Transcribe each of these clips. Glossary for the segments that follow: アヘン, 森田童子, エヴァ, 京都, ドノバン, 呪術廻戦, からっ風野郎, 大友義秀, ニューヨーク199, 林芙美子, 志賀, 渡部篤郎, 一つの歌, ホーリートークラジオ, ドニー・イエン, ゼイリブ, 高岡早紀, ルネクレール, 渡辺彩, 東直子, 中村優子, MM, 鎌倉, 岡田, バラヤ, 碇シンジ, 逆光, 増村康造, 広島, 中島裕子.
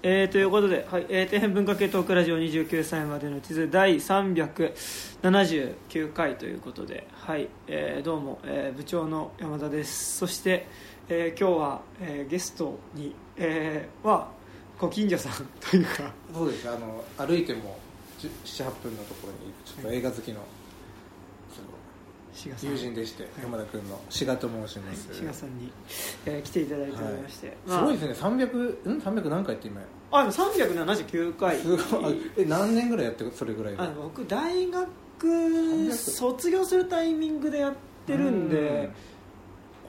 ということで、はい、底辺文化系トークラジオ29歳までの地図第379回ということで、はい、どうも、部長の山田です。そして、今日は、ゲストに、はご近所さんというか、そうです、歩いても 7,8 分のところにちょっと映画好きの、はい、友人でして、山田くんの志賀と申します。志賀さんに、来ていただいておりまして、はい、すごいですね。300何回って今あの379回すごい。何年ぐらいやってる？それぐらいは僕大学卒業するタイミングでやってるんで、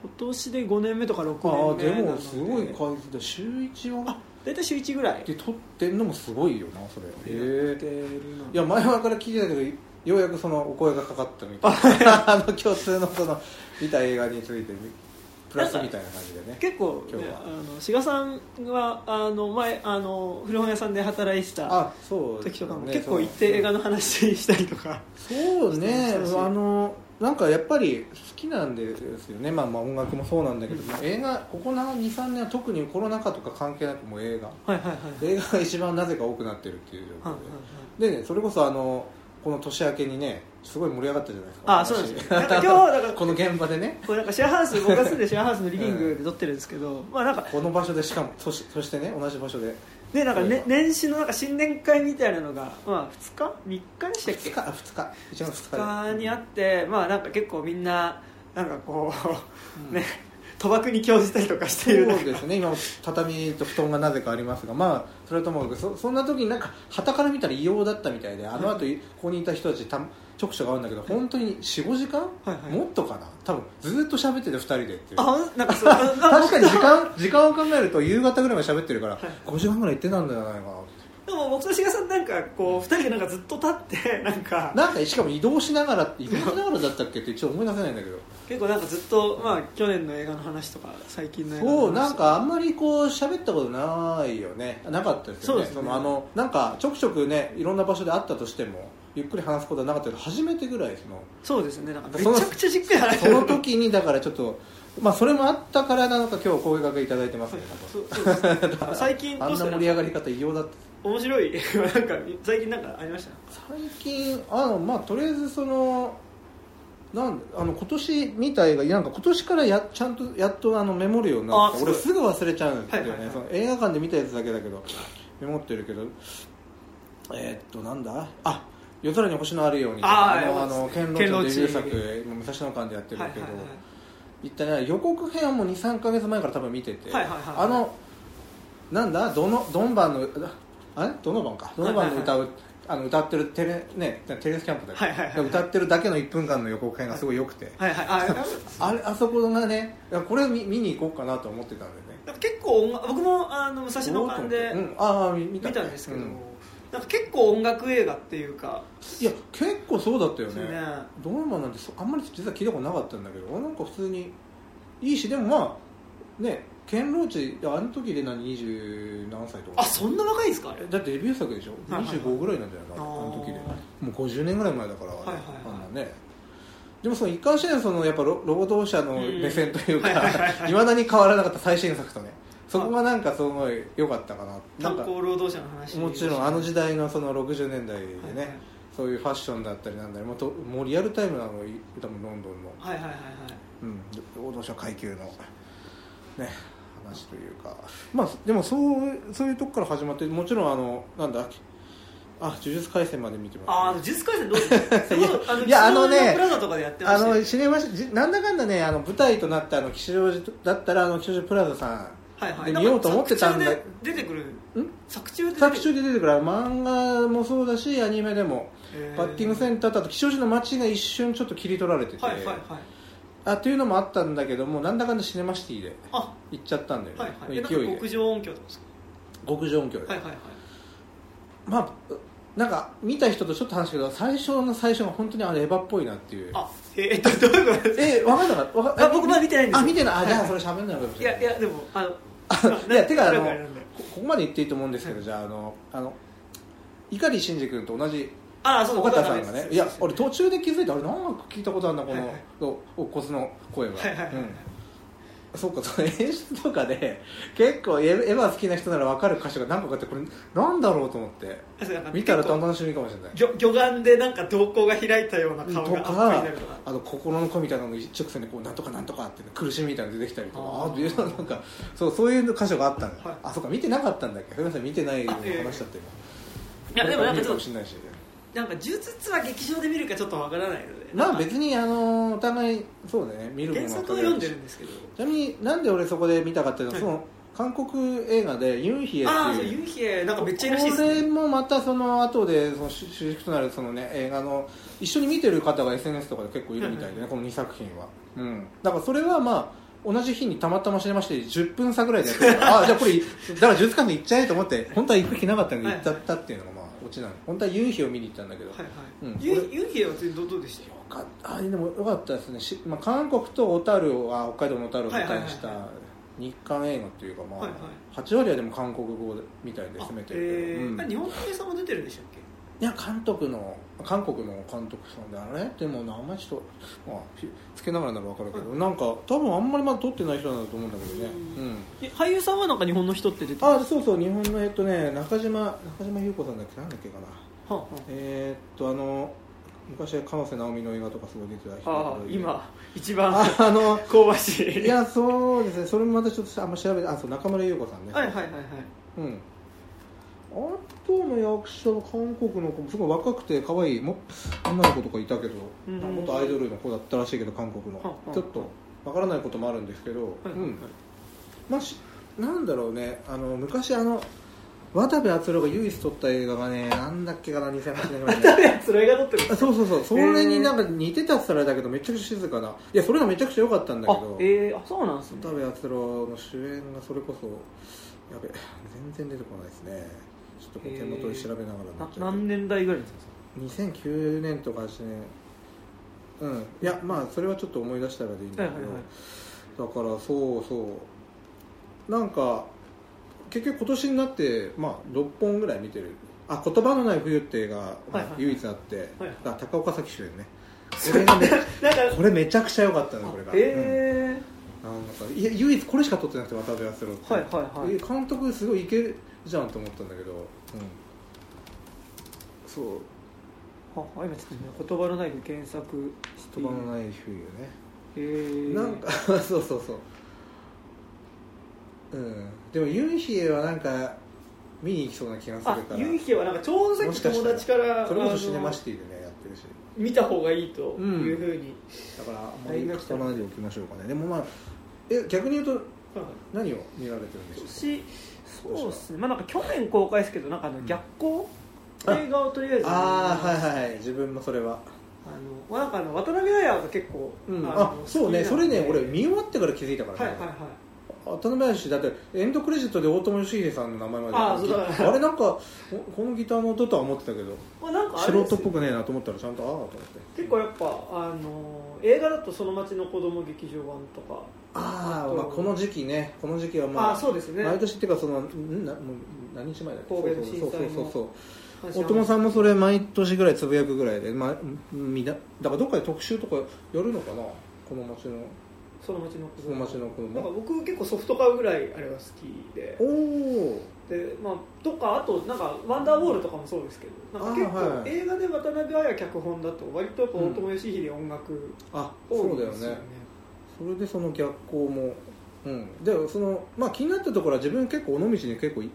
今年で5年目とか6年目なので、あでもすごい回数だ。週1はだいたい週1ぐらいで撮ってるのもすごいよな、それ。やってるの、いや前々から聞いてたけど、ようやくそのお声がかかったみたいな共通のその見た映画についてプラスみたいな感じでね。結構今日は志賀さんは前古本屋さんで働いてた時とかも、ね、結構行って映画の話したりとか。そうね、なんかやっぱり好きなんですよね。まあ、音楽もそうなんだけど、映画ここ 2,3 年は特にコロナ禍とか関係なくもう映画、はいはいはい、映画が一番なぜか多くなってるっていう状況で、はいはいはい、でね、それこそこの年明けにね、すごい盛り上がったじゃないですか。ああ、そうなんですよ。なんか今日はだからこの現場でね、これなんかシェアハウス、僕が住んでシェアハウスのリビングで撮ってるんですけど、うん、まあなんかこの場所でしかもそしてね、同じ場所で。でなんかね、年始のなんか新年会みたいなのが、まあ、3日でしたっけ？2日にあって、まあなんか結構みんななんかこう、うん、ね、賭博に興じたりとかしている。そうですね。今畳と布団がなぜかありますが、まあそれともかく そんな時になんか傍から見たら異様だったみたいで、あとここにいた人たちちょくちょく会うんだけど、本当に 4,5 時間、はいはい、もっとかな、多分ずっと喋ってて2人でっていう。あ、なんかそう確かに時間を考えると夕方ぐらいまで喋ってるから、はい、5時間ぐらい行ってたんじゃないかな。でも僕と志賀さんなんかこう2人でなんかずっと立ってなんかしかも移動しながらだったっけってちょっと思い出せないんだけど、結構なんかずっと、まあ、去年の映画の話とか最近の映画の話とか、そうなんかあんまりこう喋ったことないよね、なかったですよね。そうですね。なんかちょくちょくね、いろんな場所で会ったとしてもゆっくり話すことはなかったけど、初めてぐらいそうですね。なんかめちゃくちゃじっくり話してる。その時にだからちょっとまあそれもあったからなのか今日声掛けいただいてますね。そうです最近どうしたの？あんな盛り上がり方異様だった。面白いなんか最近なんかありました？最近まあとりあえずその今年見た映画、なんか今年からちゃんとやっとメモるようになって、俺すぐ忘れちゃうんですよね、はいはいはい、その映画館で見たやつだけだけどメモってるけど、なんだあ夜空に星のあるように、堅牢地デビュー作、武蔵野館でやってるけど、はいはいはい、言ったね、予告編はもう 2,3 ヶ月前から多分見てて、はいはいはいはい、なんだドノバンの歌を、はいはいはい、歌ってるテレスキャンプだけ、はいはいはい、歌ってるだけの1分間の予告編がすごい良くて、はいはいはい、あそこがね、これを 見に行こうかなと思ってたんでね。結構僕も武蔵野館で、うん、見たんですけど、うん、なんか結構音楽映画っていうか、いや結構そうだったよね。ドノバンなんてあんまり実は聞いたことなかったんだけど、なんか普通にいいし、でもまあね、堅牢地あの時で20何歳とか。あ、そんな若いんですか？だってデビュー作でしょ、はいはいはい、25ぐらいなんじゃないかな、あの時で。もう50年ぐらい前だから、はいはいはい、あんなね。でもその一貫してそのやっぱ労働者の目線というか、いまだに変わらなかった最新作とね、そこがなんかすごい良かったかな。炭鉱労働者の話、もちろんあの時代のその60年代でね、はいはい、そういうファッションだったりなんだり、もうリアルタイムなの、多分ロンドンの、はいはいはいはい、うん、労働者階級のね話というか、まあでもそういうとこから始まって、もちろんなんだ呪術廻戦まで見てます、ね。ああ、呪術廻戦どうですか？いやプラザとかでやってましたね。シネマなんだかんだね、舞台となった吉祥寺だったら吉祥寺プラザさんで見ようと思ってたんだ。出てくる？作中で出てくる。漫画もそうだしアニメでもバッティングセンターと吉祥寺の街が一瞬ちょっと切り取られてて。はいはいはい。というのもあったんだけども、なんだかんだシネマシティで行っちゃったんだよね、はいはい、勢いで。極上音響とかですか？極上音響で、はいはいはい、まあなんか見た人とちょっと話したけど、最初が本当にエヴァっぽいなっていう。あ、どういうことですか？分かんなかった。僕は見てないんですよ。あ、見てない。あ、じゃあそれ喋んないのかもしれない。いやでもいやてかここまで言っていいと思うんですけど、はい、じゃあ碇シンジ君と同じ。ああ、そう、岡田さんがね、いや俺途中で気づいて、あれなんか聞いたことあるな、このお骨の声は、はいはいはいはい、うん、そうか、その演出とかで結構エヴァ好きな人なら分かる箇所が何個かあって、これなんだろうと思って見たらだんだん知るかもしれない。魚眼でなんか瞳孔が開いたような顔がアップになるとか、あと心の子みたいなのが一直線でこうなんとかなんとかって苦しみみたいなの出てきたりとか、あなんかそういう箇所があったのよ、はい、あそうか見てなかったんだっけ、ごめんなさい見てないような話しちゃってる。いやでもなんかちょっとなんか呪術は劇場で見るかちょっとわからないので、まあ別にお互いそうだね見るものは原作を読んでるんですけど、ちなみになんで俺そこで見たかっていうのは、はい、その韓国映画でユンヒエっていう、あユンヒエなんかめっちゃいいらしいですね。これもまたその後でその主軸となるそのね映画の一緒に見てる方が SNS とかで結構いるみたいでね、はいはい、この2作品は、うん、だからそれはまあ同じ日にたまたま知れまして、10分差ぐらいでやってあじゃあこれだから呪術館に行っちゃえと思って本当は行く気なかったんで行っちゃったっていうのが、まあオチなの。本当はユンヒエを見に行ったんだけど、はいはいうん、ユンヒエはどうでしたか。あでもよかったですね。まあ、韓国と小樽を北海道の小樽を舞台にした日韓映画っていうか、まあはいはい、8割はでも韓国語みたいで攻めてるけど、うん、日本の映画さんも出てるんでしたっけ。いや韓国の監督さんであれでも名前ちょっと、まあ、つけながらなら分かるけど、はい、なんか多分あんまりまだ撮ってない人なんだと思うんだけどね、うんうん、俳優さんはなんか日本の人って出てる。あそうそう日本のね中島裕子さんだっけなんだっけかな、はあ、昔は河瀬直美の映画とかすごい出てた人、あ今一番香ばしいいやそうですね、それもまたちょっとあんま調べて、あそう中村優子さんね、はいはいはいはい、うんあとの役者は韓国の子もすごい若くて可愛いも女の子とかいたけど、元アイドルの子だったらしいけど韓国の、うん、ちょっとわからないこともあるんですけど、うんうんまあ、なんだろうね昔渡部篤郎が唯一撮った映画がねなんだっけかな2008年、渡部篤郎映画撮ってるんですか。そうそれになんか似てたって言ったらだけどめちゃくちゃ静かな、いやそれがめちゃくちゃ良かったんだけど、あそうなんですね。渡部篤郎の主演がそれこそやべ全然出てこないですね。ちょっと手元で調べながらなっちゃう。何年代ぐらいですか。2009年とか8年、うんいやまあそれはちょっと思い出したらでいいんだけど、はいはいはい、だからそうなんか結局今年になってまあ6本ぐらい見てる。あ言葉のない冬って映画、はいはいはい、唯一あって、はいはい、あ高岡早紀主演ね、これめちゃくちゃ良かったのこれが、なんかいや唯一これしか撮ってなくて渡辺篤郎って、はいはいはい、監督すごいいけるじゃんと思ったんだけど、うん、そうあ今ちょっと言葉のない検索言葉のない冬ね、なんかそう、うん、でもユンヒエはなんか見に行きそうな気がするから、あユンヒエはなんかちょうどさっき友達からそれこそシネマシティでねやってるし見た方がいいというふうに、だからあんまり語らないでおきましょうかね。でもまあ逆に言うと何を見られてるんでしょうか。そうですね、まあ、なんか去年公開ですけどなんか逆光、うん、映画をとりあえずああはいはい自分もそれはなんか渡辺彩が結構、うん、そうねそれね俺見終わってから気づいたからね、はいはいはい、渡辺彩だってエンドクレジットで大友義秀さんの名前まで あれなんかこのギターの音とは思ってたけど、まあ、なんかあれ素人っぽくねえなと思ったらちゃんとああと思って結構やっぱ映画だとその町の子供劇場版とかまあ、この時期は、まあ、そうですね、毎年っていうかその何日前だっけ神戸の震災のそうお友さんもそれ毎年ぐらいつぶやくぐらいで、まあ、だからどっかで特集とかやるのかなこの町の子供なんか僕結構ソフト買うぐらいあれが好きで、でまあとかあとなんかワンダーボールとかもそうですけどなんか結構映画で渡辺彩脚本だと割とやっぱ大友義秀音楽多いんですよね、それでその逆光も、うん、でそのまあ気になったところは自分結構尾道に結構通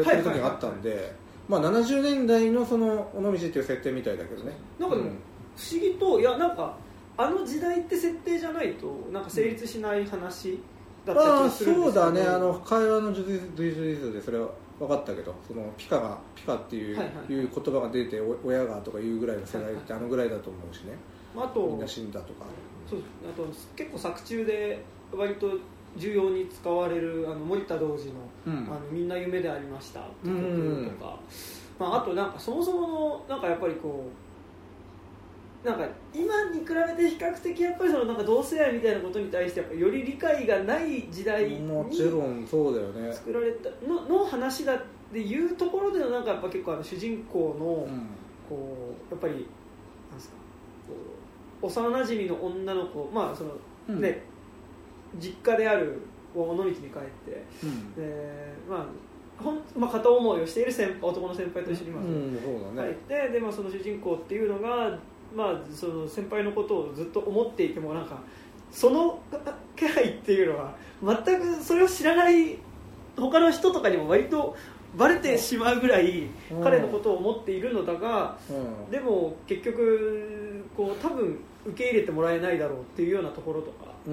ってる時があったんで、はいはいはいはい、まあ70年代のその尾道っていう設定みたいだけどね。なんかでも不思議と、うん、いやなんかあの時代って設定じゃないとなんか成立しない話だった気がするんですけど、そうだね会話のジュディズでそれは分かったけど、そのピカっていう、はいはい、いう言葉が出て親がとかいうぐらいの世代ってあのぐらいだと思うしね。あとみんな死んだとか。そうあと結構作中で割と重要に使われる森田童子の、うん、みんな夢でありましたっていうこととか、うんうんまあ、あとなんかそもそものなんかやっぱりこうなんか今に比べて比較的やっぱりそのなんか同性愛みたいなことに対してやっぱより理解がない時代に作られたの話だっていうところでのなんかやっぱ結構主人公の、うん、こうやっぱり幼なじみの女の子、まあそのね実家である尾道に帰って、うんまあ、片思いをしている男の先輩と一緒にまず帰って、でまあ、その主人公っていうのが、まあ、その先輩のことをずっと思っていてもなんかその気配っていうのは全くそれを知らない他の人とかにも割とバレてしまうぐらい彼のことを思っているのだが、でも結局こう多分受け入れてもらえないだろうっていうようなところとかで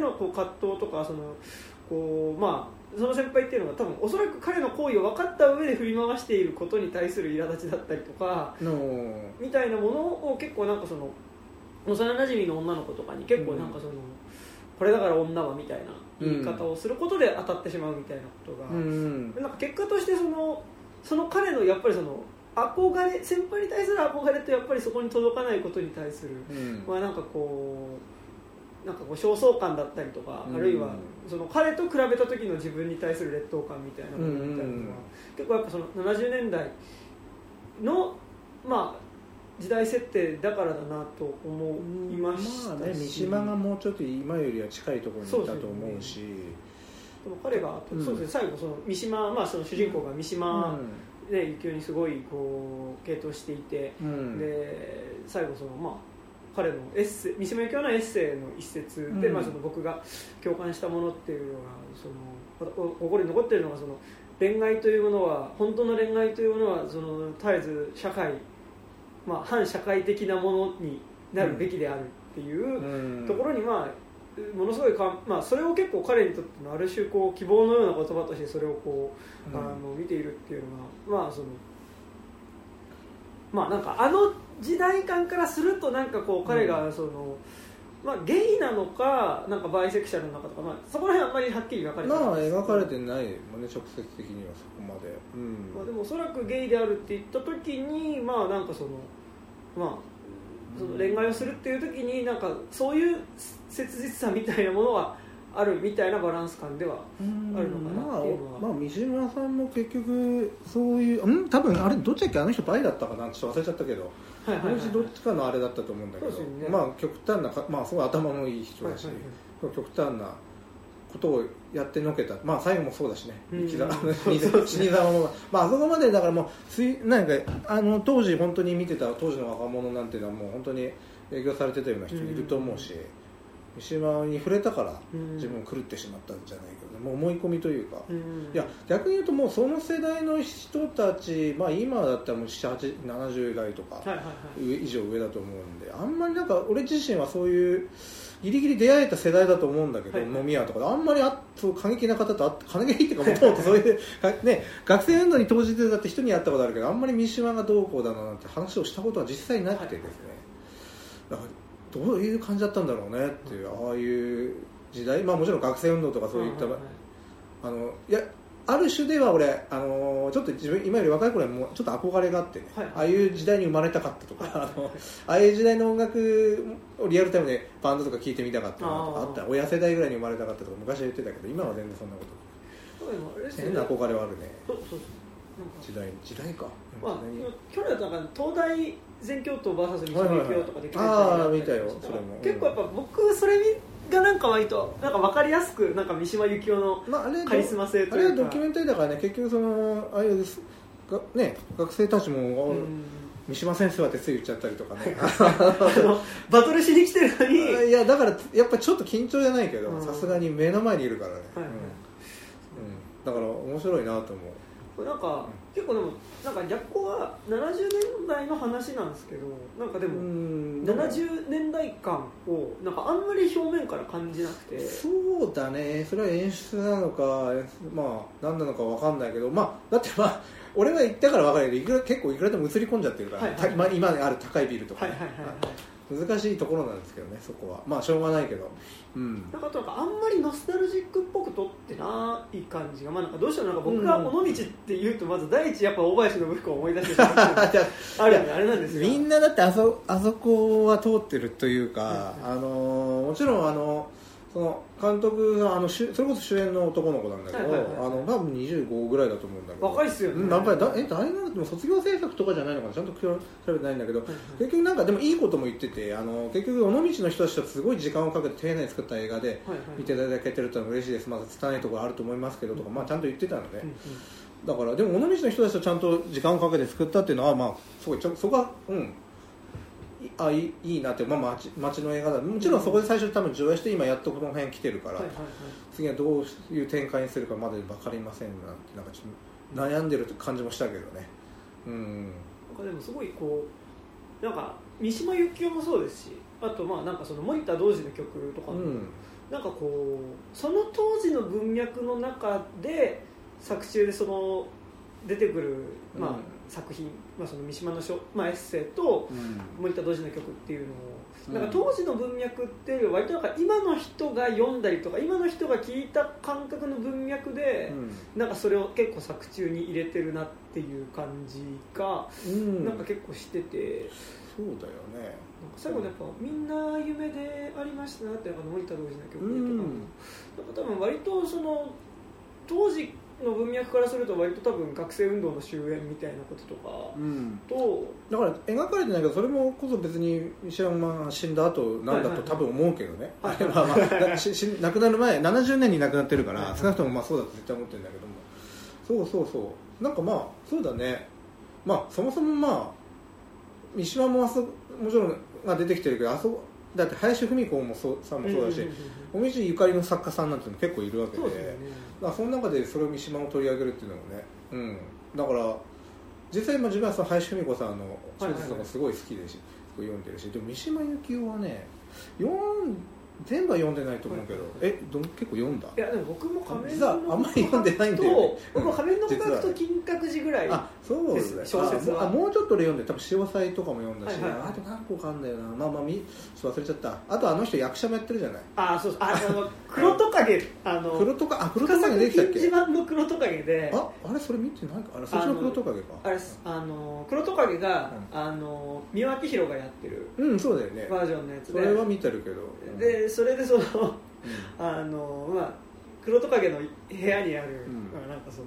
のこう葛藤とかその先輩っていうのが多分おそらく彼の行為を分かった上で振り回していることに対する苛立ちだったりとかみたいなものを結構なんかその幼なじみの女の子とかに結構なんかそのこれだから女はみたいな言い方をすることで当たってしまうみたいなことが、なんか結果としてその彼のやっぱりその憧れ先輩に対する憧れとやっぱりそこに届かないことに対する、まあなんかこうなんかこう焦燥感だったりとか、あるいはその彼と比べた時の自分に対する劣等感みたいなものみたいなのは、結構やっぱその70年代のまあ時代設定だからだなと思いましたし、まあね、三島がもうちょっと今よりは近いところにいたと思うし、でも彼がそうですね、最後その三島、まあ、その主人公が三島で急にすごいこう傾倒していて、で最後その、まあ、彼のエッセイ三島由紀夫のエッセイの一節で、まあ、その僕が共感したものっていうのが心に残っているのがその恋愛というものは本当の恋愛というものはその絶えず社会まあ、反社会的なものになるべきであるっていうところに、まあ、ものすごいまあ、それを結構彼にとってのある種こう希望のような言葉としてそれをこう見ているっていうのは、まあそのまあ、なんかあの時代感からするとなんかこう彼がその、まあ、ゲイなのか、 なんかバイセクシャルなのかとか、まあ、そこら辺あんまりはっきり描かれてない、まあ、描かれてないもんね、直接的にはそこまで、まあ、でもおそらくゲイであるって言った時に、まあなんかその、まあ、その恋愛をするっていう時になんかそういう切実さみたいなものはあるみたいなバランス感ではあるのかなっていうのは、まあ、三島さんも結局そういう多分あれどっちだっけ、あの人バイだったかなちょっと忘れちゃったけど、はいはいはいはい、どっちかのあれだったと思うんだけど、ね、まあ極端なまあすごい頭のいい人だし、はいはいはい、極端なことをやってのけた、まあ最後もそうだしね、死にざまも、まあそこまでだからもうなんかあの当時本当に見てた当時の若者なんていうのはもう本当に営業されてたような人いると思うし。三島に触れたから自分を狂ってしまったんじゃないけど、ね、もう思い込みというか、いや逆に言うともうその世代の人たち、まあ、今だったらもう70代とか以上上だと思うんで、あんまりなんか俺自身はそういうギリギリ出会えた世代だと思うんだけど、はい、飲み屋とかであんまりそう過激な方と過激っていうかもともとそういうね、学生運動に投じてだって人に会ったことあるけど、あんまり三島がどうこうだなんて話をしたことは実際なくてですね、だからどういう感じだったんだろうねっていう、ああいう時代、まあもちろん学生運動とかそういった、いやある種では俺ちょっと自分今より若い頃はもうちょっと憧れがあってね、はい、ああいう時代に生まれたかったとか、ああいう時代の音楽をリアルタイムでバンドとか聴いてみたかったなとかあった、親世代ぐらいに生まれたかったとか昔は言ってたけど、今は全然そんなこと変な憧れはあるね。そう時代か、まあ、去年だから東大全教頭 VS 三島由紀夫とかで決めたりだったりしたら、結構やっぱ僕それがなんか割となんか分かりやすくなんか三島由紀夫のカリスマ性というか、あれはドキュメンタリーだからね、結局そのああいうね学生たちも、三島先生はってつい言っちゃったりとかねバトルしに来てるのにいやだからやっぱちょっと緊張じゃないけど、さすがに目の前にいるからね、はいはい、だから面白いなと思う。なんか結構でもなんか逆光は70年代の話なんですけど、なんかでも70年代感をなんかあんまり表面から感じなくて、そうだね、それは演出なのかまあ何なのか分かんないけど、まあだってまあ俺が言ったから分かるけど、結構いくらでも映り込んじゃってるから、はいはいはい、今ある高いビルとか、ね、はいはいはいはい、難しいところなんですけどね、そこはまあしょうがないけど、なんかあんまりノスタルジックっぽく撮ってない感じが、まあ、なんかどうしてもなんか僕が尾道って言うとまず第一やっぱ大林信彦を思い出してしまうあれなんですよ、みんなだってあそこは通ってるというか、もちろんその監督がそれこそ主演の男の子なんだけど、多分25ぐらいだと思うんだけど、若いっすよね。何回誰なのっても卒業制作とかじゃないのかな、ちゃんと調べてないんだけど、結局なんかでもいいことも言ってて、結局尾道の人たちとすごい時間をかけて丁寧に作った映画で見ていただけてると嬉しいです。まだ拙いところあると思いますけどとか、ちゃんと言ってたので、だからでも尾道の人たちとちゃんと時間をかけて作ったっていうのは、すごいそこはいいなっていう、町の映画だ。もちろんそこで最初に多分上映して今やっとこの辺来てるから、次はどういう展開にするかまだ分かりませんが、なんかちょっと悩んでる感じもしたけどね。でもすごいこうなんか三島由紀夫もそうですし、あとなんかその森田童子の曲とかも、なんかこうその当時の文脈の中で作中でその出てくる作品、その三島の書、エッセイと森田童子の曲っていうのを、なんか当時の文脈っていうより割となんか今の人が読んだりとか今の人が聞いた感覚の文脈で、なんかそれを結構作中に入れてるなっていう感じが、なんか結構してて、そうだよね。なんか最後にやっぱみんな夢でありましたなって森田童子の曲でとかも、なんか多分割とその当時の文脈からすると割と多分学生運動の終焉みたいなこととか、だから描かれてないけど、それもこそ別に三島が死んだ後なんだと多分思うけどね、亡くなる前70年に亡くなってるから、少なくともそうだと絶対思ってるんだけども、そうなんかそうだね。そもそも三島ももちろん出てきてるけど、だって林芙美子もさんもそうだし、尾道ゆかりの作家さんなんての結構いるわけで、その中でそれを三島を取り上げるっていうのもね、だから実際自分はその林芙美子さんの小説とかすごい好きでし、読んでるし、でも三島由紀夫はね、全部は読んでないと思うけど、結構読んだ。いやでも僕も仮面の告白と金閣寺ぐらいですね、小説は。もうちょっと俺読んで、多分潮祭とかも読んだし、あと何個かあんだよな、ちょっと忘れちゃった。あと人役者もやってるじゃない。黒トカゲ、黒トカゲ出てきたっけ。金島の黒トカゲで、あれそれ見てないか。最初の黒トカゲか。黒トカゲが三輪明宏がやってるそうだよね、バージョンのやつで、それは見てるけど、それでその黒トカゲの部屋にある、なんかその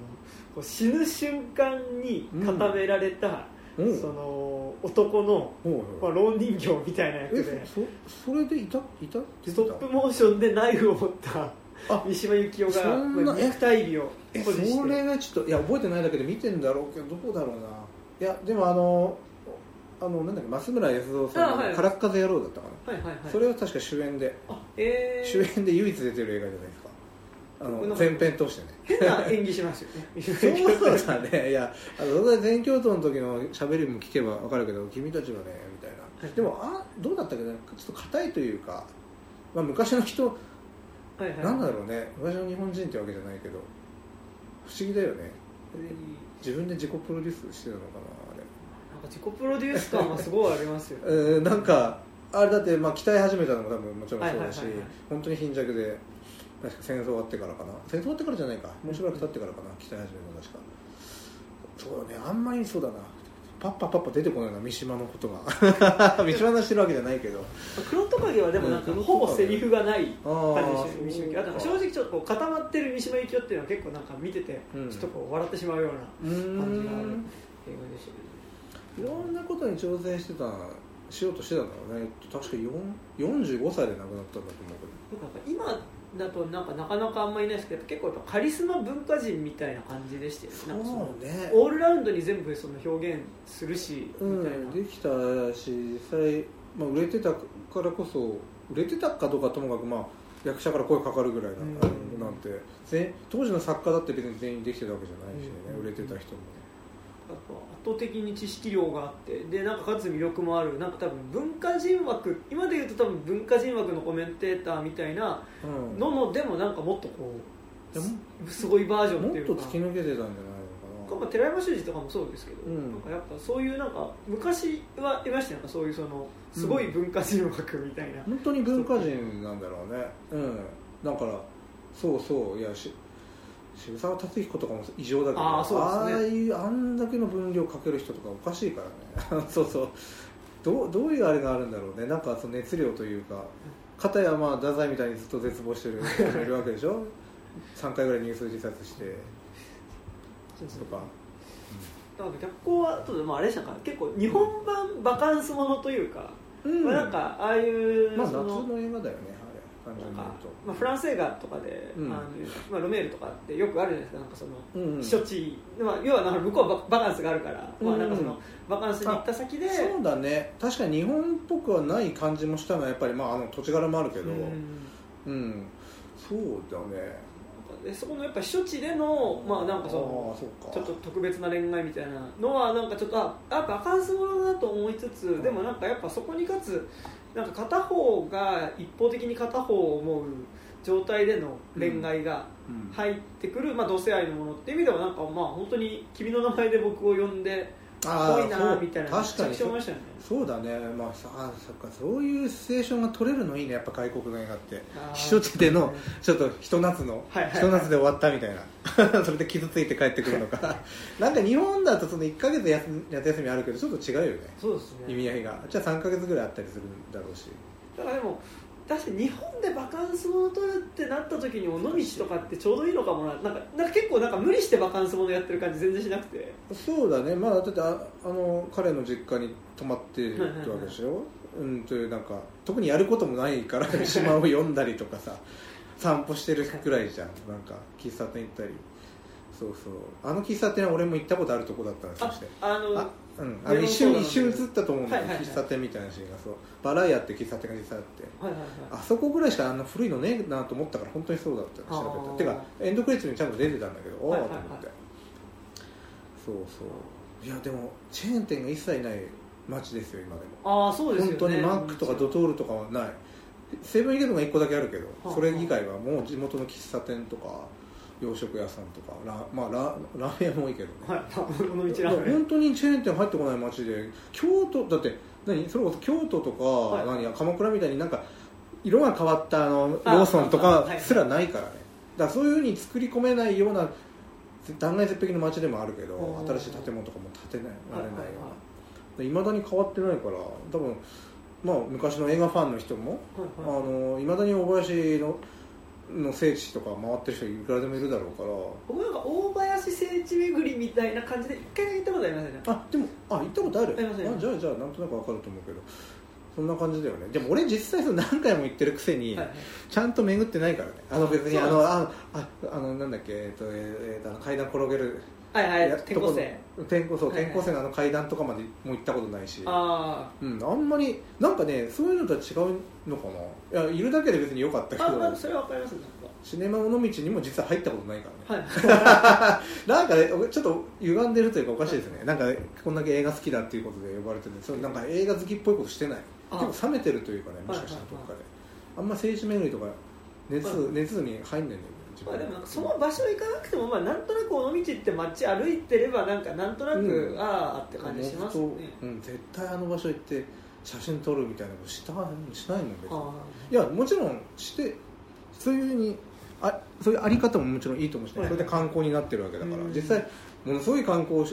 こう死ぬ瞬間に固められた、その男のろう人形みたいなやつで、それでいたストップモーションでナイフを持った三島由紀夫が肉体美を保持して、それがちょっと覚えてないだけで見てんだろうけど、どこだろうな。でもなんだっけ、増村康造さんのからっ風野郎だったかな、それは確か主演で、主演で唯一出てる映画じゃないですか。前編通してね、変な演技しますよね。そうだね。いや、全教頭の時の喋りも聞けば分かるけど、君たちはねみたいな、でもどうだったっけど、ね、ちょっと硬いというか、昔の人なんだろうね、昔の日本人ってわけじゃないけど、不思議だよね。自分で自己プロデュースしてたのかな。自己プロデュース感はすごいありますよなんかあれだって鍛え始めたのも多分もちろんそうだし、本当に貧弱で、確か戦争終わってからかな、戦争終わってからじゃないか、もうしばらく経ってからかな、鍛え始めたの確か。そうだね、あんまりそうだな、パッパ出てこないな、三島のことが三島のしてるわけじゃないけど、黒トカゲはでもなんかほぼセリフがない感じでしょ。正直ちょっとこう固まってる三島由紀夫っていうのは結構なんか見ててちょっとこう笑ってしまうような感じがある映画でしたけど、いろんなことに挑戦してたしようとしてたんだろうね。確か45歳で亡くなったんだと思うけど、今だとなかなかあんまりいないですけど、結構やっぱカリスマ文化人みたいな感じでしたよね。そうね、オールラウンドに全部その表現するし、みたいなできたし、実際、売れてたからこそ、売れてたかどうかともかく、役者から声かかるぐらいなんて、当時の作家だって別に全員できてたわけじゃないしね、売れてた人もね。圧倒的に知識量があって、でなんかかつ魅力もある、なんか多分文化人枠、今で言うと多分文化人枠のコメンテーターみたいなのも、でもなんかもっとこうすごいバージョンっていうか、もっと突き抜けてたんじゃないのかな。寺山修司とかもそうですけど、なんかやっぱそういうなんか昔はいましたよ、そういうそのすごい文化人枠みたいな、本当に文化人なんだろうね。だからいやし、渋沢達彦とかも異常だけど、あんだけの分量かける人とかおかしいからねどういうあれがあるんだろうね、なんかその熱量というか、片やまあ太宰みたいにずっと絶望してる人もいるわけでしょ3回ぐらいニュース自殺してとか、なんか逆光はちょっとまああれでしたか、結構日本版バカンスものというか、うん、まあ、なんかああいう、まあ、夏の映画だよねあれ、感じになると、まあ、フランス映画とかで、うん、まあ、ロメールとかってよくあるじゃないですか、なんかその、うんうん、避暑地、まあ、要はなんか向こうはバカンスがあるから、うん、まあ、なんかそのバカンスに行った先で、そうだね、確かに日本っぽくはない感じもしたのはやっぱり、まあ、あの土地柄もあるけど、うん、うん、そうだね。でそこのやっぱ避暑地での、まあ、なんかそのちょっと特別な恋愛みたいなのはなんかちょっとバカンスものだと思いつつ、でもなんかやっぱそこにかつなんか片方が一方的に片方を思う状態での恋愛が入ってくる、まあ、同性愛のものっていう意味ではなんか、まあ、本当に君の名前で僕を呼んで濃いなみたいな、確かに思いましたよね。そうだね、まあ、そういうシチュエーションが取れるのいいね、やっぱ外国の映画って避暑地でのちょっとひと夏の、はいはいはい、ひと夏で終わったみたいなそれで傷ついて帰ってくるのかなんか日本だとその1ヶ月夏休みあるけどちょっと違うよね。そうですね、意味合いがじゃあ3ヶ月ぐらいあったりするんだろうし、だからでも確かに日本でバカンスものを撮るってなった時に尾道とかってちょうどいいのかもな、なんか結構なんか無理してバカンスものやってる感じ全然しなくて。そうだね、まあ、だってあの彼の実家に泊まってるってわけでしょ、はいはいはい、うん、というなんか特にやることもないから島を読んだりとかさ散歩してるくらいじゃん、なんか喫茶店行ったり、そうそう、あの喫茶店は俺も行ったことあるとこだったんですよ。うん、あの一瞬映ったと思うんだよ、はいはいはい、喫茶店みたいなシーンが、そうバラヤって喫茶店が実際あって、はいはいはい、あそこぐらいしかあの古いのねえなと思ったから本当にそうだったの調べた。てかエンドクレジットにちゃんと出てたんだけど、はいはいはい、おーと思って、そうそう、いやでもチェーン店が一切ない街ですよ今でも。あ、そうですよね、本当にマックとかドトールとかはない、セブンイレブンが1個だけあるけど、それ以外はもう地元の喫茶店とか洋食屋さんとか、まあ、ラーメンも多いけどね、はい、本当にチェーン店入ってこない街で、京都だって何それこそ京都とか、はい、何鎌倉みたいになんか色が変わったあのローソンとかすらないからね、だからそういう風に作り込めないような断崖絶壁の街でもあるけど、新しい建物とかも建てられないような、いまだに変わってないから多分、まあ、昔の映画ファンの人も、はいま、はい、だに大林の聖地とか回ってる人いくらでもいるだろうから、僕なんか大林聖地巡りみたいな感じで一回行ったことありませんね。あ、でも行ったことある。ありません。じゃあなんとなく分かると思うけど、そんな感じだよね。でも俺実際その何回も行ってるくせに、はい、ちゃんと巡ってないからね。別にあのなんだっけ、階段転げる。はいはい、転校生のあの階段とかまでも行ったことないし、うん、あんまりなんかねそういうのとは違うのかな。いやいるだけで別に良かったけど、あ、それは分かりますね。シネマ尾道にも実は入ったことないからね、はい、なんかねちょっと歪んでるというかおかしいですね、はい、なんかこんだけ映画好きだっていうことで呼ばれてて、それなんか映画好きっぽいことしてない、結構冷めてるというかね、もしかしたらどっかで、はいはいはい、あんま政治巡りとか熱に入んないんだよ。まあ、でもなんかその場所行かなくても、まあなんとなく尾道って街歩いてればなんとなく、うん、あーって感じしますね、うん、絶対あの場所行って写真撮るみたいなことしないもん別に。いやもちろんしてそういう風にそういうあり方ももちろんいいと思うし、ね、はい、それで観光になってるわけだから、うん、実際ものすごい観光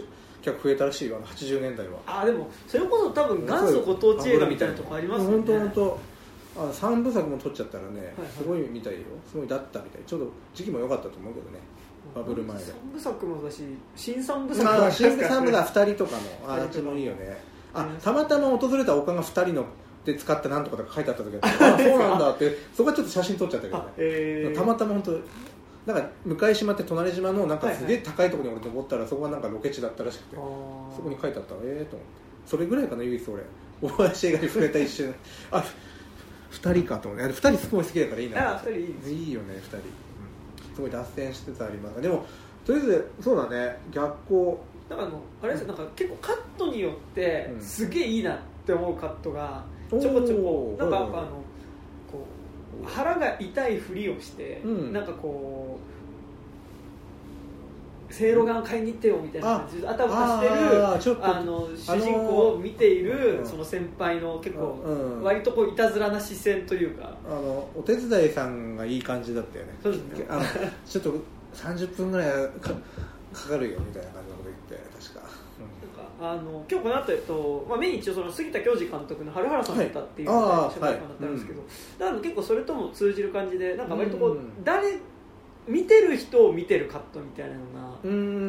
客増えたらしいわ80年代は。あ、でもそれこそ多分元祖ご当地映画みたいなとこありますよね。本当3部作も撮っちゃったらね、はいはい、すごいみたいよ、すごいだったみたい。ちょうど時期も良かったと思うけどね、バブル前で。3部作もだし、新3部作も、新3部が2人とかのあっちもいいよね。あ、たまたま訪れた丘が2人ので使ったなんとかとか書いてあった時あ、そうなんだってそこはちょっと写真撮っちゃったけどね、たまたま本当なんか向島って隣島のなんかすげえ高いところに俺登ったら、そこがなんかロケ地だったらしくて、そこに書いてあったと思って、それぐらいかな唯一俺大林映画に触れた一瞬2人かと思うね。2人すごい好きだからいいな。いいよね2人、うん、すごい脱線してたります。でもとりあえずそうだね、逆光だからあれですよ、なんか結構カットによってすげえいいなって思うカットがちょこちょこ、なんかこう腹が痛いふりをして、うん、なんかこうセイロガン買いに行ってよみたいな感じであたふたしてる主人公を見ている、その先輩の結構割とこういたずらな視線というか、お手伝いさんがいい感じだったよね。そうですねちょっと30分ぐらいかかるよみたいな感じのこと言って、確か今日この後目に一応その杉田教授監督の春原さんだったっていう社会観だったんですけど、だから結構それとも通じる感じで、なんか割とこう誰見てる人を見てるカットみたいなのが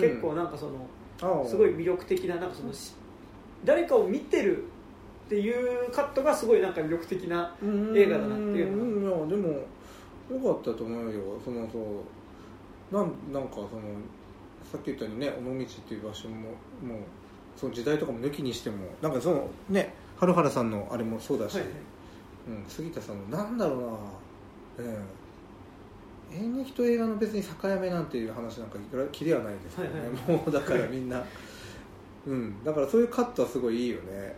結構なんかそのすごい魅力的 なんかその誰かを見てるっていうカットがすごいなんか魅力的な映画だなっていうのが、でも良かったと思うよ。そのそうなんかそのさっき言ったようにね、尾道っていう場所ももうその時代とかも抜きにしてもなんかそのね、春原さんのあれもそうだし、はいはい、杉田さんのなんだろうな、演劇と映画の別に境目なんていう話なんかきりはないですけどね、はいはい、もうだからみんなだからそういうカットはすごいいいよね。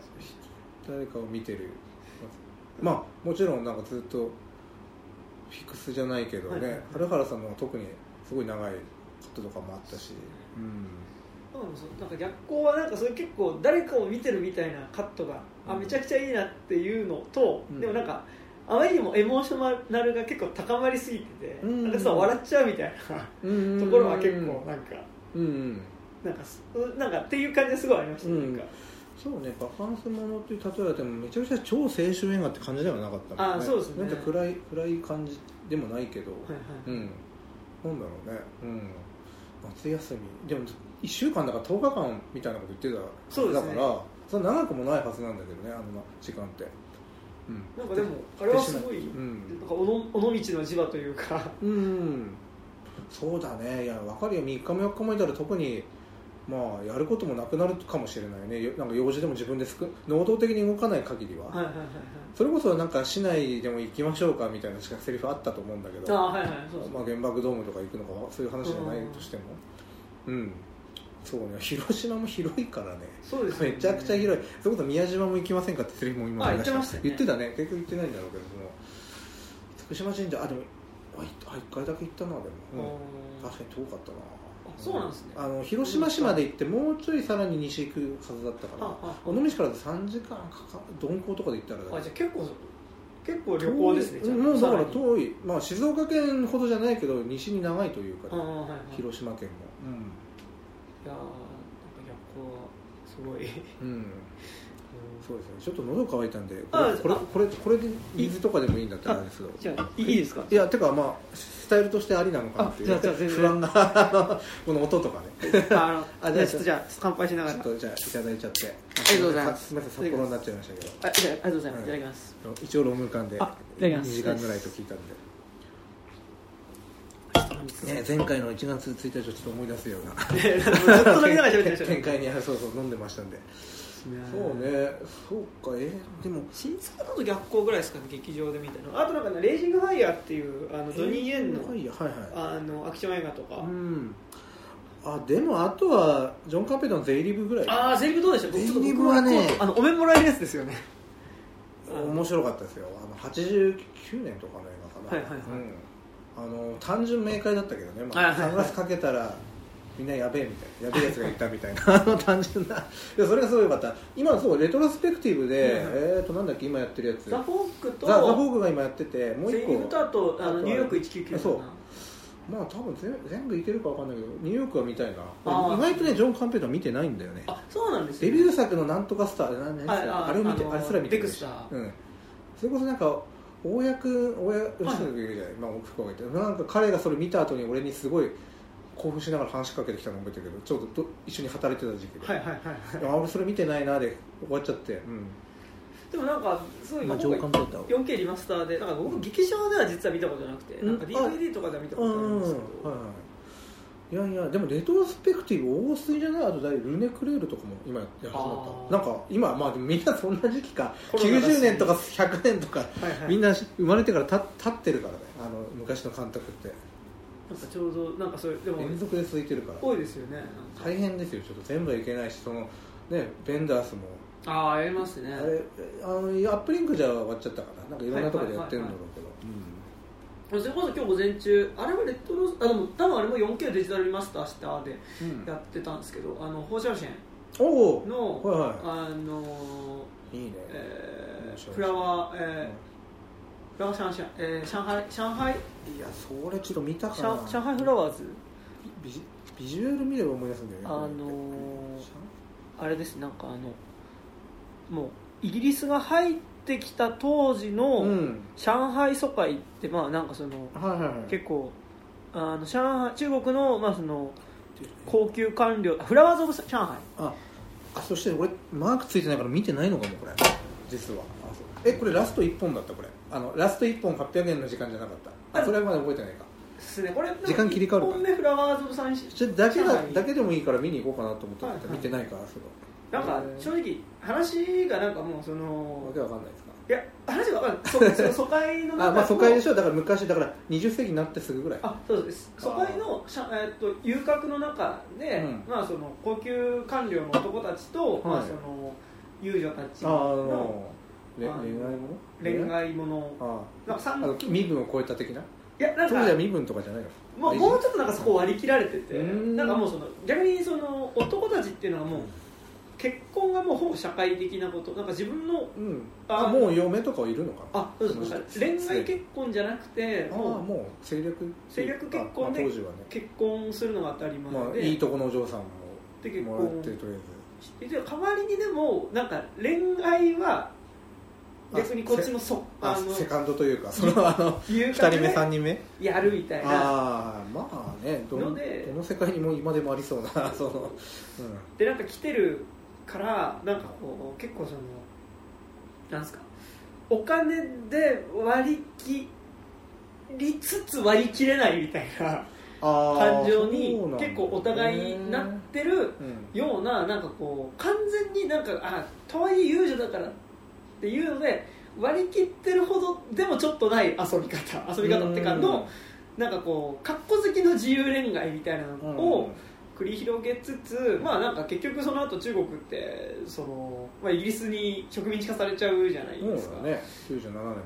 誰かを見てる、まあもちろんなんかずっとフィクスじゃないけどね、はいはい、春原さんの特にすごい長いカットとかもあったし、なんか逆光はなんかそれ結構誰かを見てるみたいなカットが、めちゃくちゃいいなっていうのと、でもなんかあまりにもエモーショナルが結構高まりすぎてて、なんかさ笑っちゃうみたいなところは結構なんかっていう感じですごいありましたね。そうね、バカンスものっていう例えばでもめちゃくちゃ超青春映画って感じではなかったもんね。そうですね、なんか暗い感じでもないけど、なんだろうね、夏休みでも1週間だから10日間みたいなこと言ってたはずだから、そ、ね、長くもないはずなんだけどね、あの時間って、なんかでもあれはすごい、なんか尾道の磁場というか、そうだね。いや分かるよ、3日目4日もいたら特にまあやることもなくなるかもしれないね。なんか用事でも自分で能動的に動かない限りは、それこそなんか市内でも行きましょうかみたいなセリフあったと思うんだけど、まあ、原爆ドームとか行くのかそういう話じゃないとしても、そうね、広島も広いからね。そうですね、めちゃくちゃ広い。それこそ宮島も行きませんかってセリフも今言ってましたね。言ってたね。結局言ってないんだろうけど、もう福島神社でも1回だけ行ったな。でも、確かに遠かったな。そうなんですね、広島市まで行ってもうちょいさらに西行くはずだったから、尾道から3時間鈍行とかで行ったらだけ。じゃあ結構旅行ですね。もうだから遠い、まあ、静岡県ほどじゃないけど西に長いというか、ね、広島県も、いやなんか逆光はすごい、そうですね。ちょっと喉乾いたんで、これで水とかでもいいんだったらですけど。じゃあいいですか。いやてかまあスタイルとしてありなのかなっていう不安がこの音とかね。じゃあ乾杯しながら。ちょっとじゃあいただいちゃって。ありがとうございます。すみません札幌になっちゃいましたけど。ありがとうございます。いただきます。一応ローム間で2時間ぐらいと聞いたんで。ね、前回の1月1日をちょっと思い出すようなずっと飲みながら喋ってましたね。展開にそう飲んでましたんで。そうね、そうか。でも新作だと逆光ぐらいですかね、劇場でみたいな。あとなんか、ね、レイジングファイヤーっていうドニー・イエンのアクション映画とか、でもあとはジョン・カーペンターのゼイリブぐらい。ゼイリブどうでした？ゼイリブはね、お面もらえるやつですよね。面白かったですよ。89年とかの映画かな。単純明快だったけどね、サングラスかけたらみんなやべえみたいな、やべえやつがいたみたいな単純な。いやそれがすごい良かった。今そうレトロスペクティブで、なんだっけ今やってるやつ、ザ・フォークとザ・フォークが今やってて、もう1個全部とあとニューヨーク199。そう、まあ多分全部いけるか分かんないけど、ニューヨークは見たいな。意外とねジョン・カンペーター見てないんだよね。そうなんですね。デビュー作のなんとかスター、あれを見て、あれすら見てるし、それこそなんかなんか彼がそれ見た後に俺にすごい興奮しながら話しかけてきたの覚えてるけど、ちょうど一緒に働いてた時期で、俺それ見てないなで終わっちゃって、でもなんかすごい 4K リマスターで、なんか僕劇場では実は見たことなくて、なんか DVD とかでは見たことあるんですけど、いやでもレトロスペクティブ多すぎじゃない？あとルネクレールとかも今やって始まった。なんか今まあみんなそんな時期か、90年とか100年とか、みんな生まれてから経ってるからね、昔の監督って。なんかちょうどなんかそれでも連続で続いてるから。多いですよね。大変ですよ。ちょっと全部はいけないし、そのねベンダースも。やりますね。アップリンクじゃ終わっちゃったから、なんかいろんなところでやってるんだろうけど。今日午前中、あれはレトロ、でも多分あれも 4K デジタルリマスターしたでやってたんですけど、放射線のフラワー上海、いやそれちょっと見たかな。上海フラワーズビジュアル見れば思い出すんだよね。あれです、なんかもうイギリスが入ってきた当時の上海租界って、まあなんかその、はいはいはい、結構上海中国の、まあその高級官僚、フラワーズ・オブ・上海、そして俺マークついてないから見てないのかもこれ実は。これラスト1本だった。これラスト1本800円の時間じゃなかった。それはまだ覚えてないかですね。これ時間切り替わるから1本目フラワーズ・オブ・サンシャインだけでもいいから見に行こうかなと思ったけど、はいはい、見てないから。それなんか正直話がなんかもうそのわけわかんないですか。いや話がわかんない。疎開の中の疎開でしょ。だから昔だから20世紀になってすぐぐらい。そうです。疎開の遊郭の中で、まあその高級官僚の男たちと、まあその遊女たちの恋愛もの、身分を超えた的な。いやなんか当時は身分とかじゃないの。もうちょっとなんかそこ割り切られてて、なんかもうその逆にその男たちっていうのはもう結婚がもうほぼ社会的なこと。なんか自分の、もう嫁とかいるのかな。そうですね。恋愛結婚じゃなくてもう政略結婚で結婚するのが当たり前で、いいとこのお嬢さんももらってとりあえず。代わりにでもなんか恋愛は逆にこっちのセカンドというか、その2人目3人目やるみたいな。まあね、どの世界にも今でもありそうなその、でなんか来てるからなんかこう結構そのなんですか、お金で割り切りつつ割り切れないみたいな感情に結構お互いなってるような、なんかこう完全になんかとはいえ遊女だからっていうので割り切ってるほどでもちょっとない遊び方ってかのなんかこうかっこ好きの自由恋愛みたいなのを繰り広げつつ、まあなんか結局その後中国ってその、まあ、イギリスに植民地化されちゃうじゃないですか。ね、97年までだっ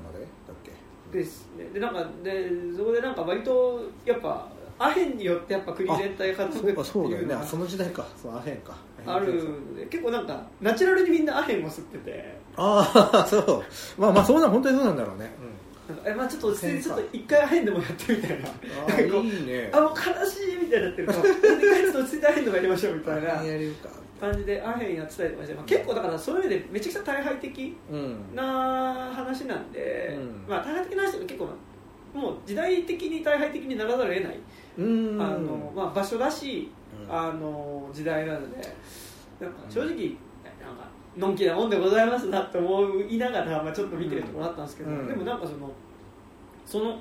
けですね。でなんかでそこでなんか割とやっぱアヘンによってやっぱ国全体が傾くっていうのそうだよね。その時代か、そのアヘンかあるので結構なんかナチュラルにみんなアヘンを吸ってて。そう、まあそうな本当にそうなんだろうね。まあちょっと落ち着いてちょっと一回アヘンでもやってみたいな。いいね。もう悲しいみたいになってるから。ちょっと落ち着いてアヘンでもやりましょうみたいな感じでアヘンやってたりとかして、結構だからそういう意味でめちゃくちゃ退廃的な話なんで、まあ退廃的な話でも結構もう時代的に退廃的にならざるを得ない場所だし、時代なので、なんか正直なんかのんきなもんでございますなって思いながら、ちょっと見てるところだったんですけど、でもなんかその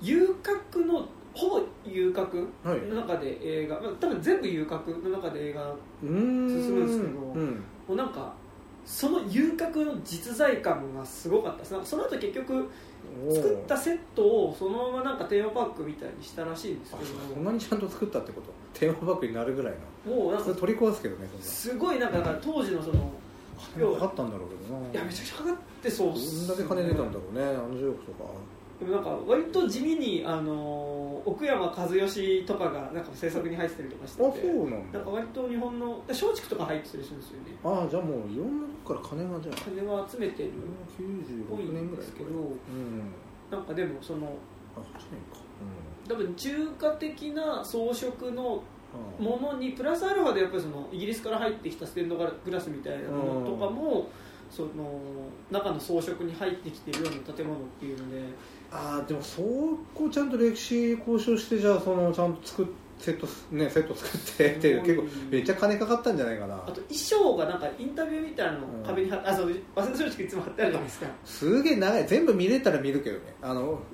遊郭のほぼ遊郭の中で映画、多分全部遊郭の中で映画進むんですけど、もうなんかその遊郭の実在感がすごかったです。なんかその後結局作ったセットをそのままなんかテーマパークみたいにしたらしいんですけど、そんなにちゃんと作ったってこと。テーマパークになるぐらいのもうなんか取り壊すけどね。そんなすごいなんか当時のそのかかったんだろうけどな。いやめちゃくちゃかかってそうっすね。どんだけ金出たんだろうね、10億とか。でもなんか割と地味に奥山和義とかがなんか制作に入ってたりとかしてて、そうなんだ。なんか割と日本の松竹とか入ってたりするんですよね。じゃあもういろんなとこから金は集めてるっぽいんですけど、なんかでもその多分中華的な装飾のものにプラスアルファでやっぱりそのイギリスから入ってきたステンドグラスみたいなものとかもその中の装飾に入ってきているような建物っていうので、でもそこちゃんと歴史交渉して、じゃあそのちゃんとセット作ってっていう、結構めっちゃ金かかったんじゃないかな。あと衣装がなんかインタビューみたいなの壁に貼って、早稲田松竹いつも貼ってあるじゃないですか。すげえ長い。全部見れたら見るけどね。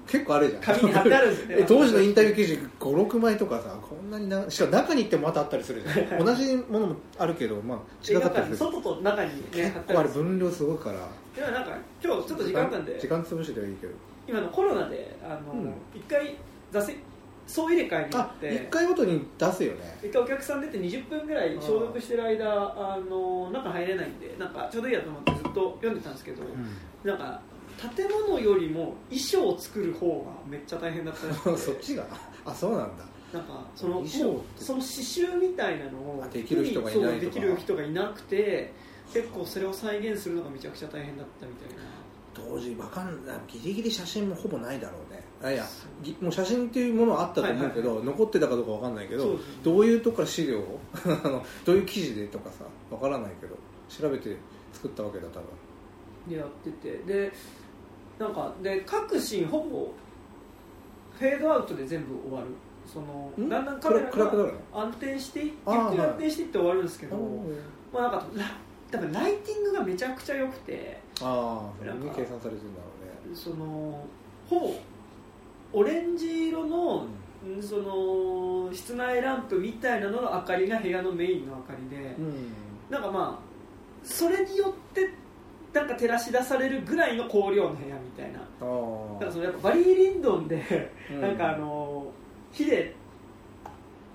結構あるじゃん。紙に貼ってあるんですね。当時のインタビュー記事 5,6 枚とかさ、こんなに長い。しかも中に行ってもまたあったりするじゃん。同じものもあるけど、まあ近かったりする。外と中にね貼ってある。分量すごいから。でもなんか今日ちょっと時間あったんで。時間潰してはいいけど。今のコロナで一回総入れ替えになって1回ごとに出すよね。1回お客さん出て20分ぐらい消毒してる間中入れないんで、なんかちょうどいいやと思ってずっと読んでたんですけど、なんか建物よりも衣装を作る方がめっちゃ大変だったらしくてそっちがそうなんだ。なんかその刺繍みたいなのをできる人がいないとか、できる人がいなくて、結構それを再現するのがめちゃくちゃ大変だったみたいな。当時わかんない、ギリギリ写真もほぼないだろうね。あ、いや、もう写真っていうものはあったと思うけど、はいはいはい、残ってたかどうかわかんないけど、ね、どういうとか資料をどういう記事でとかさ、わからないけど調べて作ったわけだ、多分やってて、でなんかで各シーンほぼフェードアウトで全部終わる。そのだんだんカメラが安定して結構安定していって終わるんですけど、まあなんか多分ライティングがめちゃくちゃ良くて、ああ、何計算されてるんだろうね。そのほぼオレンジ色の、うん、その室内ランプみたいなのの明かりが部屋のメインの明かりで、うん、なんかまあそれによってなんか照らし出されるぐらいの光量の部屋みたいな。なんかそのやっぱバリー・リンドンでなんか火で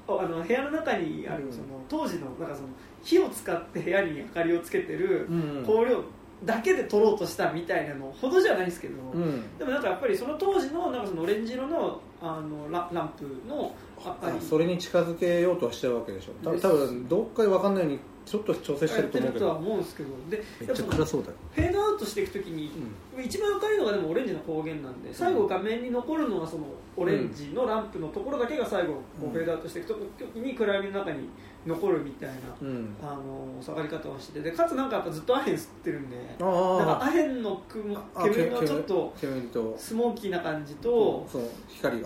部屋の中にあるその当時のなんかその火を使って部屋に明かりをつけてる光量だけで撮ろうとしたみたいなのほどじゃないですけど、うん、でもなんかやっぱりその当時 なんかそのオレンジ色 のランプの明かり、それに近づけようとはしてるわけでしょ。多分どっかで分かんないようにちょっと調整してると思うけど、思うんですけど、でめっちゃ暗そうだよ。フェードアウトしていくときに、うん、一番明るいのがでもオレンジの光源なんで、最後画面に残るのがそのオレンジのランプのところだけが最後こうフェードアウトしていくときに暗闇の中に残るみたいな、うん、下がり方をしてて、でかつなんかやっぱずっとアヘン吸ってるんで、なんかアヘンの煙のちょっとスモーキーな感じと、そう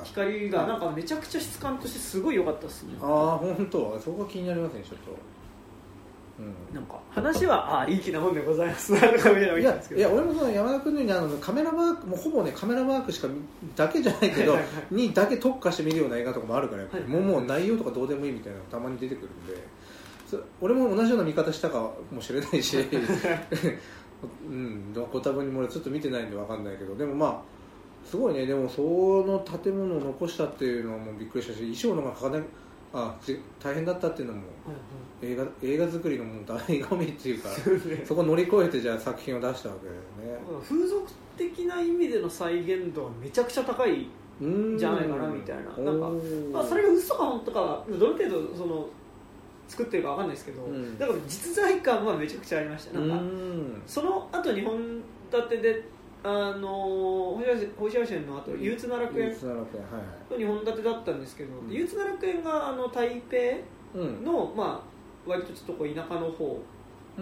光がなんかめちゃくちゃ質感としてすごい良かったですね。ああ、本当そこが気になりますね、ちょっと。うん、なんか話はあいい気なもんでございます。いや俺もその山田君のようにカメラワークもうほぼねカメラワークしかだけじゃないけど、はいはいはい、にだけ特化して見るような映画とかもあるから、はいはい、もう内容とかどうでもいいみたいなのがたまに出てくるんで、俺も同じような見方したかもしれないし、うん、ご多分にもちょっと見てないんで分かんないけど、でもまあすごいね。でもその建物を残したっていうのもびっくりしたし、衣装の方が大変だったっていうのも、うんうん、映画作りのもう醍醐味っていうかそこを乗り越えてじゃあ作品を出したわけだよね。風俗的な意味での再現度はめちゃくちゃ高いんじゃないかなみたいな、なんか、まあ、それが嘘か本当かどの程度その作ってるか分かんないですけど、うん、だから実在感はめちゃくちゃありました。なんかその後2本立てで星野シェンの後、憂鬱な楽園の2本立てだったんですけど、うん、憂鬱な楽園が台北の、うん、まあ、割とちょっとこう田舎の方が、う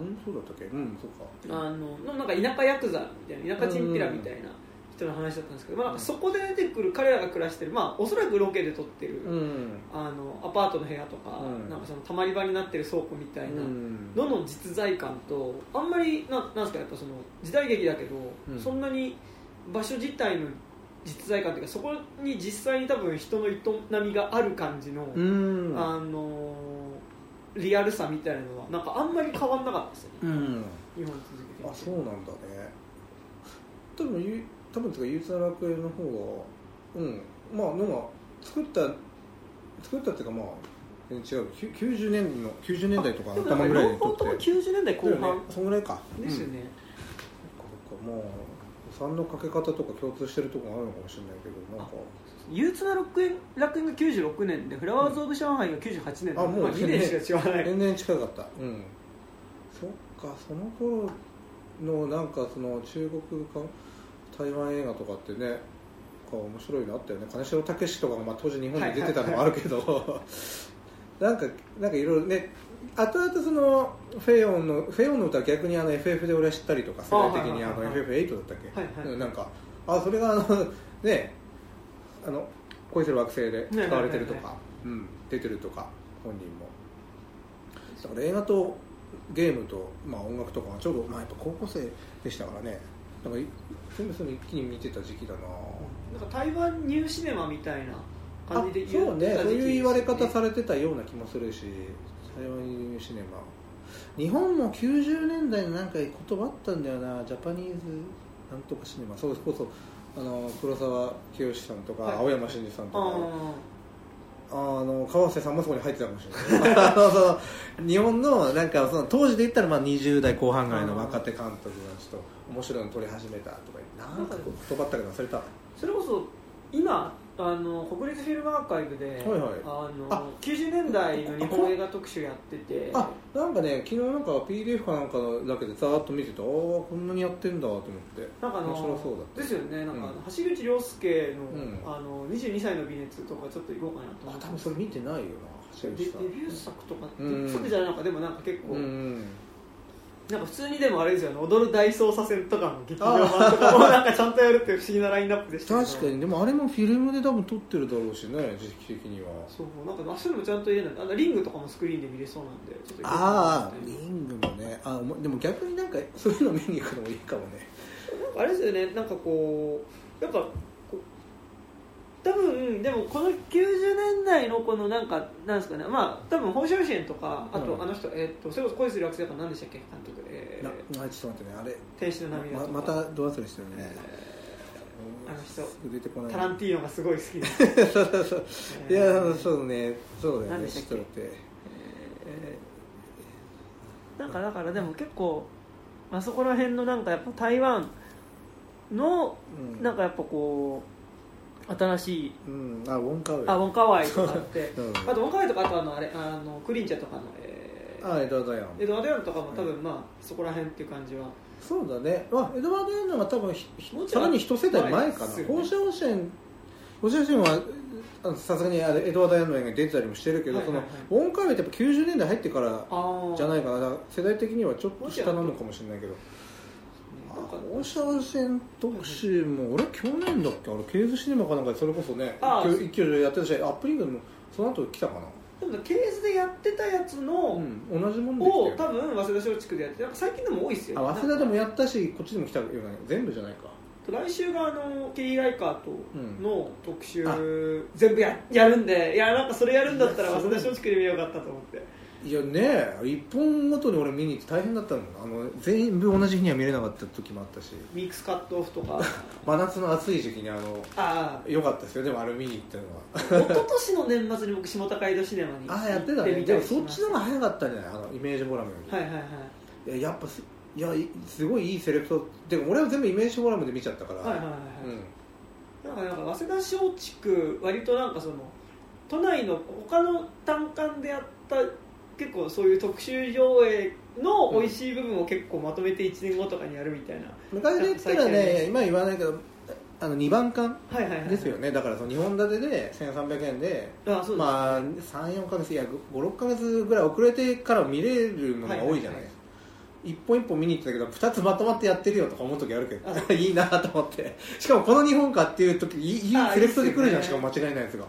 ん、そうだったっけ、うん、そうか、なんか田舎ヤクザみたいな、田舎チンピラみたいな人の話だったんですけど、うん、まあ、なんかそこで出てくる彼らが暮らしてる、まあ、おそらくロケで撮ってる、うん、アパートの部屋とか、うん、なんかそのたまり場になってる倉庫みたいな、うん、の実在感と、あんまりなんすか、やっぱその時代劇だけど、うん、そんなに場所自体の実在感というか、そこに実際に多分人の営みがある感じの、うん、リアルさみたいなのはなんかあんまり変わんなかったですよね、うん、日本続けて。あ、そうなんだね。でも多分とか憂鬱な楽園の方が、うん、まあなんか作ったっていうか、まあ違う90年代とか頭ぐらいで撮って、本当90年代後半、ね、そのぐらいかですよね。うん、なんかまあ3のかけ方とか共通してるところがあるのかもしれないけど、なんか憂鬱な楽園が96年で、フラワーズオブシャンハイが98年で、うん、あ、もう2年しか違わない。全然近かった。うん。そっか、その頃のなんかその中国か。台湾映画とかってね、面白いのあったよね。金城武史とかが、まあ、当時日本に出てたのもあるけど、はいはいはい、なんかいろいろね、後々そのフェヨンの歌は逆にFF で俺は知ったりとか、世代的にFF8 だったっけ、はいはいはい、なんかそれがね、恋する惑星で使われてるとか、うん、出てるとか、本人もだから映画とゲームと、まあ、音楽とかはちょうど、まあ、やっぱ高校生でしたからね。なんか全部その一気に見てた時期だな。なんか台湾ニューシネマみたいな感じで言ってた時期ですね。そうね、そういう言われ方されてたような気もするし、台湾ニューシネマ。日本も90年代のなんか言葉あったんだよな、ジャパニーズなんとかシネマ。そうこそ黒沢清さんとか、はい、青山真司さんとか。川瀬さんもそこに入ってたかもしれない日本 なんかその当時で言ったらまあ20代後半ぐらいの若手監督がちょっと面白いの撮り始めたとか、なんか言葉ったけど忘れた。それこそ今国立フィルムアーカイブで、はいはい、90年代の日本映画特集やってて、あなんかね昨日なんか PDF かなんかだけでざーっと見てて、あこんなにやってんだと思って、なんか面白そうだったですよね。なんか橋口亮介の、22歳の微熱とかちょっと行こうかなと思って、あ多分それ見てないよな。橋口さんデビュー作とかって、作じゃないのか、でもなんか結構、なんか普通にでもあれですよね、踊る大捜査線とかの劇場版とかもなんかちゃんとやるっていう不思議なラインナップでしたけど確かに、でもあれもフィルムで多分撮ってるだろうしね、時期的には。そう、なんか足もちゃんと入れない、リングとかもスクリーンで見れそうなんで、ちょっとああリングもね、あでも逆になんかそういうの見に行くのもいいかもね。なんかあれですよね、なんかこうやっぱ多分でもこの90年代のこのなんかなんですかね、まあ多分本庄支援とか、あとあの人、それこそ恋する惑星だから何でしたっけ監督で、ちょっと待ってね、あれ天使の涙とか またどうやってる人ね、あの人出てこない、タランティーノがすごい好きでそう、いやそうね、そうだよね、ちょっと待って、なんかだからでも結構、まあ、そこら辺のなんかやっぱ台湾の、なんかやっぱこう新しい、あウォンカワイ、ウォンカワイとかあって、あとウォンカワイとか、あとクリンチャとかの、エドワード・ヤン、エドワード・ヤンとかも多分、まあそこら辺っていう感じは。そうだね、まあ、エドワード・ヤンのが多分さらに一世代前かな。放射線はさすがにあれエドワード・ヤンの映画に出てたりもしてるけど、そのウォンカワイってやっぱ90年代入ってからじゃないかな、だから世代的にはちょっと下なのかもしれないけど。放射線特集も俺去年だっけ、あれケーズシネマかなんかでそれこそね一挙でやってたし、アップリングもその後来たかな。でもケーズでやってたやつの、同じものを多分早稲田松竹でやって、なんか最近でも多いですよね。早稲田でもやったしこっちでも来たような、全部じゃないか。来週がケリー・ライカーとの特集、全部 やるんで、いやなんかそれやるんだったら早稲田松竹で見ようかったと思って、いやねえ、1本ごとに俺見に行って大変だったもん、全部同じ日には見れなかった時もあったし、ミックスカットオフとか真夏の暑い時期に良かったですよ。でもあれ見に行ったのは一昨年の年末に僕下高井戸シネマに行ってみたりしました。やってたね。でもそっちの方が早かったんじゃない、イメージフォーラムより。はい、やっぱすごいいいセレクトでも俺は全部イメージフォーラムで見ちゃったから。なんか早稲田松竹割となんかその都内の他の単館でやった結構そういう特集上映の美味しい部分を結構まとめて1年後とかにやるみたいな。昔で言ったらね、今言わないけど2番館ですよね。だからその2本立てで1300円で、まあ 3,4 ヶ月、いや 5,6 ヶ月ぐらい遅れてから見れるのが多いじゃないですか。一本一本見に行ってたけど2つまとまってやってるよとか思う時あるけどいいなと思って、しかもこの2本かっていう時いいセレクトで来るじゃん、しかも間違いないやつが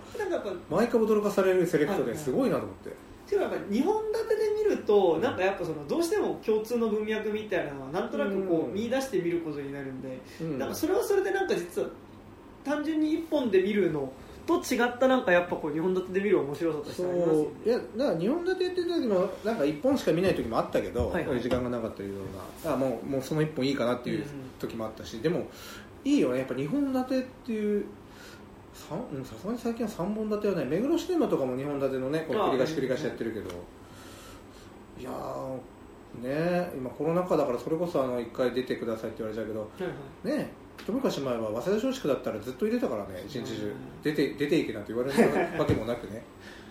毎回驚かされるセレクトですごいなと思って。やっぱ2本立てで見ると、なんかやっぱそのどうしても共通の文脈みたいなのはなんとなくこう見出して見ることになるんで、なんかそれはそれでなんか実は単純に1本で見るのと違った、なんかやっぱこう2本立てで見る面白さとしてありますよね。いやだから2本立てって時もなんか1本しか見ない時もあったけど、時間がなかったりとか、もうその1本いいかなっていう時もあったし、でもいいよねやっぱ2本立てっていう。さすがに最近は3本立てはない、目黒シネマとかも2本立てのね、これ繰り返しやってるけど、いやね、今コロナ禍だからそれこそ1回出てくださいって言われちゃうけど、ね、一昔前は早稲田松竹だったらずっと入れたからね、一日中出ていけなんて言われるわけもなくね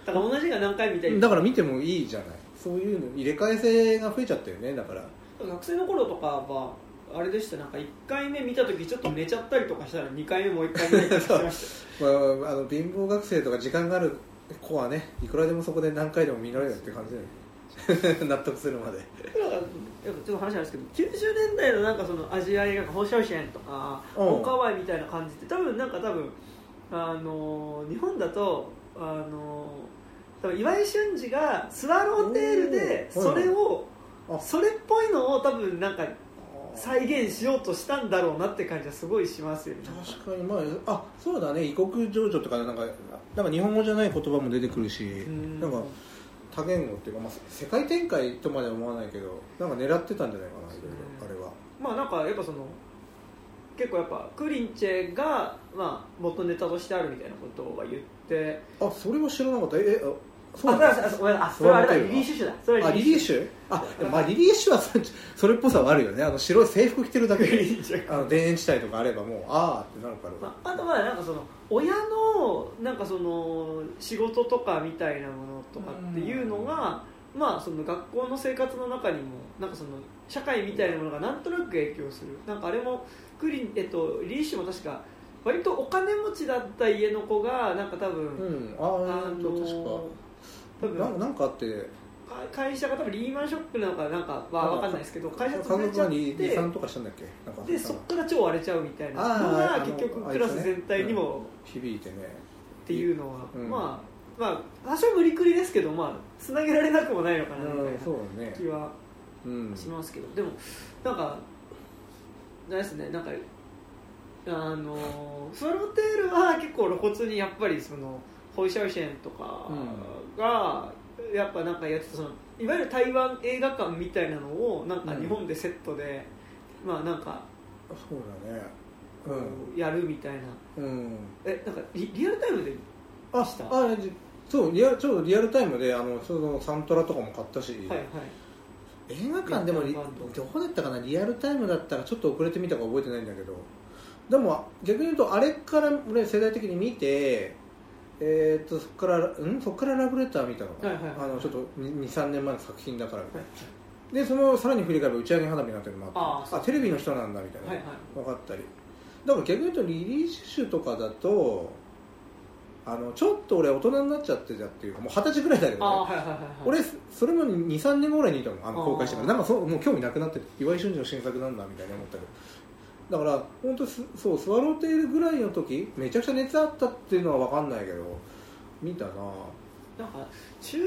だから同じが何回見たい、だから見てもいいじゃない、そういうの入れ替え性が増えちゃったよね。だから学生の頃とかはあれでした、なんか1回目見たときちょっと寝ちゃったりとかしたら2回目もう1回見たりしてました貧乏学生とか時間がある子はね、いくらでもそこで何回でも見られるって感じで納得するまで。ちょっと話なんですけど、90年代 なんかそのアジア映画放射線とかオカワイみたいな感じって多分日本だと岩井俊二がスワローテールでそれっぽいのを多分なんか再現しようとしたんだろうなって感じはすごいしますよね。確かに、そうだね、異国情緒とかなんか日本語じゃない言葉も出てくるし、なんか多言語っていうか、世界展開とまでは思わないけど、なんか狙ってたんじゃないかな、いろいろあれは。なんかやっぱその結構やっぱクリンチェが元ネタとしてあるみたいなことは言って、それは知らなかった。あ、それはあれだ、リリー・シュシュだ。それはリリー・シュ、あ、でもまあリリー・シュはそれっぽさはあるよね。あの白い制服着てるだけであの田園地帯とかあればもうあーってなるから、まあ、あとはなんかその親のなんかその仕事とかみたいなものとかっていうのが、まあその学校の生活の中にもなんかその社会みたいなものがなんとなく影響する。なんかあれもリリー・シュも確か割とお金持ちだった家の子がなんか多分、うん、なんかあって会社が多分リーマンショックなのかなんかは分かんないですけど、会社潰れちゃって離散とかしたんだっけ、なんかでそこから超荒れちゃうみたいなのが結局クラス全体にも響いてねっていうのは、まあまあ多少無理くりですけど、まあつなげられなくもないのかなみたいな気はしますけど、でもなんかないですね。なんかソロテールは結構露骨にやっぱりそのホイシャウシェンとかがやっぱなんかやってた、そのいわゆる台湾映画館みたいなのをなんか日本でセットで、うん、まあなんかそうだね、うん、やるみたいな、うん、なんか リアルタイムでした？あ、そうちょうどリアルタイムでそのサントラとかも買ったし、はいはい、映画館でもどこだったかな、リアルタイムだったらちょっと遅れてみたか覚えてないんだけど、でも逆に言うとあれから俺世代的に見て、そこからラブレター見たのかな、はいはいはい、ちょっと 2,3 年前の作品だからみたいな、はい、でそのさらに振り返れば打ち上げ花火になってるのもあって、あ、テレビの人なんだみたいな、はいはい、分かったり、だから逆に言うとリリー・シュとかだとちょっと俺大人になっちゃってたっていうか、もう20歳ぐらいだけどね、はいはいはいはい、俺それも 2,3 年後ぐらいにいたの、公開してからなんかもう興味なくなって岩井俊二の新作なんだみたいに思ったけど、だから本当そうスワローテールぐらいの時めちゃくちゃ熱あったっていうのは分かんないけど見たな。なんか中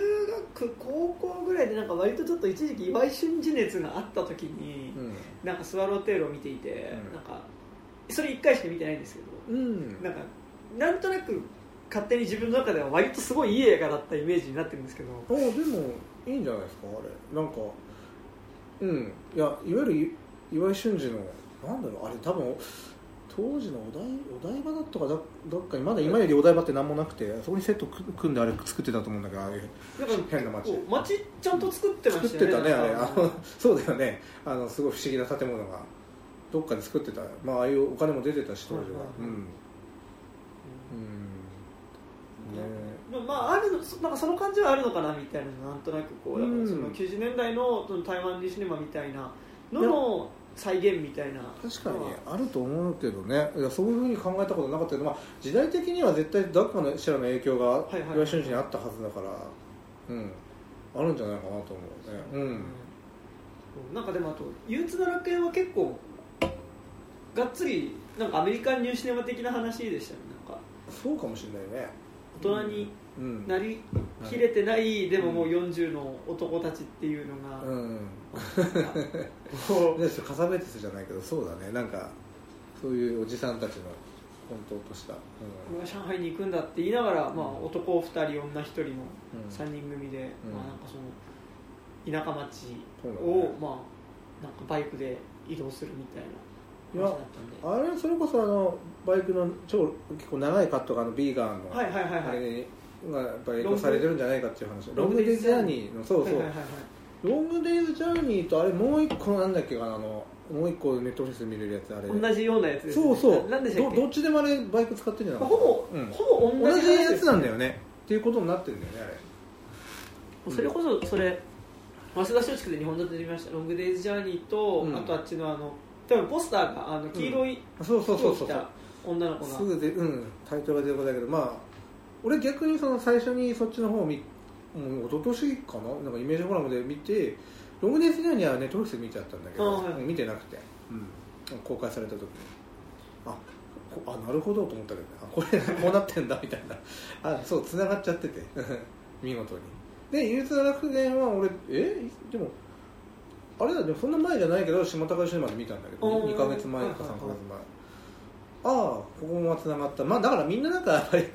学高校ぐらいでなんか割とちょっと一時期岩井俊二熱があった時に、うん、なんかスワローテールを見ていて、うん、なんかそれ1回しか見てないんですけど、うん、なんかなんとなく勝手に自分の中では割とすごいいい映画だったイメージになってるんですけど、あ、でもいいんじゃないですかあれ、なんか、うん、いわゆる岩井俊二のなんだろうあれ、多分当時のお台場だとかどっかにまだ今よりお台場って何もなくて、そこにセット組んであれ作ってたと思うんだけど、ああいう変な街ちゃんと作ってましたね、作ってたねあれそうだよね、すごい不思議な建物がどっかで作ってた、まあああいうお金も出てたし当時は、うんうんうん、ね、まああるのなんかその感じはあるのかなみたいな、なんとなくこうだからその90年代の台湾リシネマみたいなのの再現みたいな、確かにあると思うけどね。いや、そういう風に考えたことなかったけど、まあ、時代的には絶対ダッカのシェラの影響が岩井俊二にあったはずだから、うん、あるんじゃないかなと思うね、うんうん、なんかでもあと憂鬱な楽園は結構がっつりなんかアメリカンニューシネマ的な話でしたね。なんかそうかもしれないね、大人になりきれてない、うん、でももう40の男たちっていうのが、うんカサベテスじゃないけどそうだね、なんかそういうおじさんたちの混沌とした、うん、上海に行くんだって言いながら、まあ、男2人女1人の3人組で、うん、まあ、なんかその田舎町を、ね、まあ、なんかバイクで移動するみたいな。いや、あれそれこそバイクの超結構長いカットがビーガンの、はいはいはいはい、あれがやっぱり影響されてるんじゃないかっていう話、ロングデイズジャーニーの、そうそう、はいはいはい、ロングデイズジャーニーとあれもう一個なんだっけかな、もう一個ネットフリックス見れるやつ、あれ同じようなやつです、ね、そうそう、なんでしたっけ、どっちでもあれバイク使ってるじゃない、ほぼ同じやつなんだよねっていうことになってるんだよねあれ。それこそそれ早稲田松竹で日本立てで見ました、ロングデイズジャーニーと、うん、あとあっちの多分ポスターが黄色い服を着た女の子がすぐで、うん、タイトルが出ることだけど、まあ俺逆にその最初にそっちの方をもう一昨年かな、なんかイメージコラムで見て、ロングデイズジャーニーはネットフリックス見ちゃったんだけど、はい、見てなくて、うん、公開された時にあなるほどと思ったけど、あこれこうなってんだみたいなそう繋がっちゃってて見事に。で憂鬱な楽園は俺でもあれだ、でもそんな前じゃないけど島高由まで見たんだけど、2ヶ月前か3ヶ月前、ここも繋がった、まあ、だからみんななんかやっぱり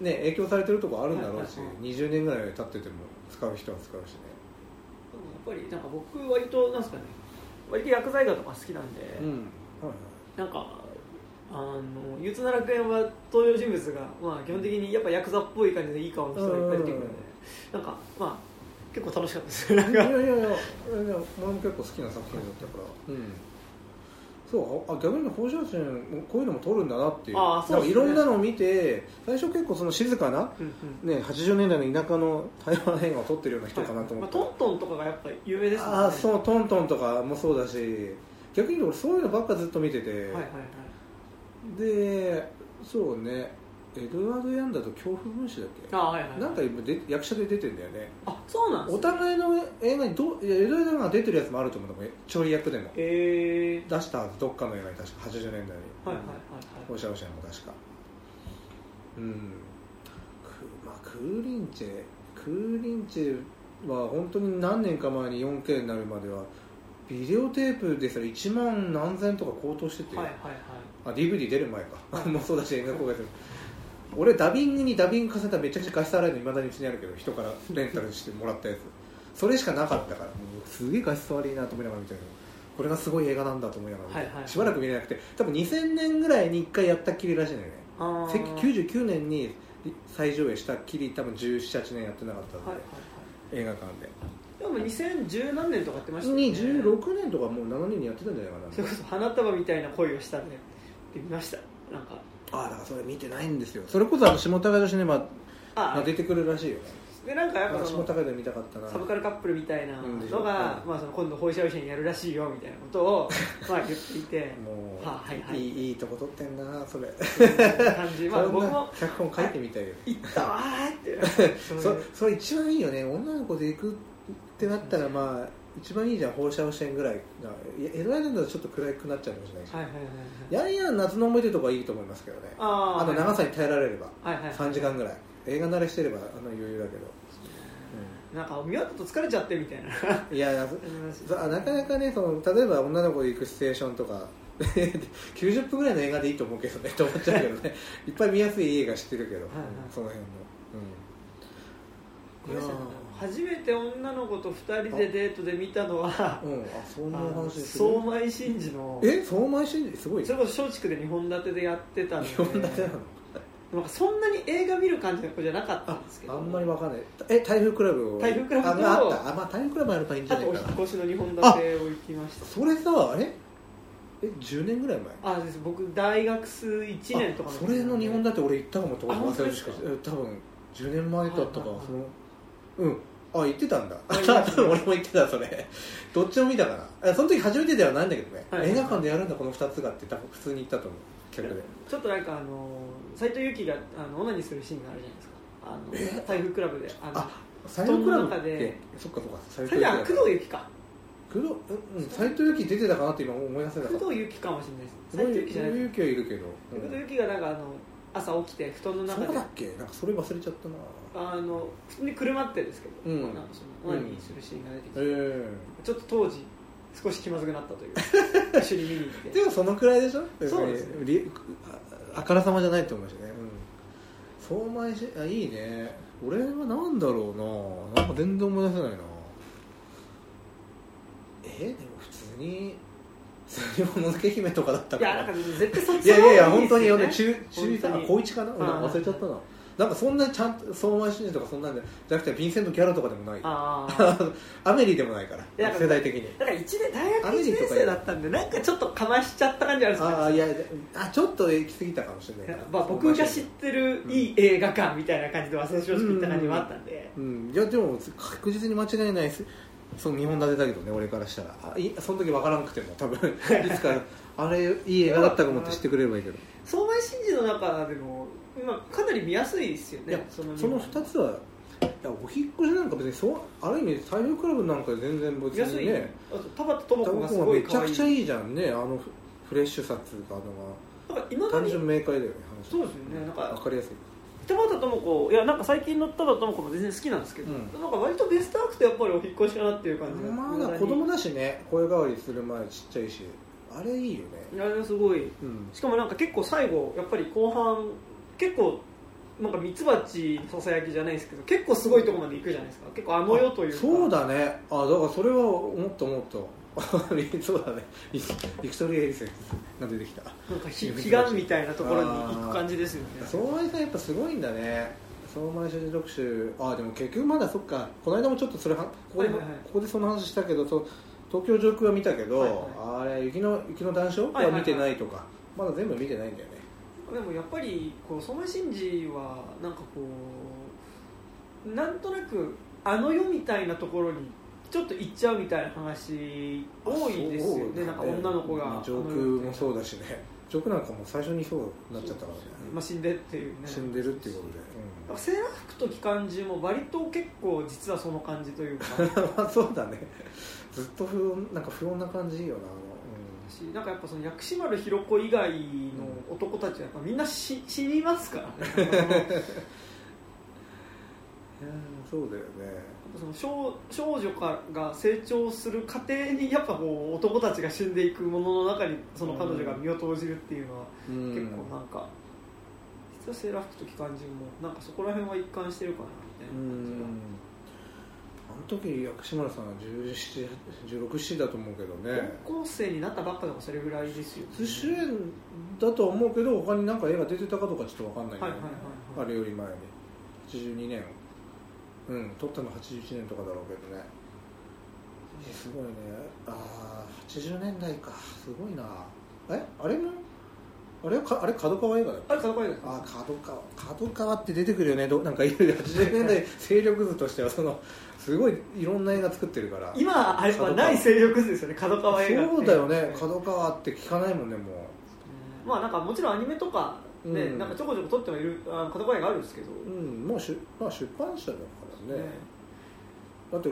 ね、影響されてるとこあるんだろうし、はいはいはい、20年ぐらい経ってても使う人は使うしね。やっぱりなんか僕割となんすかね、割と薬剤画とか好きなんで、うん、はいはい、なんか憂鬱な楽園は登場人物が、まあ、基本的にやっぱヤクザっぽい感じでいい顔の人がいっぱい出てくるので、なんかまあ結構楽しかったですなんかいや俺も結構好きな作品だったから、うん、そうあ逆に放射線こういうのも撮るんだなっていう、あそうですね、なんかいろんなのを見て最初結構その静かな、うんうんね、80年代の田舎の台湾映画を撮ってるような人かなと思って、はいまあ、トントンとかがやっぱり有名ですもんね。あそうトントンとかもそうだし逆に俺そういうのばっかずっと見てて、はいはいはい、でそうねエドワード・ヤンダと恐怖分子だっけ、あ、はいはいはい、なんか今で役者で出てんだよね。あ、そうなんです、ね、お互いの映画にエドワード・ヤンダが出てるやつもあると思うんだけどちょい役でも、出したはずどっかの映画に確か80年代にオシャオシャも確か、うんまあ、クーリンチェは本当に何年か前に 4K になるまではビデオテープですら1万何千とか高騰してて、はいはいはい、あ DVD 出る前かもうそうだし映画公開する俺ダビング重ねたらめちゃくちゃ貸しさられるのいまだにうちにあるけど人からレンタルしてもらったやつそれしかなかったからもうすげえ貸しさわりいなと思いながら見たけどこれがすごい映画なんだと思いながら、はいはい、しばらく見れなくて多分2000年ぐらいに1回やったっきりらしいのよね。あ1999年に再上映したっきり多分17、18年やってなかったので、はいはいはい、映画館ででも2010何年とかやってましたね。2016年とかもう7年にやってたんじゃないかな。それこそ花束みたいな恋をしたねって見ました。なんかああだからそれ見てないんですよ。それこそ下高井のシネマが出てくるらしいよ。でなんかやっぱ下高井で見たかったな。サブカルカップルみたいなのが、うんまあ、その今度放射線にやるらしいよみたいなことをまあ言っていて、もう、はあはいはい、いいとこ撮ってんなそれ。感じまあ僕も脚本書いてみたいよ。行ったわーって。それ一番いいよね。女の子で行くってなったらまあ。一番いいじゃん放射線ぐらいがエドワードだとちょっと暗くなっちゃうかもしれないし、はいはいはいはい、やんやん夏の思い出とかいいと思いますけどね。 あの長さに耐えられれば、はいはいはい、3時間ぐらい映画慣れしてればあの余裕だけど、うん、なんか見終わったと疲れちゃってみたいないやなかなかねその例えば女の子で行くステーションとか90分ぐらいの映画でいいと思うけどねと思っちゃうけどねいっぱい見やすい映画知ってるけど、はいはい、その辺も、うん、初めて女の子と2人でデートで見たのは、うん、あそんな話ですね。相米真嗣の相米真嗣すごい、ね、それこそ松竹で2本立てでやってたんで、2本立てなのなんかそんなに映画見る感じの子じゃなかったんですけど、ね、あんまり分かんない。台風クラブをあ、まあ、台風クラブあればいいんじゃないかな。あとお引越しの2本立てを行きました。それさあれ10年ぐらい前。あです僕大学1年とかの、ね、それの2本立て俺行ったかもと思ってますけど多分10年前だったか、はいはいはい、そのうん、あ言ってたんだ俺も言ってたそれどっちも見たかな。その時初めてではないんだけどね、はい、映画館でやるんだこの2つがって多分普通に言ったと思う客で。ちょっとなんか斉藤由貴がオナニーするシーンがあるじゃないですか、台風クラブで斉藤クラブでそっかそっか斉藤由貴工藤由貴か斉藤由貴出てたかなって今思い出せなかった。工藤由貴かもしれないです。斉藤由貴はいるけど工藤由貴がなんか朝起きて布団の中でそうだっけなんかそれ忘れちゃったな。普通に車ってですけど、うん、オナニーするシーンが出てきて、ちょっと当時少し気まずくなったという一緒に見に行ってでもそのくらいでしょ。そうです、ね、あからさまじゃないと思うしね、うん、相米しあいいね。俺はなんだろうな、なんか全然思い出せないな。でも普通にもののけ姫とかだったから。いやなんか絶対そっちの方がいいですよね。いや本当によね。中さん高一かな、忘れちゃったな。なんかそんなちゃんと相馬真嗣とかそんなんじゃなくてヴィンセント・ギャロとかでもない。アメリでもないから。世代的に。だから大学1年生だったんでなんかちょっとかましちゃった感じあるんですか。いやちょっと行き過ぎたかもしれない。まあ僕が知ってるいい映画館みたいな感じで忘れ正直言った感じもあったんで。うん、いやでも確実に間違いないです。その2本立てだけどね、俺からしたらその時分からなくても多分いつかあれいい映画だったと思って知ってくれればいいけど相米真嗣の中でも今かなり見やすいですよね。いやその2つはお引っ越しなんか別にある意味台風クラブなんかで全然別にね。田畑智子がすごい可愛い、めちゃくちゃいいじゃんね。フレッシュさっていうか単純明快だよね。そうですよね、なんか分かりやすい。田畑智子、いやなんか最近の田畑智子も全然好きなんですけど、うん、なんか割とベストアクトやっぱりお引っ越しかなっていう感じで、まだ子供だしね、声変わりする前ちっちゃいし、あれいいよね。いやあれすごい、うん、しかもなんか結構最後やっぱり後半結構なんかミツバチのささやきじゃないですけど結構すごいとこまで行くじゃないですか。結構あの世というか。そうだね。だからそれは思った。そうだね。ビクトリー・エリセンが出てきた。なんか悲願みたいなところに行く感じですよね。相米さんやっぱすごいんだね。相馬市特集、あでも結局まだそっか、この間もちょっとそれはここで、はいはいはい、ここでその話したけど、東京上空は見たけど、はいはい、あれ雪の談笑は見てないとか、はいはいはい、まだ全部見てないんだよね。でもやっぱりこう相馬慎二はなんかこうなんとなくあの世みたいなところにちょっと行っちゃうみたいな話多いですよね。なんか女の子が上空もそうだしね、上空なんかも最初にそうなっちゃったからね、まあ、死んでっていうね、死んでるっていうことで、うん、だセーラー服と機関銃も割と結構実はその感じというかまあそうだね、ずっと不穏な感じいいよな。なんかやっぱその薬師丸ひろ子以外の男たちはやっぱみんな死にますからねいやそうだよね、その少女が成長する過程にやっぱこう男たちが死んでいくものの中にその彼女が身を投じるっていうのは結構なんか、実はセーラー服と機関銃もなんかそこら辺は一貫してるかなみたいな感じが、あの時薬師丸さんは17、16、17だと思うけどね、高校生になったばっかでもそれぐらいですよね。主演だと思うけど他に何か絵が出てたかとかちょっと分かんないけど、ね、はいはいはいはい、あれより前に82年、うん、撮ったの81年とかだろうけどね、すごいね、あ80年代か、すごいな。あれもあれ角川映画だよ。あれ角川映画。あ角川って出てくるよね。なんかいろいろ80年代勢力図としてはそのすごいいろんな映画作ってるから。今あれはない勢力図ですよね。角川映画って。そうだよね。角川って聞かないもんねもう。まあなんかもちろんアニメとかね、うん、なんかちょこちょこ撮ってはいる角川映画あるんですけど。うん、もうまあ、出版社だからね。ね、だって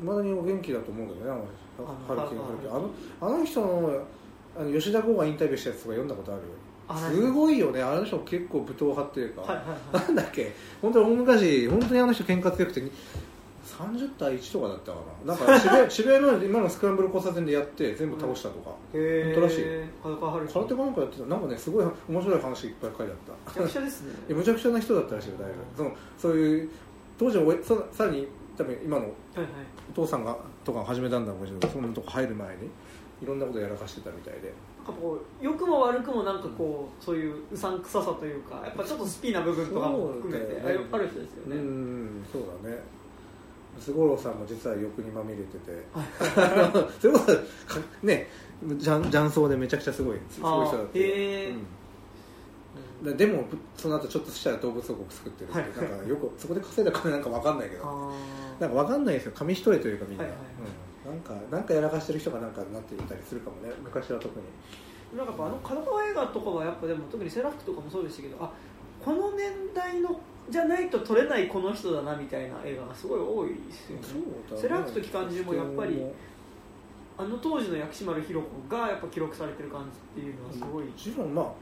未だにお元気だと思うけどね。あの人の。吉田剛がインタビューしたやつとか読んだことあるよ。すごいよね、あの人結構武闘派っていうか、はいはいはい、なんだっけ、本当に大昔、本当にあの人喧嘩強くて30対1とかだったかな、なんか渋谷の今のスクランブル交差点でやって全部倒したとか、うん、本当らしい。空手かなんかやってた、なんかねすごい面白い話いっぱい書いてあった。むちゃくちゃですねむちゃくちゃな人だったらしいよ、だいぶそういう当時のさらに多分今のお父さんがとか始めたんだろうけど、そんなとこ入る前にいろんなことやらかしてたみたいで、なんかこう良くも悪くもなんかこう、うん、そういううさんくささというか、やっぱちょっとスピーな部分とかも含めて、ね、ある人ですよね。うん、そうだね。ム五郎さんも実は欲にまみれてて、それこそね、雀荘でめちゃくちゃすごい人だった。でもその後ちょっとしたら動物王国作ってるって、はい、なんかよくそこで稼いだ金なんか分かんないけど、なんか分かんないですよ、紙一重というかみんな、はいはいはい、なんかやらかしてる人がなんかなっていたりするかもね、昔は特に。なんかあの角川映画とかはやっぱでも特にセーラー服とかもそうでしたけど、あこの年代のじゃないと撮れないこの人だなみたいな映画がすごい多いですよね。セーラー服と機関銃もやっぱりあの当時の薬師丸ひろ子がやっぱ記録されてる感じっていうのはすごい。もちろんまあ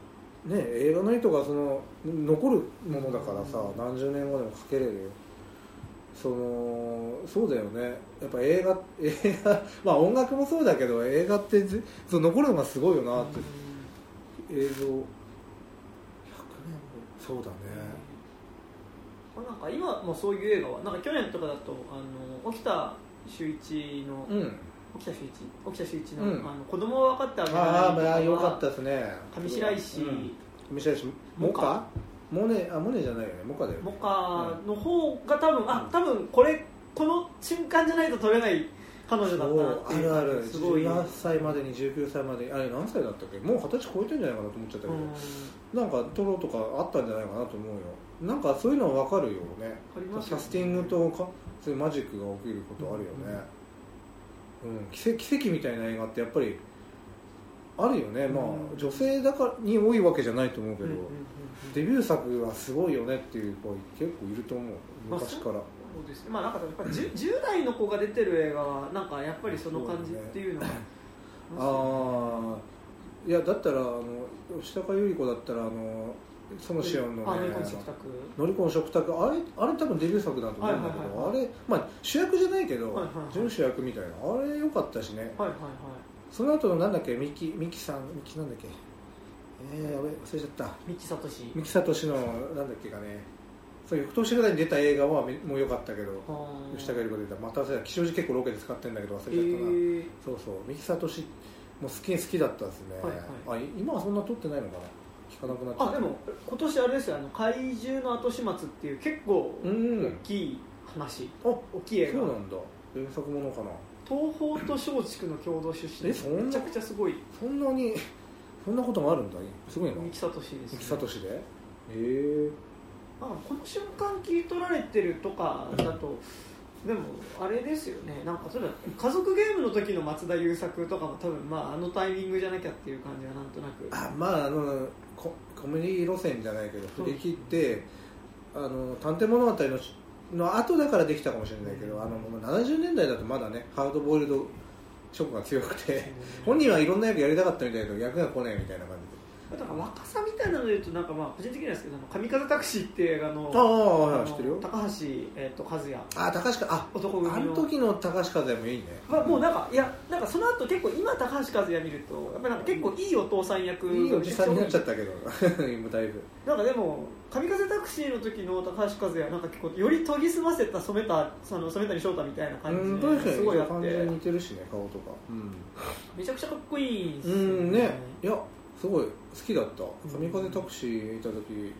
ね、映画の意図がその残るものだからさ、うん、何十年後でもかけれるよ。そうだよね、やっぱ映画まあ音楽もそうだけど映画ってその残るのがすごいよなって、うん、映像100年後、そうだね、うん、なんか今もそういう映画はなんか去年とかだと沖田修一の、うん、あの子供は分かってあげない、ああ良かったですね。上白石モカだよね。モカの方が多分この瞬間じゃないと撮れない彼女だったなっていう。あるある。すごい。18歳までに19歳までに、あれ何歳だったっけ？もう20歳超えてんじゃないかなと思っちゃったけど、なんか撮ろうとかあったんじゃないかなと思うよ。なんかそういうのは分かるよね。キャスティングとかそういうマジックが起きることあるよね。うん、奇跡みたいな映画ってやっぱりあるよね、うん、まあ女性だからに多いわけじゃないと思うけど、うんうんうんうん、デビュー作はすごいよねっていう子結構いると思う、昔から。そうですね、まあなんかやっぱり 10代の子が出てる映画はなんかやっぱりその感じっていうのは、ね、ああいやだったら吉高由里子だったらそのシオンのね、乗り込む食卓、あれ多分デビュー作だと思うんだけど、はいはいはいはい、あれまあ主役じゃないけど、はいはいはい、準主役みたいな、あれ良かったしね、はいはいはい、その後のなんだっけ、ミキさんなんだっけ、やべ忘れちゃった、三木聡のなんだっけかね、そう翌年ぐらいに出た映画はもう良かったけど、吉高由里子出た、また吉祥寺結構ロケで使ってるんだけど忘れちゃったな、そうそう、三木聡もう好きだったですね、はいはい、あ今はそんな撮ってないのかな。聞かなくなっちゃう。あ、でも今年あれですよ、あの怪獣の後始末っていう結構大きい話、大きい映画。そうなんだ、原作ものかな。東宝と松竹の共同出身でめちゃくちゃすごい。そんなにそんなこともあるんだね。すごいな。三木聡です、ね。三木聡で。へえ。あ、この瞬間切り取られてるとかだと。でもあれですよね、なんかそれ家族ゲームの時の松田優作とかも多分、まあ、あのタイミングじゃなきゃっていう感じはなんとなく、あ、まあ、あの コメディ路線じゃないけど振り切ってあの探偵物語 の後だからできたかもしれないけど、あの70年代だとまだねハードボイルドショックが強くて、本人はいろんな役やりたかったみたいだけど役が来ないみたいな感じで、だから若さみたいなので言うとなんか、まあ個人的にはですけど、神風タクシーって映画の高橋和也、あ、高橋か、あ、男組のあの時の高橋和也もいいね。まあ、もうなんか、いや、なんかその後結構今高橋和也見るとやっぱなんか結構いいお父さん役、いいおじさんになっちゃったけど今だいぶなんかでも神風タクシーの時の高橋和也なんか結構より研ぎ澄ませた染谷将太みたいな感じですごいあって、完全に似てるしね顔とか、うん、めちゃくちゃかっこいいんですよね。うんね、いやすごい好きだった。神風タクシーにいた時、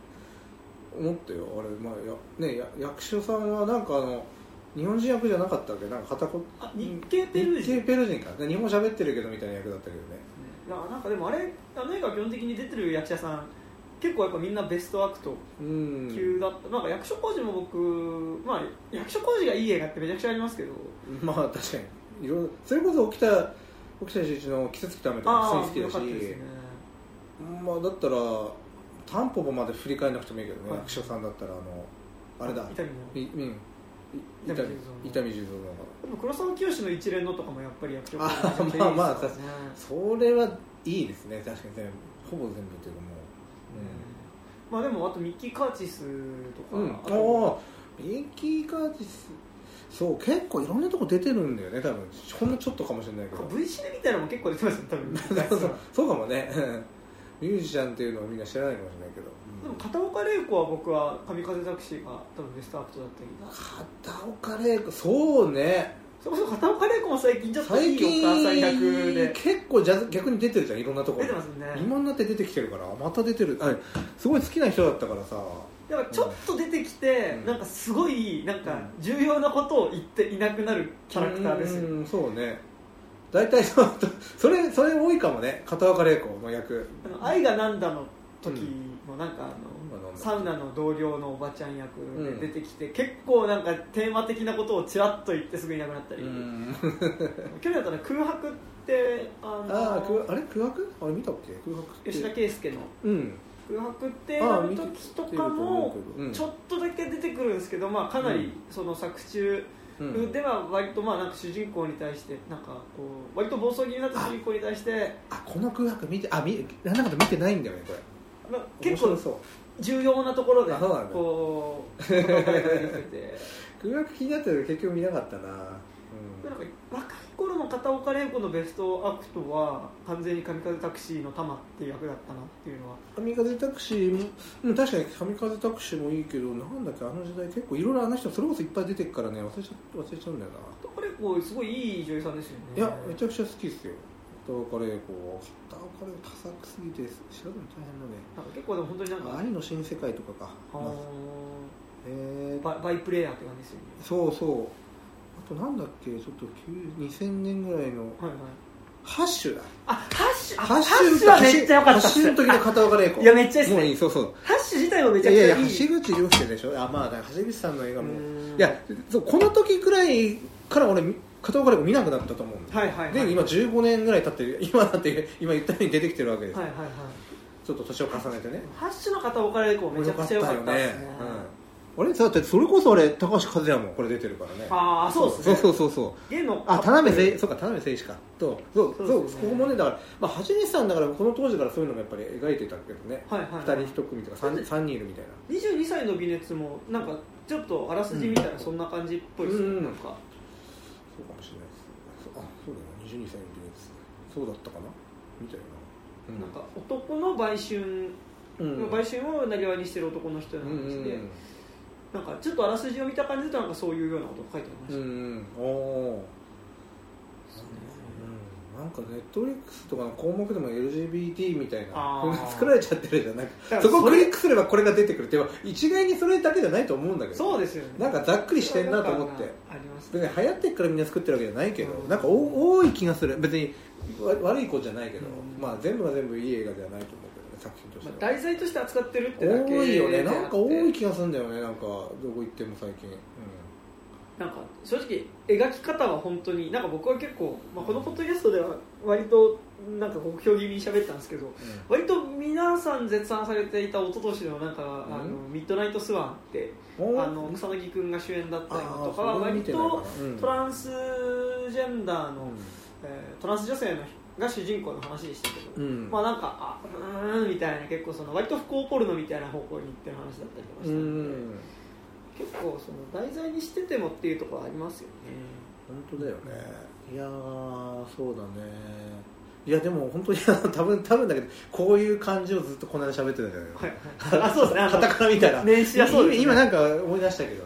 思ったよ。あれ、まあやね、役所さんはなんかあの日本人役じゃなかったっけ？なんか片言、日系ペル人か。日本喋ってるけどみたいな役だったけどね。なんかでもあれ、あの映画基本的に出てる役者さん結構やっぱみんなベストアクト級だった。なんか役所広司も僕、まあ役所広司がいい映画ってめちゃくちゃありますけど。まあ確かに。いろいろそれこそ沖田修一の季節来た雨とか好きだし。まあ、だったらタンポポまで振り返らなくてもいいけどね、役所さんだったらあれだ、伊丹十三のでも黒沢清の一連のとかもやっぱり役所さんめちゃくちゃいいですね。まあまあ確かにそれはいいですね、確かに全部ほぼ全部というかもう、うん、まあでもあとミッキー・カーチスとか、うん、あミッキー・カーチスそう結構いろんなとこ出てるんだよね、多分ほんのちょっとかもしれないけど VC みたいなのも結構出てますよ、多分そうかもねミュージシャンっていうのはみんな知らないかもしれないけど、でも片岡玲子は僕は神風タクシーが多分ベストアクトだったり、片岡玲子そうね、そこそこ片岡玲子も最近ちょっといいお母さん役で結構逆に出てるじゃん、いろんなところ出てますね、今になって出てきてるからまた出てる、すごい好きな人だったからさ、だからちょっと出てきて、なんかすごいなんか重要なことを言っていなくなるキャラクターですよ、うん、そうね、大体それ多いかもね、片岡玲子の役、愛がなんだの時のなんかサウナの同僚のおばちゃん役で出てきて、うん、結構なんかテーマ的なことをちらっと言ってすぐいなくなったり、うん、去年だったら空白ってあれ空白あれ見たっけ、空白吉田圭介の、うん、空白ってある時とかもちょっとだけ出てくるんですけど、まあ、かなりその作中では割とまあなんか主人公に対してなんかこう割と暴走気味になった主人公に対して、あこの空白見てなんだか見てないんだよねこれ、まあ、結構重要なところでこう空白気になってるけど結局見なかったな、うん、なんか若い頃の片岡玲子のベストアクトは完全に神風タクシーの玉っていう役だったなっていうのは、神風タクシーも確かに神風タクシーもいいけど、なんだっけあの時代結構いろいろあの人それこそいっぱい出てるからね忘れちゃうんだよな。片岡玲子すごいいい女優さんですよね。いやめちゃくちゃ好きですよ片岡玲子は。片岡玲子多作すぎて知らずに大変だね。なんか結構でも本当になんか愛の新世界とかか、まずバイプレイヤーって感じですよね。そうそう、あとなんだっけちょっと2000年ぐらいの、はいはい、ハッシュだ。ハッシュはめっちゃ良かったっす。ハッシュの時の片岡玲子。いやめっちゃいいっすね。もういい、そうそう。ハッシュ自体もめちゃくちゃいい。橋口亮介でしょ。あまあ橋口さんの映画も。いやそうこの時くらいから俺片岡玲子見なくなったと思うんで。はいはいはい、で今15年ぐらい経って今だって今言ったように出てきてるわけです。はいはいはい。ちょっと年を重ねてね。ハッシュの片岡玲子めちゃくちゃ良かったですね。あれだってそれこそあれ高橋和也もこれ出てるからね。ああそうですね。そう。芸能あ田辺誠一かとそうここもねだからまあはじめさんだからこの当時からそういうのもやっぱり描いてたけどね。はいはい、はい。2人1組とか3人いるみたいな。22歳の微熱もなんかちょっとあらすじみたいなそんな感じっぽいですね、うん、なんか。そうかもしれないです。あそうだな22歳の微熱そうだったかなみたいな、うん。なんか男の売春、うん、売春を生業にしてる男の人なんですね。うんうん、なんかちょっとあらすじを見た感じだとなんかそういうようなことが書いてありました。うん、おお。なんかかネットフリックスとかの項目でも LGBT みたいな作られちゃってるじゃん。なんかそこをクリックすればこれが出てくるって一概にそれだけじゃないと思うんだけど、そうですよね、なんかざっくりしてんなと思って、ね、流行ってっからみんな作ってるわけじゃないけど、うん、なんか多い気がする。別に悪い子じゃないけど、うん、まあ全部が全部いい映画ではないと思うけどね、作品としては、まあ、題材として扱ってるってだけ多いよね。なんか多い気がするんだよね。なんかどこ行っても最近、うん、なんか正直描き方は本当になんか僕は結構、まあ、このポッドキャストでは割となんか酷評気味に喋ったんですけど、うん、割と皆さん絶賛されていた一昨年のなんか、うん、あのミッドナイトスワンって草薙くんが主演だったりとかは割とトランスジェンダーの、うん、トランス女性のが主人公の話でしたけど、うん、まあなんかあみたいな結構その割と不幸ポルノみたいな方向に行ってる話だったりとかしたので、うん結構その題材にしててもっていうところありますよね。本当だよね。いやそうだね。いやでも本当に多分だけどこういう感じをずっとこの間喋ってたじゃない、はい、あそうですね。カタカナみたいな、ね、そうですね。今なんか思い出したけど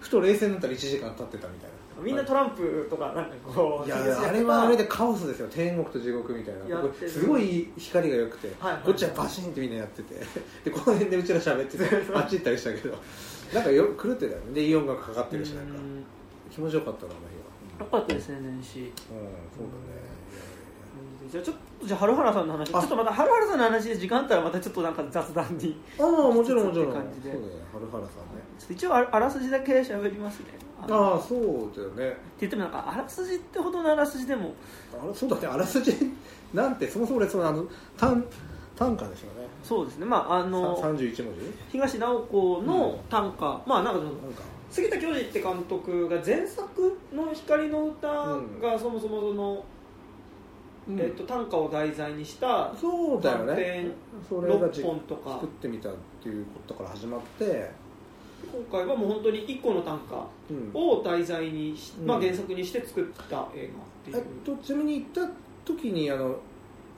ふと冷静になったら1時間経ってたみたいな。みんなトランプとかなんかこういやあれはあれでカオスですよ。天国と地獄みたいな、これすごい光が良くて、はいはい、こっちはバシンってみんなやっててでこの辺でうちら喋っててあっち行ったりしたけどなんかよ狂ってたよね。でいい音楽かかってるしなんか気持ちよかったなあの日は。よかったですね年始。うんそうだね。じゃあちょっとじゃあ春原さんの話ちょっとまた春原さんの話で時間あったらまたちょっとなんか雑談に。ああもちろんもちろん。そうだね春原さんね。一応あらすじだけ喋りますね。ああそうだよねって言ってもなんかあらすじってほどのあらすじでもそうだね。あらすじなんてそもそも俺そのあの短歌ですよね。そうですね、まあ、あの31文字東直子の短歌、うん、まあなんか杉田教授って監督が前作の光の歌がそもそもその、うん短歌を題材にしたそうだよね。それが6本とか作ってみたっていうことから始まって今回はもう本当に1個の短歌を題材に、うんまあ、原作にして作った映画っていう、ちなみに行った時にあの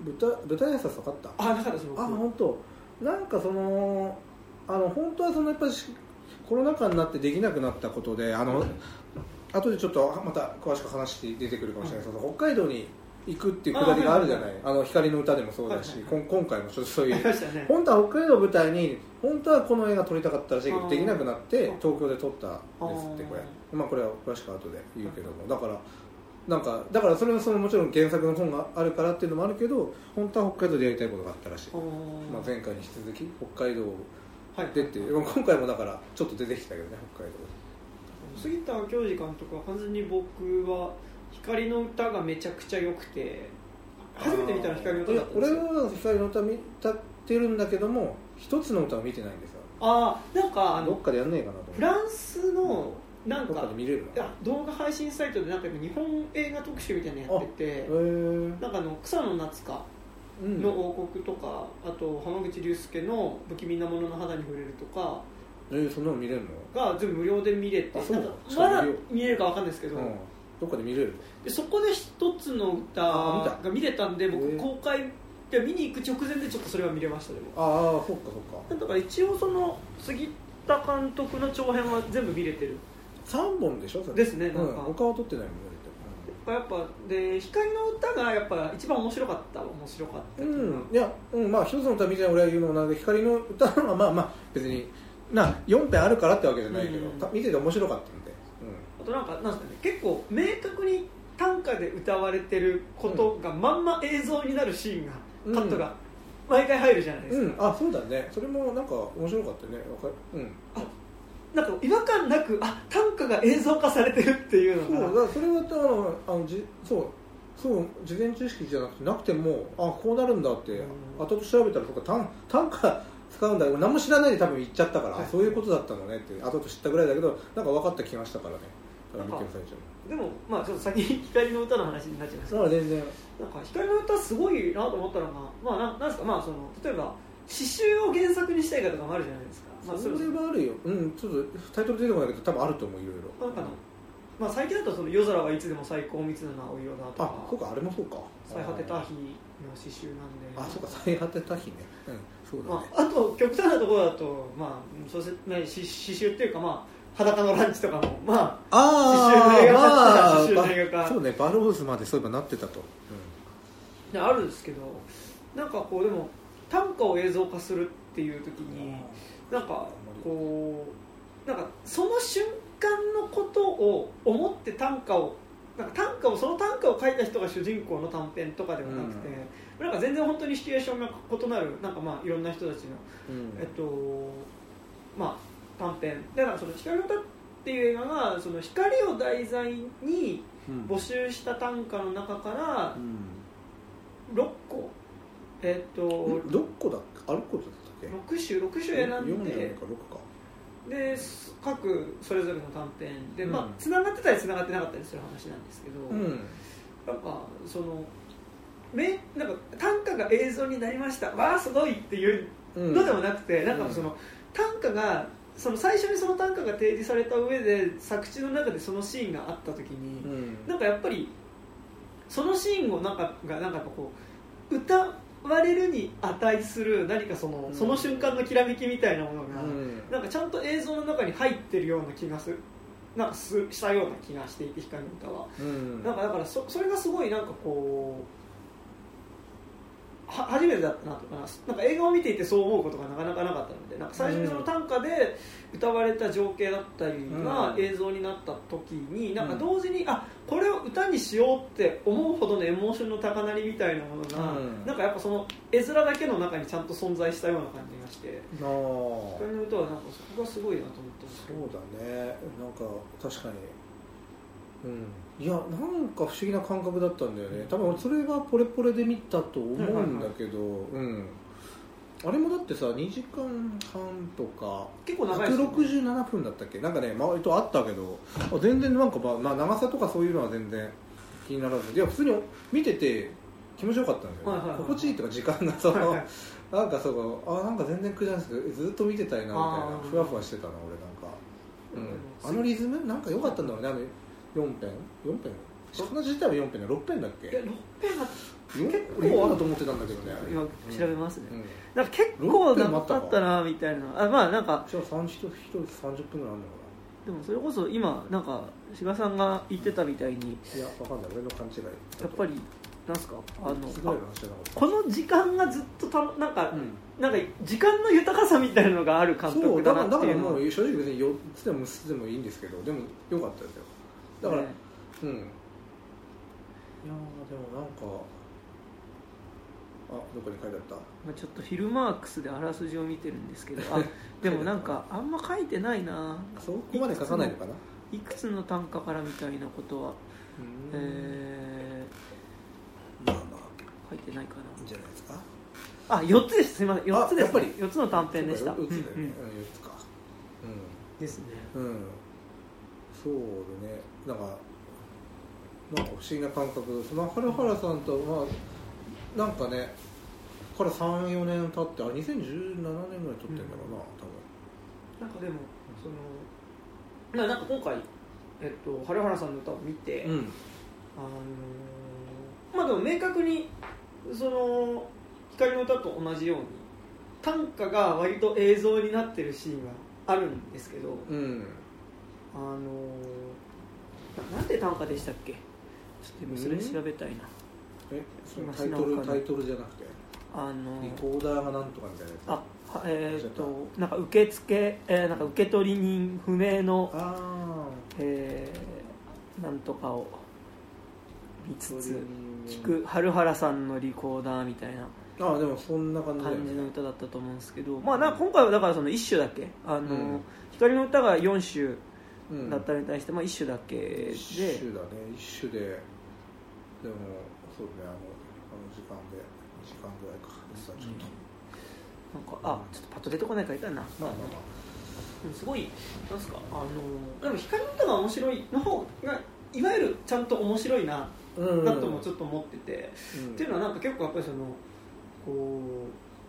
舞台挨拶分かった？あ、なかったです僕。あ、本当。なんかその本当はそのやっぱりコロナ禍になってできなくなったことで後でちょっとまた詳しく話して出てくるかもしれないですけど、はい、北海道に行くっていうくだりがあるじゃない。光の歌でもそうだし、はいはい、今回もちょっとそういう、ね、本当は北海道を舞台に本当はこの映画撮りたかったらしいけどできなくなって東京で撮ったんですって。これまあこれは詳しく後で言うけども、だからだからそれはそのもちろん原作の本があるからっていうのもあるけど本当は北海道でやりたいことがあったらしい、まあ、前回に引き続き北海道でっていう、はい、今回もだからちょっと出てきたけどね北海道。杉田教授監督は完全に僕は光の歌がめちゃくちゃ良くて初めて見たの光の歌だったんですよ。俺は光の歌見たってるんだけども一つの歌は見てないんですよ。ああなんかどっかでやんねえかなと思って。フランスのなんか見れる動画配信サイトでなんか日本映画特集みたいなのやってて、なんか草野夏香の王国とか、うん、あと浜口竜介の不気味なものの肌に触れるとか、そんなの見れるのが全部無料で見れて、なんかまだ見れるかわかんないですけど、うん、どっかで見れる。でそこで一つの歌が見れたんで僕公開で見に行く直前でちょっとそれは見れました。でもああそっかそっか。だから一応その杉田監督の長編は全部見れてる。3本でしょそれですね。なんか、うん、他は撮ってないもんね。やっぱで光の歌がやっぱ一番面白かった、うん、いや、うん、まあ一つの歌みたいな俺は言うのもなんで光の歌はまあまあ別にな4編あるからってわけじゃないけど、うん、見てて面白かったんで、うん、あとなんか、ね、結構明確に短歌で歌われてることがまんま映像になるシーンが、うん、カットが毎回入るじゃないですか、うんうん、あそうだね。それもなんか面白かったね。わかる、うんあなんか違和感なく短歌が映像化されてるっていうのがそうだそれはそう事前知識じゃなくてもこうなるんだって、うん、後で調べたらとか短歌使うんだよ。何も知らないで多分言っちゃったから、はい、そういうことだったのねって後で知ったぐらいだけどなんか分かった気がしたからね。だから見てる最初でもまあちょっと先に光の歌の話になっちゃいますけど全然なんか光の歌すごいなと思ったのがなんですかまあその例えば詩集を原作にしたい方もあるじゃないですか。まあ、それはあるよ、うん、ちょっとタイトル出てこないけど多分あると思ういろいろなんかな、まあ、最近だとその夜空はいつでも最高密な青色だとかそうかあれもそうか最果てた日の詩集なんでそうか最果てた日ね、うんそうだねまあ、あと極端なところだと、まあ、そうせない詩集っていうか、まあ、裸のランチとかも、まあ、詩集の映画化そうねバルースまでそういえばなってたと、うんあるんですけど、なんかこうでも短歌を映像化するっていう時になんかこうなんかその瞬間のことを思って短歌をその短歌を書いた人が主人公の短編とかではなくて、うん、なんか全然本当にシチュエーションが異なるなんかまあいろんな人たちの、うんまあ、短編だからその光の歌っていう映画がその光を題材に募集した短歌の中から6個、6個だっけあれ個だったっけ6種選んで4か6かで各それぞれの短編で、まあ、繋がってたり繋がってなかったりする話なんですけど、うん、なんかそのなんか短歌が映像になりましたわーすごいっていうのでもなくて、うん、なんかその短歌がその最初にその短歌が提示された上で作中の中でそのシーンがあった時に、うん、なんかやっぱりそのシーンをなんかこう歌割れるに値する何かその瞬間のきらめきみたいなものが、うん、なんかちゃんと映像の中に入ってるような気がするなんかしたような気がしていて光の歌は、うん、なんかだからそれがすごいなんかこう初めてだったなとかなんか映画を見ていてそう思うことがなかなかなかったのでなんか最初にその短歌で歌われた情景だったりが映像になった時に、うん、なんか同時にあこれを歌にしようって思うほどのエモーションの高鳴りみたいなものが、うん、なんかやっぱその絵面だけの中にちゃんと存在したような感じがしてそれの歌はなんかそこがすごいなと思ってそうだねなんか確かに、うん、いやなんか不思議な感覚だったんだよね多分俺それはポレポレで見たと思うんだけど、はいはいはいうんあれもだってさ2時間半とか結構長いです、ね、167分だったっけなんかね割とあったけど全然なんか、まあ、長さとかそういうのは全然気にならずいや普通に見てて気持ちよかったんだよね、はいはいはい、心地いいとか時間がその、はいはい、なんかそうかあなんか全然苦じゃないですけどずっと見てたいなみたいなふわふわしてたな俺なんか、うん、あのリズムなんか良かったんだろうねあの4編魚自体は4編だ6編だっけいや6編だった結構あると思ってたんだけどね今調べますね、うん、なんか結構長かったなみたいなあまあなんかじゃあ1人30分ぐらいあるのかなでもそれこそ今なんか柴さんが言ってたみたいにいやわかんない俺の勘違いやっぱりなんすかこの時間がずっとなんか時間の豊かさみたいなのがある監督だなっていうのそうだからもう正直別に4つでも6つでもいいんですけどでも良かったですよだから、ね、うんいやでもなんかあどこに書いてあった、まあ、ちょっとフィルマークスであらすじを見てるんですけどあでもなんかあんま書いてないなそこまで書かないのかないくつの短歌からみたいなことはまあまあ書いてないかないいんじゃないですかあ4つですすいません4つです、ね、やっぱり4つの短編でした4つだよね、うんうん、4つか、うん、ですねうんそうだねなんか不思議な感覚その春原さんとまあなんかね、から3、4年経って、あ、2017年ぐらい撮ってるんだろうな、うん、多分なんかでも、そのなんか今回、春原さんの歌を見て、うん、まあでも明確にその光の歌と同じように短歌が割と映像になってるシーンがあるんですけど、うん、なんて短歌でしたっけちょっとそれ調べたいな、うんそのタイトルじゃなくてリコーダーがなんとかみたいなやつあなんかなんか受け取り人不明のなんとかを見つつ聞く春原さんのリコーダーみたいなあでもそんな感じの歌だったと思うんですけど、まあ、なんか今回はだからその1首だけうん、光の歌が4首だったのに対して、まあ、1首だけで1首だね1首ででもそうね、あの時間で2時間ぐらいか、うん、ちょっとパッと出てこないからいたいな、まあまあまあ、でもすごいなんですかでも光の歌が面白いの方がいわゆるちゃんと面白いな、うん、だともちょっと思ってて、うん、っていうのはなんか結構やっぱりそのこ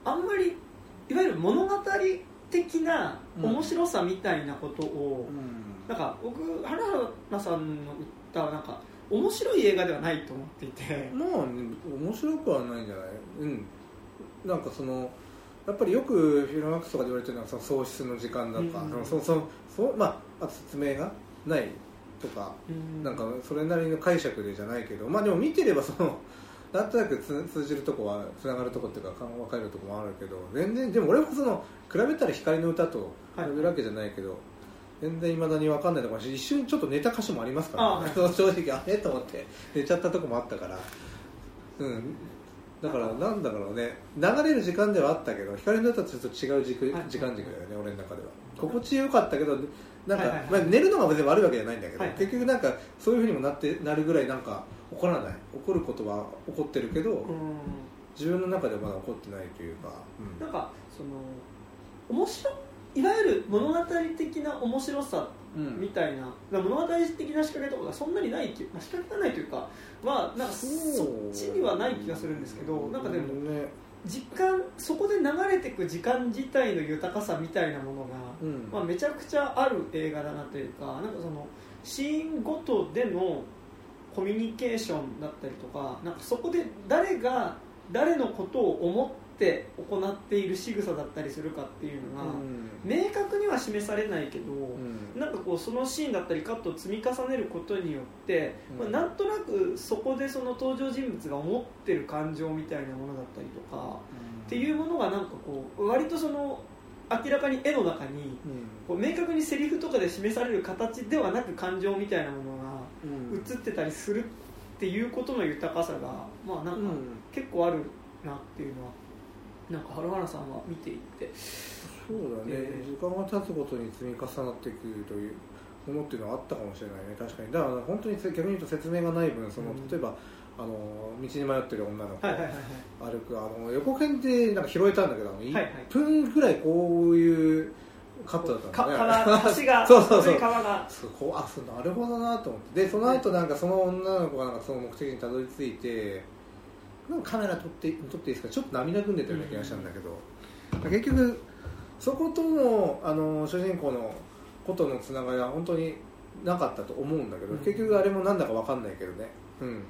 うあんまりいわゆる物語的な面白さみたいなことを、うん、なんか僕原田さんの歌はなんか面白い映画ではないと思っていてまあ面白くはないんじゃないうんなんかそのやっぱりよくフィルマークスとかで言われてるのはその喪失の時間だとか、うん、まあ説明がないとか、うん、なんかそれなりの解釈でじゃないけどまあでも見てればそのなんとなく通じるとこはつながるとこっていうか分かれるとこもあるけど、全然でも俺もその比べたら光の歌と比べるわけじゃないけど、はい、全然未だに分かんないところ、一瞬ちょっと寝た歌詞もありますから、ね、正直あれと思って寝ちゃったとこもあったから、うん、だからなんだろうね、流れる時間ではあったけど光の歌とちょっと違う時間軸だよね、俺の中では心地よかったけど、なんか、はいはいはい、まあ、寝るのが別に悪いわけじゃないんだけど、はい、結局なんかそういうふうにもなるぐらいなんか怒らない、怒ることは怒ってるけど、うん、自分の中ではまだ怒ってないというか、うん、なんかその面白いわゆる物語的な面白さみたいな、うん、物語的な仕掛けとかがそんなにないっていう、仕掛けがないというか、まあ、なんかそっちにはない気がするんですけど、なんかでも、ね、時間そこで流れていく時間自体の豊かさみたいなものが、うん、まあ、めちゃくちゃある映画だなというか、なんかそのシーンごとでのコミュニケーションだったりとか、なんかそこで誰が誰のことを思って行っている仕草だったりするかっていうのが、うん、明確には示されないけど、うん、なんかこうそのシーンだったりカットを積み重ねることによって、うん、まあ、なんとなくそこでその登場人物が思ってる感情みたいなものだったりとか、うん、っていうものがなんかこう割とその明らかに絵の中に、うん、こう明確にセリフとかで示される形ではなく感情みたいなものが映ってたりするっていうことの豊かさが、まあ、なんか結構あるなっていうのは、なんか春原さんは見ていってそうだね、時間が経つごとに積み重なっていくというものっていうのはあったかもしれないね、確かに。だから本当に逆に言うと説明がない分、その例えば、うん、あの道に迷ってる女の子、はいはいはいはい、歩くあの横編でなんか拾えたんだけど、はいはい、1分ぐらいこういうカットだったんだね、橋がそう川がこう、あ、そう、なるほどなと思って、でその後なんかその女の子がなんかその目的にたどり着いて、なんかカメラ撮っていいですか、ちょっと涙ぐんでたような気がしたんだけど、うん、結局そことの、あの主人公のことのつながりは本当になかったと思うんだけど、うん、結局あれもなんだか分かんないけどね、うん、なんか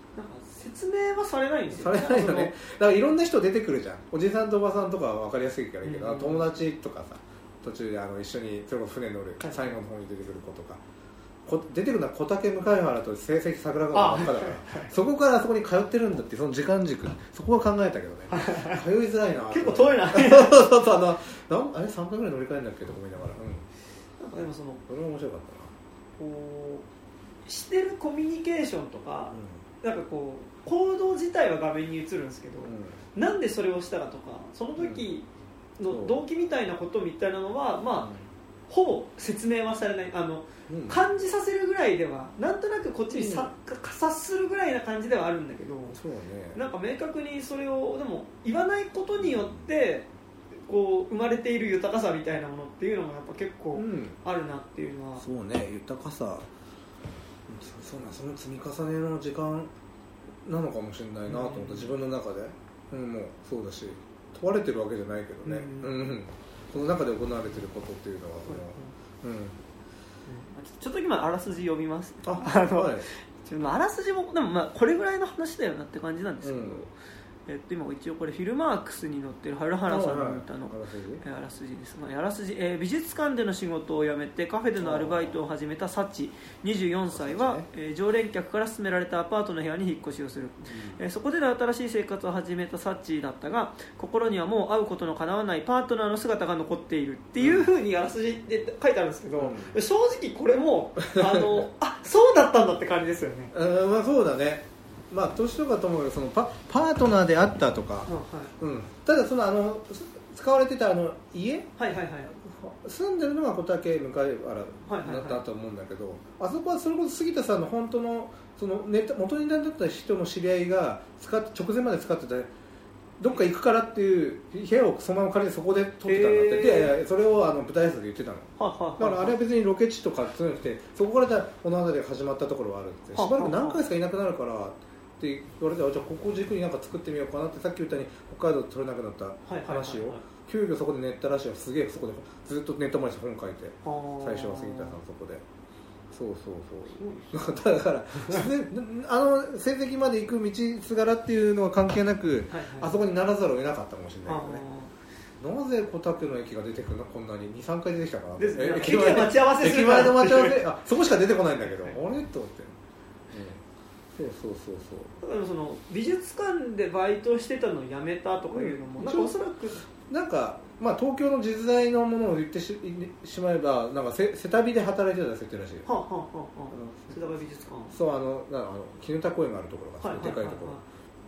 説明はされないんですよね。されないよね。だからいろんな人出てくるじゃん。おじさんとおばさんとかは分かりやすいからいいけど、うんうん、友達とかさ、途中であの一緒にそれこそ船乗る、はい、最後の方に出てくる子とか、出てくるのは小竹向原と成績桜川ばっかだから、そこからあそこに通ってるんだってその時間軸、そこは考えたけどね。通いづらいな。結構遠いな。そうそうあれ3回ぐらい乗り換えんだっけと思いながら。うん、なんかでもそのこれも面白かったな。こうしてるコミュニケーションとか。うん、なんかこう行動自体は画面に映るんですけど、うん、なんでそれをしたかとかその時の動機みたいなことみたいなのは、うん、まあ、ほぼ説明はされない、あの、うん、感じさせるぐらいではなんとなくこっちに察するぐらいな感じではあるんだけど、そうね、なんか明確にそれをでも言わないことによってこう生まれている豊かさみたいなものっていうのがやっぱ結構あるなっていうのは、うん、そうね、豊かさ、そうな、その積み重ねの時間なのかもしれないなと思った、うん、自分の中で、うん、もうそうだし問われてるわけじゃないけどね、うんうん、この中で行われてることっていうのは、その、うんうん、ちょっと今あらすじ読みます。あらすじもでもまあこれぐらいの話だよなって感じなんですけど、うん、今一応これフィルマークスに載ってる春原さんの歌のあらすじです。あらすじ、美術館での仕事を辞めてカフェでのアルバイトを始めたサチ24歳は、常連客から勧められたアパートの部屋に引っ越しをする、うん、そこでの新しい生活を始めたサチだったが、心にはもう会うことのかなわないパートナーの姿が残っているっていう風にあらすじで書いてあるんですけど、うん、正直これもあ、そうだったんだって感じですよね。まあそうだね、まあ、年とかともその パートナーであったとか、うんはいうん、ただその使われてたあの家、はいはいはい、住んでるのが小竹向原だったと思うんだけど、はいはいはい、あそこはそれこそ杉田さんの本当 そのネタ元になった人の知り合いが直前まで使ってた、どっか行くからっていう部屋をそのまま仮にそこで撮ってたんだって、でそれをあの舞台挨拶で言ってたの、はははは、だからあれは別にロケ地とかじゃなくて、そこからこの辺りが始まったところはあるんで、しばらく何回しかいなくなるからって言われて、じゃあここを軸になんか作ってみようかなって、さっき言ったように北海道で撮れなくなった話を急遽そこで練ったらしいよ。すげえそこでずっとネット前に本書いて、最初は杉田さんそこでそうだからあの成績まで行く道すがらっていうのは関係なく、はいはい、あそこにならざるを得なかったかもしれないけどね。なぜ小竹の駅が出てくるの、こんなに 2,3 回出てきたかな、駅前の待ち合わせ、あそこしか出てこないんだけど、あれと思って、そうそうそうそう。だからその美術館でバイトしてたのをやめたとかいうのも、うん、なんかおそらくなんか、まあ、東京の実在のものを言って しまえばなんか 世田美で働いてた設定らしいよ。はあ、はあはあ、世田美美術館。そう砧公園があるところが、はい、でかいとこ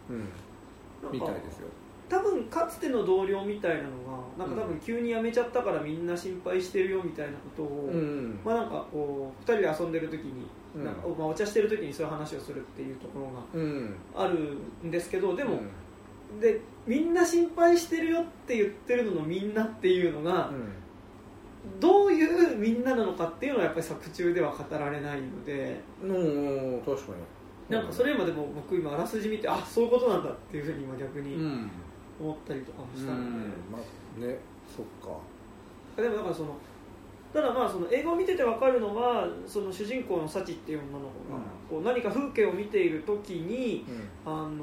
ろ、うん、みたいですよ。多分かつての同僚みたいなのがなんか多分急に辞めちゃったからみんな心配してるよみたいなことを、うん、まあなんかこう2人で遊んでる時に、うん、なんかまあお茶してる時にそういう話をするっていうところがあるんですけど、でも、うん、でみんな心配してるよって言ってるののみんなっていうのが、うん、どういうみんななのかっていうのはやっぱり作中では語られないので、うん、確かになんかそれ今でも僕今あらすじ見て、あ、そういうことなんだっていうふうに今逆に、うん思ったりとかもしたので、うんまあ、ね、そっか。でもだからその、ただまあその映画を見てて分かるのは、その主人公のサチっていう女の子が、こう何か風景を見ているときに、うん、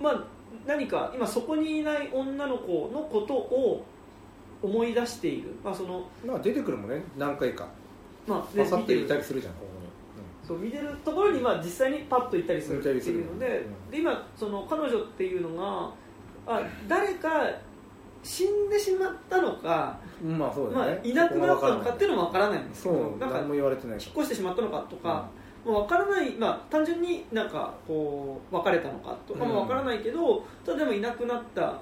まあ何か今そこにいない女の子のことを思い出している。まあその、まあ、出てくるもんね、何回か。まあ、でパサっていたりするじゃん。そう見てるところにまあ実際にパッといたりするっていうので、うん、で今その彼女っていうのが。あ誰か死んでしまったのか、まあそうだね、まあ、いなくなったのかっていうのも分からないんですけど、なんか引っ越してしまったのかとか、うん、もう分からない、まあ、単純になんかこう別れたのかとかも分からないけど、うん、ただでもいなくなった、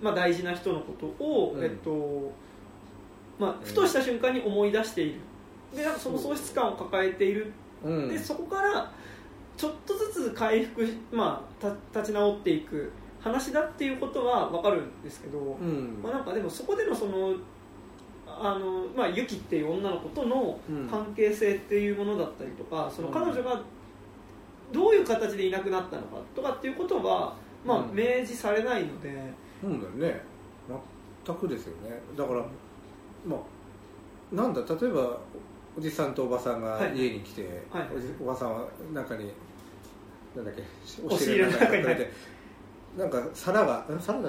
まあ、大事な人のことを、うんまあ、ふとした瞬間に思い出している、うん、でなんかその喪失感を抱えている、うん、でそこからちょっとずつ回復、まあ、立ち直っていく話だっていうことは分かるんですけど、うんまあ、なんかでもそこでのそのまあ、ユキっていう女の子との関係性っていうものだったりとか、うん、その彼女がどういう形でいなくなったのかとかっていうことは、まあうん、明示されないので、うんだよね、全くですよね。だから、まあ、なんだ例えばおじさんとおばさんが家に来て、はいはい、おばさんは中になんだっけお尻の中に入ってなんか皿だったかな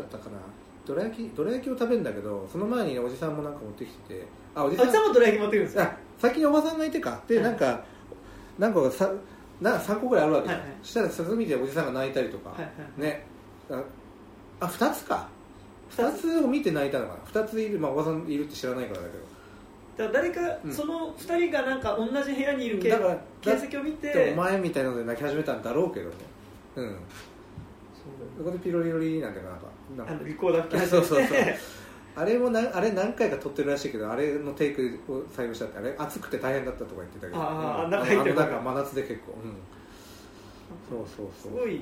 どら焼きを食べるんだけど、その前におじさんもなんか持ってきてて、おじさんもどら焼き持ってくるんですよ。先におばさんがいてかで、はい、なんか3個ぐらいあるわけじゃん、はいはい、したら涼みでおじさんが泣いたりとか、はいはいね、あ2つか2つを見て泣いたのかな2ついる、まあ、おばさんいるって知らないからだけど、だから誰か、うん、その2人がなんか同じ部屋にいる形跡を見てお前みたいなので泣き始めたんだろうけどね、うんそこでピロリロリなんてなんかリコーダーっけそうあれ何回か撮ってるらしいけど、あれのテイクを採用したって、あれ暑くて大変だったとか言ってたけど、あの中真夏で結構、うん、そうすごい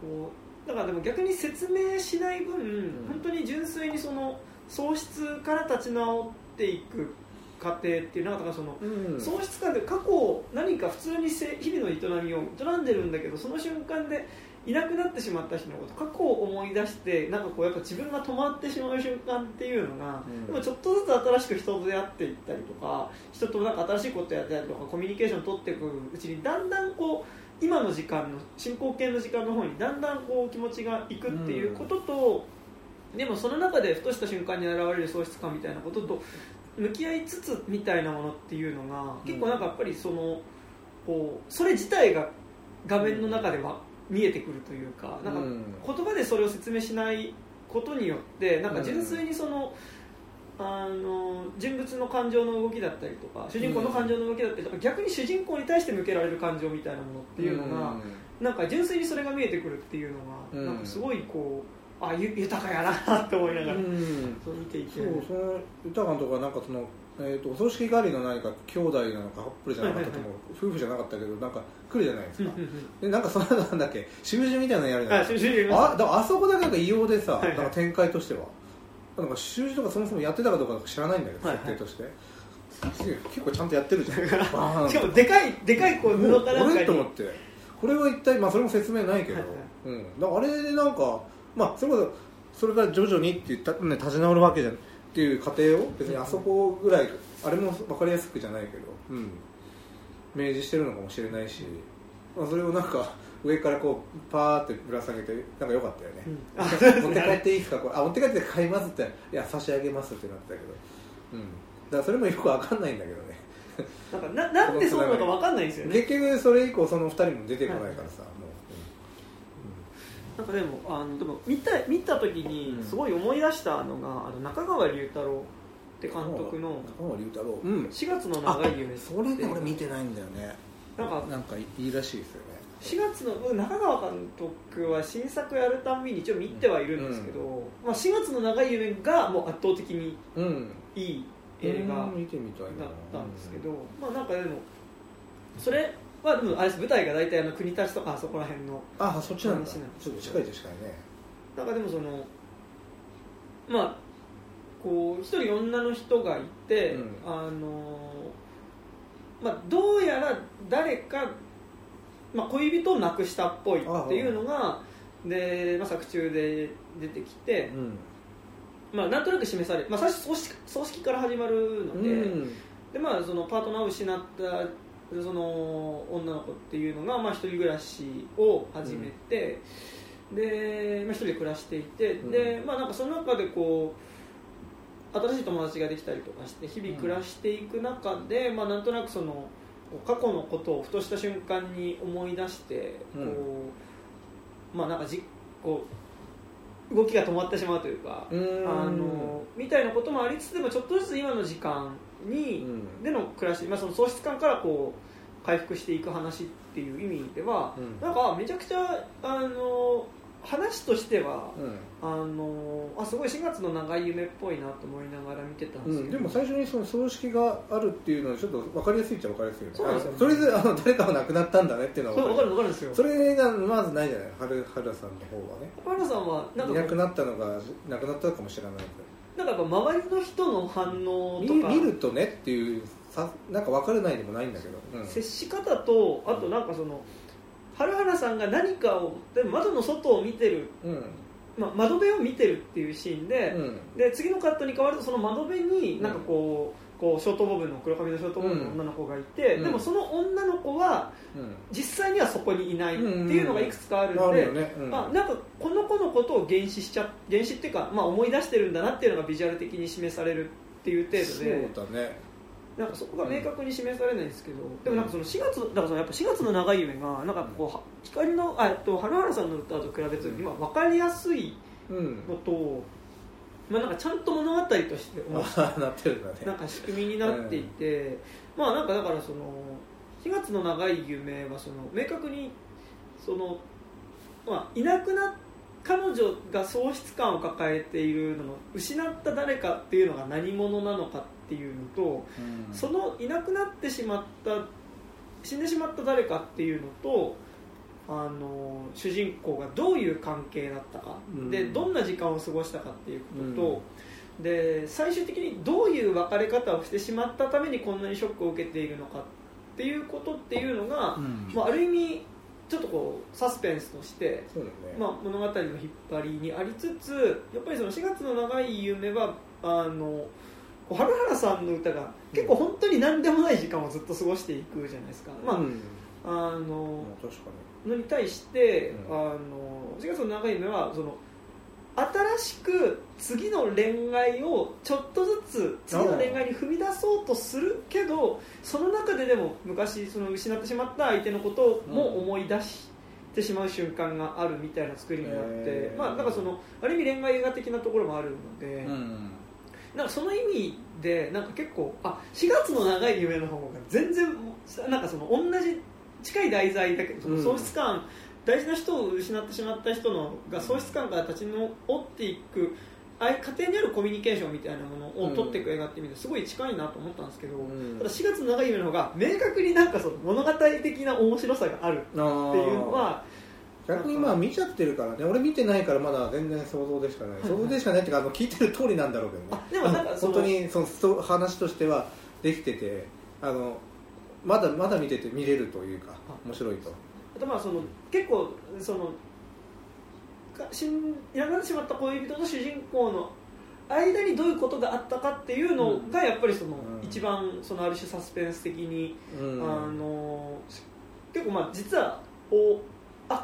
こうだからでも逆に説明しない分、うん、本当に純粋にその喪失から立ち直っていく過程っていうのがその、うん、喪失感で過去何か普通に日々の営みを営んでるんだけど、その瞬間でいなくなってしまった人のこと、過去を思い出してなんかこうやっぱ自分が止まってしまう瞬間っていうのが、うん、でもちょっとずつ新しく人と出会っていったりとか、人となんか新しいことやったりとかコミュニケーション取っていくうちにだんだんこう今の時間の進行形の時間の方にだんだんこう気持ちがいくっていうことと、うん、でもその中でふとした瞬間に現れる喪失感みたいなことと向き合いつつみたいなものっていうのが、うん、結構なんかやっぱりそのこうそれ自体が画面の中では、うん見えてくるというか、なんか言葉でそれを説明しないことによってなんか純粋にその、うん、人物の感情の動きだったりとか主人公の感情の動きだったりとか、逆に主人公に対して向けられる感情みたいなものっていうのが、うん、なんか純粋にそれが見えてくるっていうのが、うん、なんかすごいこう豊かやなと思いながら、うん、そう見ていて、その豊かのところはなんかそのお葬式帰りの何か兄弟なのかカップルじゃなかったと思う、夫婦じゃなかったけどなんか来るじゃないですかでなんかその後なんだっけしぶじみたいなのやるじゃないですか、だからあそこだけなんか異様でさ、なんか展開としてはなんか習字とかそもそもやってたかどうか知らないんだけど、設定として結構ちゃんとやってるじゃんしかもでかいこう布かなんかにと思って、これは一体、まあそれも説明ないけど、だからあれでなんかまあそれから徐々にって立ち直るわけじゃんっていう過程を別にあそこぐらい、あれも分かりやすくじゃないけど、うん、明示してるのかもしれないし、まあ、それをなんか上からこうパーってぶら下げてなんか良かったよね、うん、持って帰っていいですかこれ、あ持って帰って買いますって、いや差し上げますってなってたけど、うん、だからそれもよく分かんないんだけどねなんでそうなのか分かんないんですよね。結局それ以降その2人も出てこないからさ、はい、もうなんかでも見た時にすごい思い出したのが、中川龍太郎って監督の4月の長い夢って、それで俺見てないんだよね。なんかいいらしいですよね。4月の中川監督は新作やるたんびに一応見てはいるんですけど、うんまあ、4月の長い夢がもう圧倒的にいい映画だったんですけど、まあなんかでもそれまあ、でもあれ舞台が大体国立とかそこら辺の話なんですけど、ああそっちなんだ、ちょっと近いですからね。なんかでもそのまあこう一人女の人がいて、うんまあ、どうやら誰か、まあ、恋人を亡くしたっぽいっていうのがで、まあ、作中で出てきて、うんまあ、なんとなく示され、まあ、最初葬式から始まるので、うんでまあ、そのパートナーを失ったその女の子っていうのが、まあ、一人暮らしを始めて、うんでまあ、一人で暮らしていて、うんでまあ、なんかその中でこう新しい友達ができたりとかして日々暮らしていく中で、うんまあ、なんとなくその過去のことをふとした瞬間に思い出してこう、うんまあ、なんかこう動きが止まってしまうというかみたいなこともありつつでもちょっとずつ今の時間にでの暮らし、まあ、その喪失感からこう回復していく話っていう意味では、うん、なんかめちゃくちゃ話としては、うん、すごい4月の長い夢っぽいなと思いながら見てたんですけど、うん、でも最初にその葬式があるっていうのはちょっと分かりやすいっちゃ分かりやすいよね。そうなんですよね。とりあえず誰かが亡くなったんだねっていうのは分かる。そう分かるんですよ。それがまずないじゃない。春さんの方はね。春さんはなんかいなくなったのが亡くなったかもしれない。なんかやっぱ周りの人の反応とか見るとねっていうなんか分からないでもないんだけど、うん、接し方とあとなんかその春原さんが何かをで窓の外を見てる、うんまあ、窓辺を見てるっていうシーン で次のカットに変わるとその窓辺になんかこうショートボブの黒髪のショートボブの女の子がいて、うん、でもその女の子は実際にはそこにいないっていうのがいくつかあるので、なんかこの子のことを原始っていうか、まあ、思い出してるんだなっていうのがビジュアル的に示されるっていう程度で、そうだね、なんかそこが明確に示されないんですけど、うん、でもなんかそのだからそのやっぱ4月の長い夢がなんかこう光の春原さんの歌と比べて今分かりやすいのと、うんうんまあ、なんかちゃんと物語として面白いなってるんだね。なんか仕組みになっていて、うん、まあなんかだからその4月の長い夢はその明確にその、まあ、いなくなっ彼女が喪失感を抱えているのの失った誰かっていうのが何者なのかっていうのと、うん、そのいなくなってしまった死んでしまった誰かっていうのと主人公がどういう関係だったか、うん、でどんな時間を過ごしたかっていうことと、うん、で最終的にどういう別れ方をしてしまったためにこんなにショックを受けているのかっていうことっていうのが、うんまあ、ある意味ちょっとこうサスペンスとして、そうだねまあ、物語の引っ張りにありつつやっぱりその4月の長い夢は春原さんの歌が結構本当に何でもない時間をずっと過ごしていくじゃないですか、まあうん確かにのに対して、うん、4月の長い夢はその新しく次の恋愛をちょっとずつ次の恋愛に踏み出そうとするけどその中ででも昔その失ってしまった相手のことも思い出してしまう瞬間があるみたいな作りになって、まあ、なんかそのある意味恋愛映画的なところもあるので、うん、なんかその意味でなんか結構4月の長い夢の方が全然なんかその同じ近い題材だけど、喪失感、うん、大事な人を失ってしまった人のが喪失感から立ち直っていく家庭にあるコミュニケーションみたいなものを取っていく映画って意味ですごい近いなと思ったんですけど、うん、ただ4月の長い夢の方が明確になんかその物語的な面白さがあるっていうのは逆にまあ見ちゃってるからね。俺見てないからまだ全然想像でしかない、はいはい、想像でしかないっていうか聞いてる通りなんだろうけどね。でもなんか本当にその話としてはできててまだ見れるというか面白いと。あとまあその結構そのいなくなってしまった恋人と主人公の間にどういうことがあったかっていうのがやっぱりその一番そのある種サスペンス的に、うん、結構まあ実はこ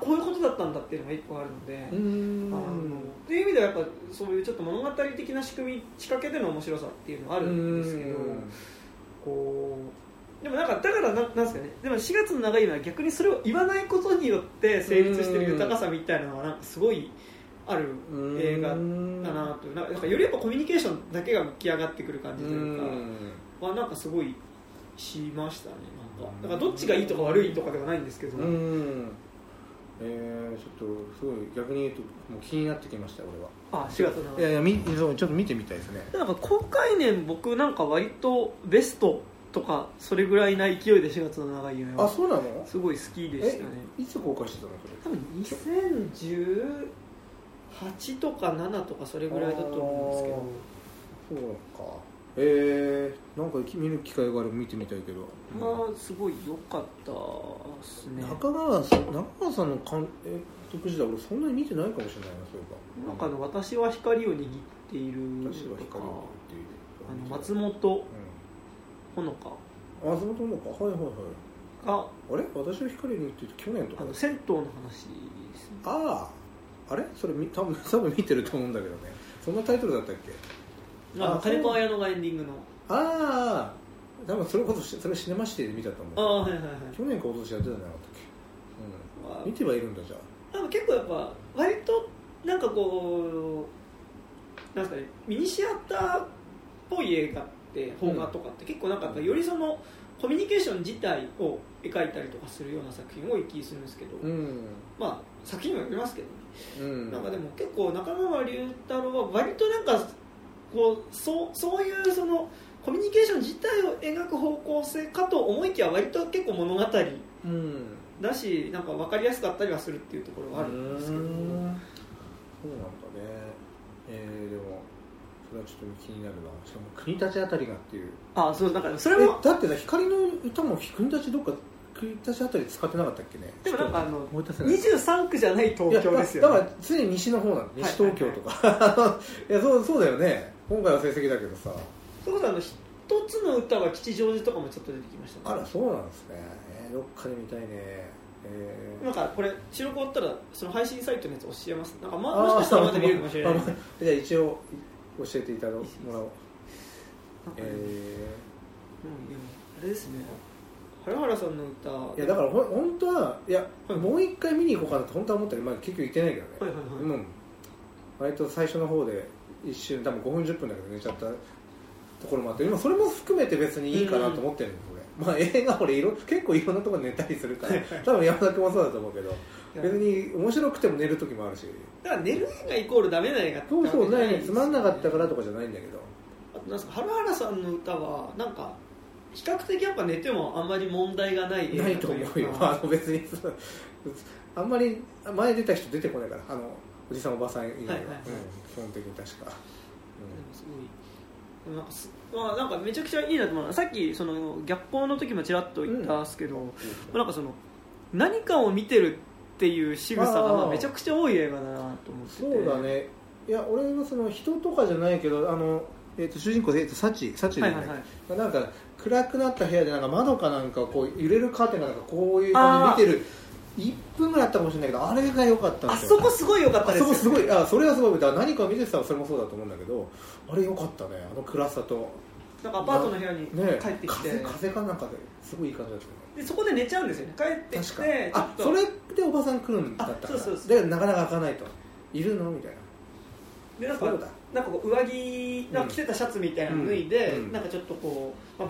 ういうことだったんだっていうのが一個あるので、うんっていう意味ではやっぱそういうちょっと物語的な仕掛けでの面白さっていうのがあるんですけど、こうでもなんかだからなんですかね。でも4月の長い夢は逆にそれを言わないことによって成立してる豊かさみたいなのがなんかすごいある映画だなと。なんかよりやっぱコミュニケーションだけが浮き上がってくる感じというかはなんかすごいしましたね。なんかだからどっちがいいとか悪いとかではないんですけど、ちょっとすごい逆に言うともう気になってきました俺は。あ、4月の長い。いやいやちょっと見てみたいですね。なんか今回年僕なんか割とベストとかそれぐらいな勢いで4月の長い夢はすごい好きでしたね。いつ公開してたのそれ？多分2018とか7とかそれぐらいだと思うんですけど。そうか。なんか見る機会があれば見てみたいけど。まあすごい良かったですね。中川さんの監督時代俺そんなに見てないかもしれないな。そうか。なんか私は光を握っているとか。松本。ほのか松本ほのかはいはいはいあれ私は光に行ってると去年とか銭湯の話ですね。あれそれ多分見てると思うんだけどね。そんなタイトルだったっけ？金子綾乃がエンディングの多分それシネマシティで見たと思う。はいはいはい。去年かおととしやってたんじゃなかったっけ？見てはいるんだ。じゃあ結構やっぱ割となんかこうなんですかねミニシアターっぽい映画邦画とかって結構なんかよりそのコミュニケーション自体を描いたりとかするような作品を意識するんですけど、まあ作品もよりますけどね、なんかでも結構中川龍太郎は割となんかこうそういうそのコミュニケーション自体を描く方向性かと思いきや割と結構物語だし、なんか分かりやすかったりはするっていうところがあるんですけど、そうなんだね。でもそれはちょっと気になるな。しかも国立あたりがっていう。そうだからそれもだってさ光の歌も国立どっか国立あたり使ってなかったっけね。でもなんか23区じゃない東京ですよね。だから常に西の方なの。西東京とか、いやそうだよね。今回は成績だけどさ。そういうことは一つの歌は吉祥寺とかもちょっと出てきましたね。あらそうなんですね。どっかで見たいね。なんかこれ白く終わったらその配信サイトのやつ教えます。なんかもしかしたらまた見れるかもしれないです。じゃあ一応教えていただもらおう。あれですね。原原さんの歌。いやだから本当はいや、もう一回見に行こうかなと本当は思ったけど、まあ、結局行ってないけどね。割と最初の方で一瞬多分5分10分だけど寝ちゃったところもあって、今それも含めて別にいいかなと思ってるんです。まあ映画俺結構いろんなところ寝たりするから多分山田君もそうだと思うけど別に面白くても寝る時もあるし、だから寝る映画イコールダメな映画ってわけじゃないですね。つまんなかったからとかじゃないんだけど、あとなんか原原さんの歌はなんか比較的やっぱ寝てもあんまり問題がない映画というかないと思うよ。別にあんまり前出た人出てこないから、おじさんおばさん以外は、基本的に確か、すごいなんかめちゃくちゃいいなと思う。さっきその逆光の時もちらっと言ったんですけど、なんかその何かを見てるっていう仕草がめちゃくちゃ多い映画だなと思ってて。そうだね。いや俺はその人とかじゃないけど、主人公でサチでね、なんか暗くなった部屋でなんか窓かなんかこう揺れるカーテンがなんかこういう感じで見てる1分ぐらいあったかもしれないけど、あれが良かったんですよ。あそこすごい良かったですよ、ね。あそこすごい、それはすごい。だから何か見てたらそれもそうだと思うんだけど、あれ良かったね。あの暗さと。なんかアパートの部屋に帰ってきて、風かなんかですごいいい感じだったね。でそこで寝ちゃうんですよね。帰ってきて、それでおばさん来るんだったから。でなかなか開かないといるのみたいな。でなんかこう上着なんか着てたシャツみたいなの脱いで、なんかちょっとこう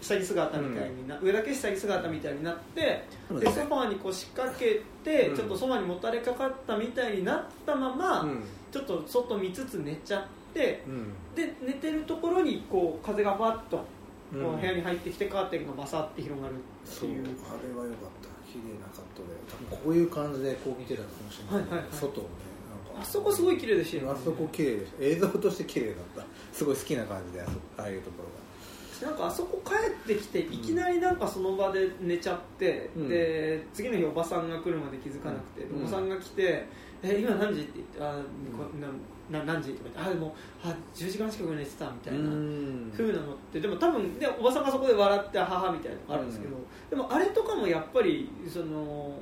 下着姿みたいにな、上だけ下着姿みたいになって、でソファーに腰掛けて、ちょっとソファーにもたれかかったみたいになったまま、ちょっと外見つつ寝ちゃって、で寝てるところにこう風がファッとこう部屋に入ってきてカーテンがバサッて広がるっていう。あれは良かった。綺麗なカットで、多分こういう感じでこう見てたかもしれない。外をね。あそこすごい綺麗でしたよね。あそこ綺麗でした。映像として綺麗だった。すごい好きな感じで、ああいうところがなんかあそこ帰ってきていきなりなんかその場で寝ちゃって、で次の日おばさんが来るまで気づかなくて、おばさんが来て今何時って言って、何時とか言って、もう10時間近く寝てたみたいな風なのって。でも多分でおばさんがそこで笑って母みたいなのがあるんですけど、でもあれとかもやっぱりその、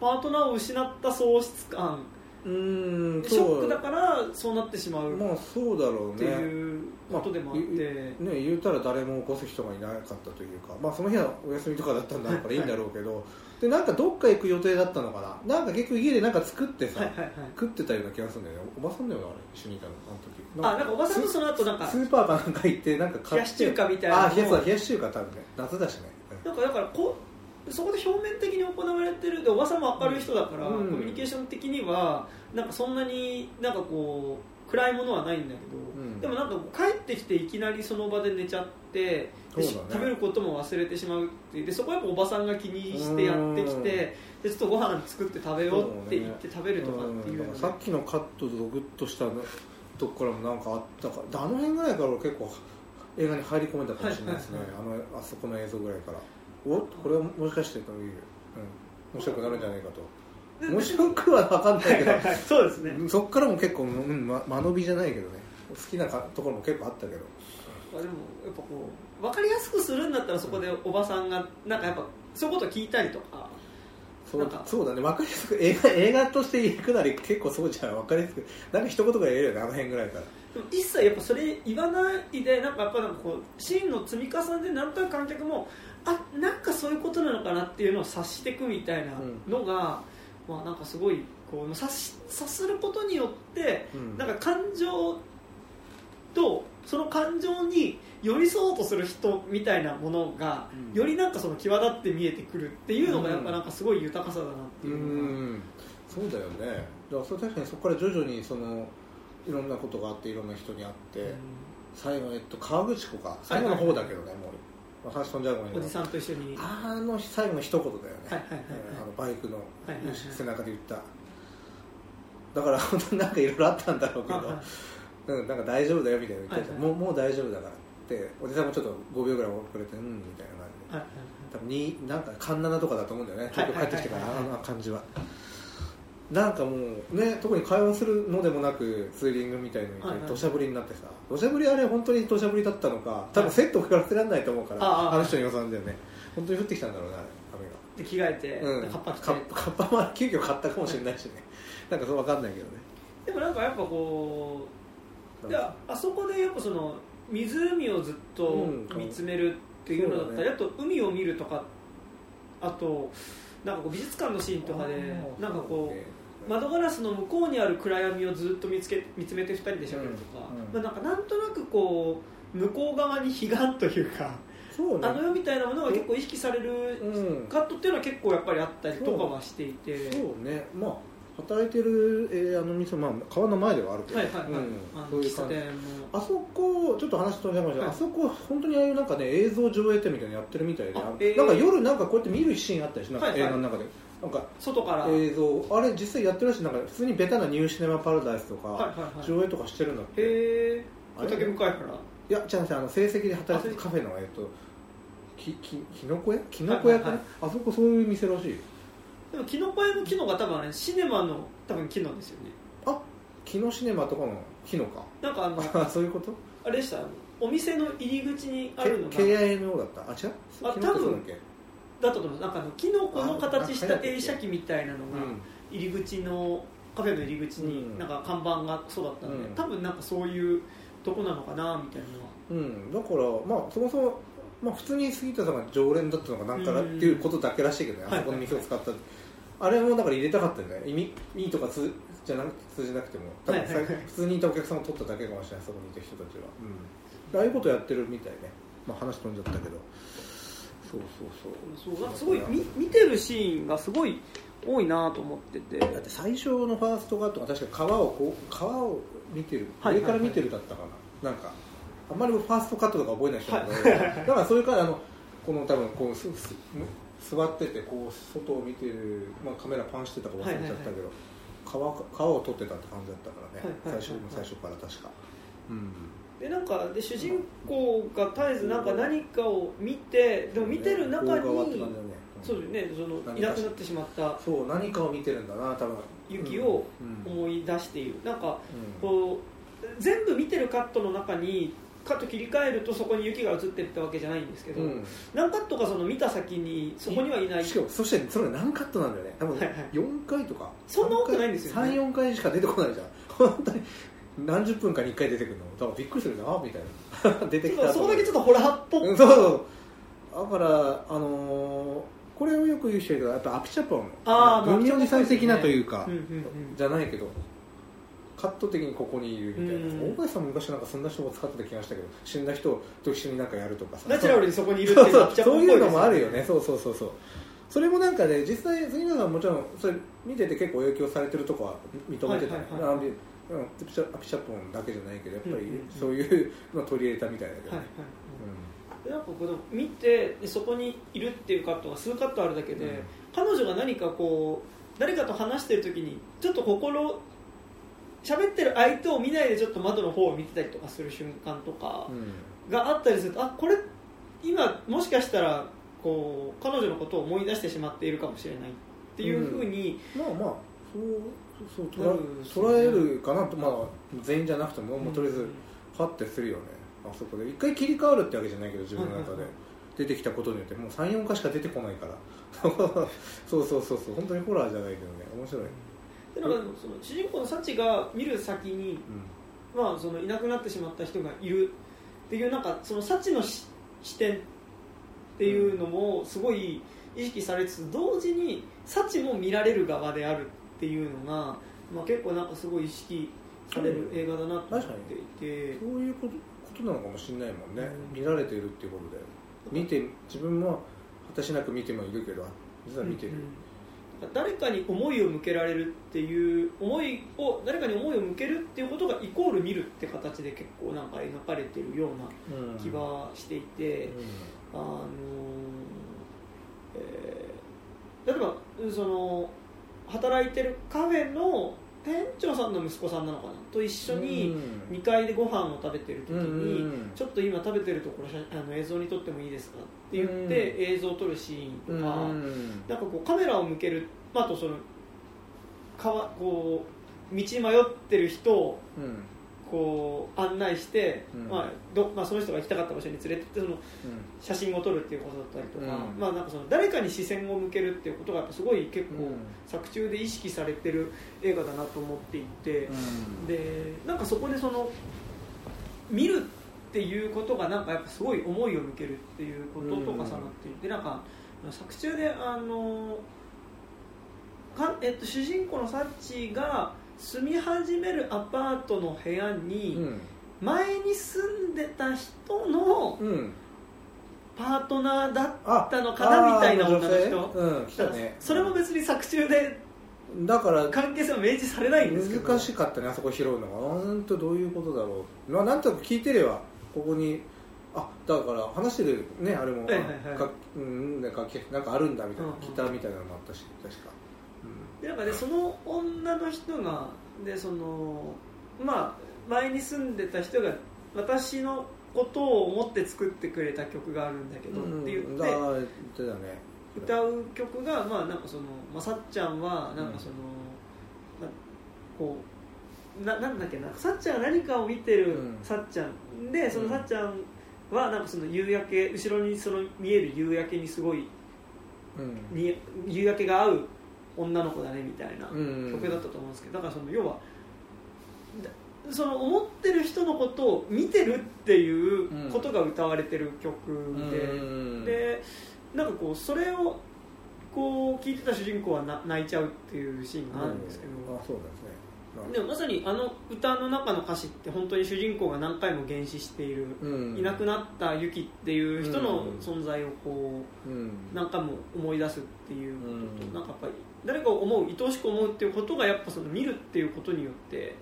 パートナーを失った喪失感ショックだからそうなってしまう、まあそうだろうね、っていうことでもあって、まあね、言うたら誰も起こす人がいなかったというか、まあその日はお休みとかだったんだからいいんだろうけど、はい、でなんかどっか行く予定だったのかな、なんか結局家でなんか作ってさ、はいはいはい、食ってたような気がするんだよね。おばさんだよなあれ一緒にいたのあの時。あ、なんかおばさんとその後なんかスーパーかなんか行ってなんか冷やし中華みたいな。あ、冷やし中華多分ね、夏だしね。なんかだからこう。そこで表面的に行われてるで、おばさんも明るい人だから、うん、コミュニケーション的にはなんかそんなになんかこう暗いものはないんだけど、うん、でもなんか帰ってきていきなりその場で寝ちゃって、ね、食べることも忘れてしまうってで、そこはやっぱおばさんが気にしてやってきて、でちょっとご飯作って食べようって言って食べるとかっていう、ね、さっきのカットとドグッとしたとこからもなんかあったから、あの辺ぐらいから俺結構映画に入り込めたかもしれないですね、はいはいはい、あそこの映像ぐらいからおこれはもしかしてという、面白くなるんじゃないかと。面白くは分かんないけどはい、はい、そうですね。そっからも結構、うん、間延びじゃないけどね、好きなところも結構あったけど、でもやっぱこう分かりやすくするんだったら、そこでおばさんがなんかやっぱそういうことを聞いたりとか、そうだね、分かりやすく映画としていくなり結構そうじゃん、分かりやすくなんか一言が言えるよね、あの辺ぐらいから。でも一切やっぱそれ言わないで、なんかやっぱなんかこうシーンの積み重ねでなんとなく観客もあ、なんかそういうことなのかなっていうのを察していくみたいなのが、うん、まあなんかすごいこう察することによって、うん、なんか感情とその感情に寄り添おうとする人みたいなものが、うん、よりなんかその際立って見えてくるっていうのがやっぱなんかすごい豊かさだなっていうのが、うんうん、そうだよね。だからそれ確かにそこから徐々にそのいろんなことがあって、いろんな人に会って、うん、最後河口湖か、最後の方だけどね、はいはい、もうハッシュトンジャーゴンのおじさんと一緒にあの最後の一言だよね、はいはいはいはい、あのバイクの背中で言った、はいはいはい、だから本当になんかいろいろあったんだろうけど、はいはい、うん、なんか大丈夫だよみたいな言ってた、はいはい、もう大丈夫だからっておじさんもちょっと5秒ぐらい遅れて、うんみたいな感じで、はいはい、多分2なんか環7とかだと思うんだよね、東京帰ってきてから、はいはいはいはい、あの感じはなんかもうね、特に会話するのでもなくツーリングみたいな土砂降りになってさ、土砂降り、あれ本当に土砂降りだったのか、多分セットをかかせられないと思うから、はい、あの人に予算だよね、本当に降ってきたんだろうな、雨がで着替えて、うん、カッパ着て、カッパも急遽買ったかもしれないしねなんかそう分かんないけどね。でもなんかやっぱこうで、あそこでやっぱその湖をずっと見つめるっていうのだったり、うん、あと海を見るとか、あとなんかこう美術館のシーンとかでなんかこう窓ガラスの向こうにある暗闇をずっと見つめて2人でしゃべるとか、うんうん、まあ、なんとなくこう向こう側に彼岸というか、そう、ね、あの世みたいなものが結構意識されるカットっていうのは結構やっぱりあったりとかはしていて、そうね、まあ働いてる、あの店、まあ、川の前ではあるけど、はいはいはい、うん、あの喫茶店もあそこちょっと話飛んじゃいましたけど、あそこ本当にああいうなんかね、映像上映展みたいなのやってるみたいで、なんか夜なんかこうやって見るシーンあったりし、なんか映画の中で、はいはい、なんか外から映像あれ実際やってるらしい、なんか普通にベタなニューシネマパラダイスとか、はいはいはい、上映とかしてるんだって。へー、畑向かいから、いや、違うんですよ、あの成績で働いてるカフェのきのこ屋かな、はいはい、あそこそういう店らしい。でもきのこ屋のきのが多分あれシネマの多分きのですよね。あ、きのシネマとかのきのか、なんかあのそういうこと、あれでした、お店の入り口にあるのが KINO だった。あ、違う、あ、多分だと思います。なんかキノコの形した停車機みたいなのが入り口のカフェの入り口になんか看板がそうだったので、うん、多分なんかそういうとこなのかなみたいな、うん、だからまあそもそも、まあ、普通に杉田さんが常連だったのかなんからっていうことだけらしいけどね、あそこの店を使った、はいはいはい、あれもだから入れたかったんじゃない、意味とかじゃなく通じなくても多分、はいはいはい、普通にいたお客さんを取っただけかもしれない、そこにいた人たちは、うん、ああいうことやってるみたいね、まあ、話飛んじゃったけど、そうすごい見てるシーンがすごい多いなと思ってて、だって最初のファーストカットが確か川を見てる、上から見てるだったかな、なんかあんまりファーストカットとか覚えない人だったけど、だからそういうからこの多分こう座っててこう外を見てる、まあ、カメラパンしてたか忘れちゃったけど、はいはいはい、川を撮ってたって感じだったからね、はいはいはい、最初から確か、うん、でなんかで主人公が絶えずなんか何かを見て、でも見てる中に、そうですね、そのいなくなってしまった、そう、何かを見てるんだな、多分雪を思い出している、なんかこう全部見てるカットの中にかと切り替えるとそこに雪が映っていったわけじゃないんですけど、うん、何カットかその見た先にそこにはいない。しかもそしてそれ何カットなんだよね、多分4回とか、はいはい、そんな多くないんですよね。 3,4 回しか出てこないじゃん本当に何十分かに1回出てくるのだからびっくりするなみたいな出てきたそこだけちょっとホラーっぽくそうそうだからこれをよく言う人はやっぱアピチャポン分業自産的なというか、うんうんうん、じゃないけどカット的にここにいるみたいな。大林さんも昔なんかそんな人も使ってた気がしたけど、死んだ人と一緒になんかやるとかさ、ナチュラルにそこにいるっていうのはそういうのもあるよね。そうそうそうそう。それもなんかね、実際杉村さんもちろんそれ見てて結構影響されてるとこは認めてた。アピチャポンだけじゃないけどやっぱりそういうの取り入れたみたいだけど、ね。はいはいうん、なんかこの見てそこにいるっていうカットが数カットあるだけで、うん、彼女が何かこう誰かと話してる時にちょっと心喋ってる相手を見ないでちょっと窓の方を見てたりとかする瞬間とかがあったりすると、うん、あ、これ今もしかしたらこう彼女のことを思い出してしまっているかもしれないっていうふうに、うん、まあまあそう捉えるかなと、まあ、全員じゃなくても、まあ、とりあえずハッてするよね、うん、あそこで一回切り替わるってわけじゃないけど自分の中で、はいはいはい、出てきたことによってもう 3,4 回しか出てこないからそうそうそうそう、本当にホラーじゃないけどね、面白い。なんかその主人公のサチが見る先に、うんまあ、そのいなくなってしまった人がいるっていうなんかそのサチの視点っていうのもすごい意識されつつ、同時にサチも見られる側であるっていうのが、まあ、結構なんかすごい意識される映画だなと思っていて、うん、そういうことなのかもしれないもんね、うん、見られているっていうことで見て自分も果たしなく見てもいるけど実は見てる、うんうん、誰かに思いを向けられるっていう誰かに思いを向けるっていうことがイコール見るって形で結構なんか描かれてるような気はしていて、うんうん、例えばその働いてるカフェの店長さんの息子さんなのかなと一緒に2階でご飯を食べてる時に、うん、ちょっと今食べてるところ映像に撮ってもいいですかって言って映像を撮るシーンとか、うん、なんかこうカメラを向ける、あとそのこう道に迷ってる人をこう案内して、うんまあ、その人が行きたかった場所に連れてってその写真を撮るっていうことだったりとか、うんまあ、なんかその誰かに視線を向けるっていうことがすごい結構作中で意識されてる映画だなと思っていて、うん、でなんかそこでその見るっていうことがなんかやっぱすごい思いを向けるっていうことと重なっていて、なんか作中で主人公のサッチが住み始めるアパートの部屋に前に住んでた人のパートナーだったのかなみたいな女の人、うん、来たね。それも別に作中でだから関係性は明示されないんですけど難しかったね、あそこ拾うのが。なんとどういうことだろう、まあ、なんとなく聞いてればここにあだから話してるね、あれも、はいはいはい、なんかあるんだみたいな、ギターみたいなのもあったし確かで、なんかね、その女の人がでその、まあ、前に住んでた人が私のことを思って作ってくれた曲があるんだけどって言って、うん、だね、歌う曲が、まあ、なんかそのさっちゃんはなんかその、うんまあ、こうなんだっけな、さっちゃんは何かを見てるさっちゃん、うん、でそのさっちゃんはなんかその夕焼け、後ろにその見える夕焼けにすごい、うん、に夕焼けが合う女の子だねみたいな曲だったと思うんですけど、だからその要はその思ってる人のことを見てるっていうことが歌われてる曲で、うん、でなんかこうそれをこう聴いてた主人公は泣いちゃうっていうシーンがあるんですけど、うん、あ、そうですね。でもまさにあの歌の中の歌詞って本当に主人公が何回も幻視している、うん、いなくなったユキっていう人の存在をこう、うん、何回も思い出すっていうことと、うん、なんかやっぱり誰かを思う、愛おしく思うっていうことがやっぱその見るっていうことによって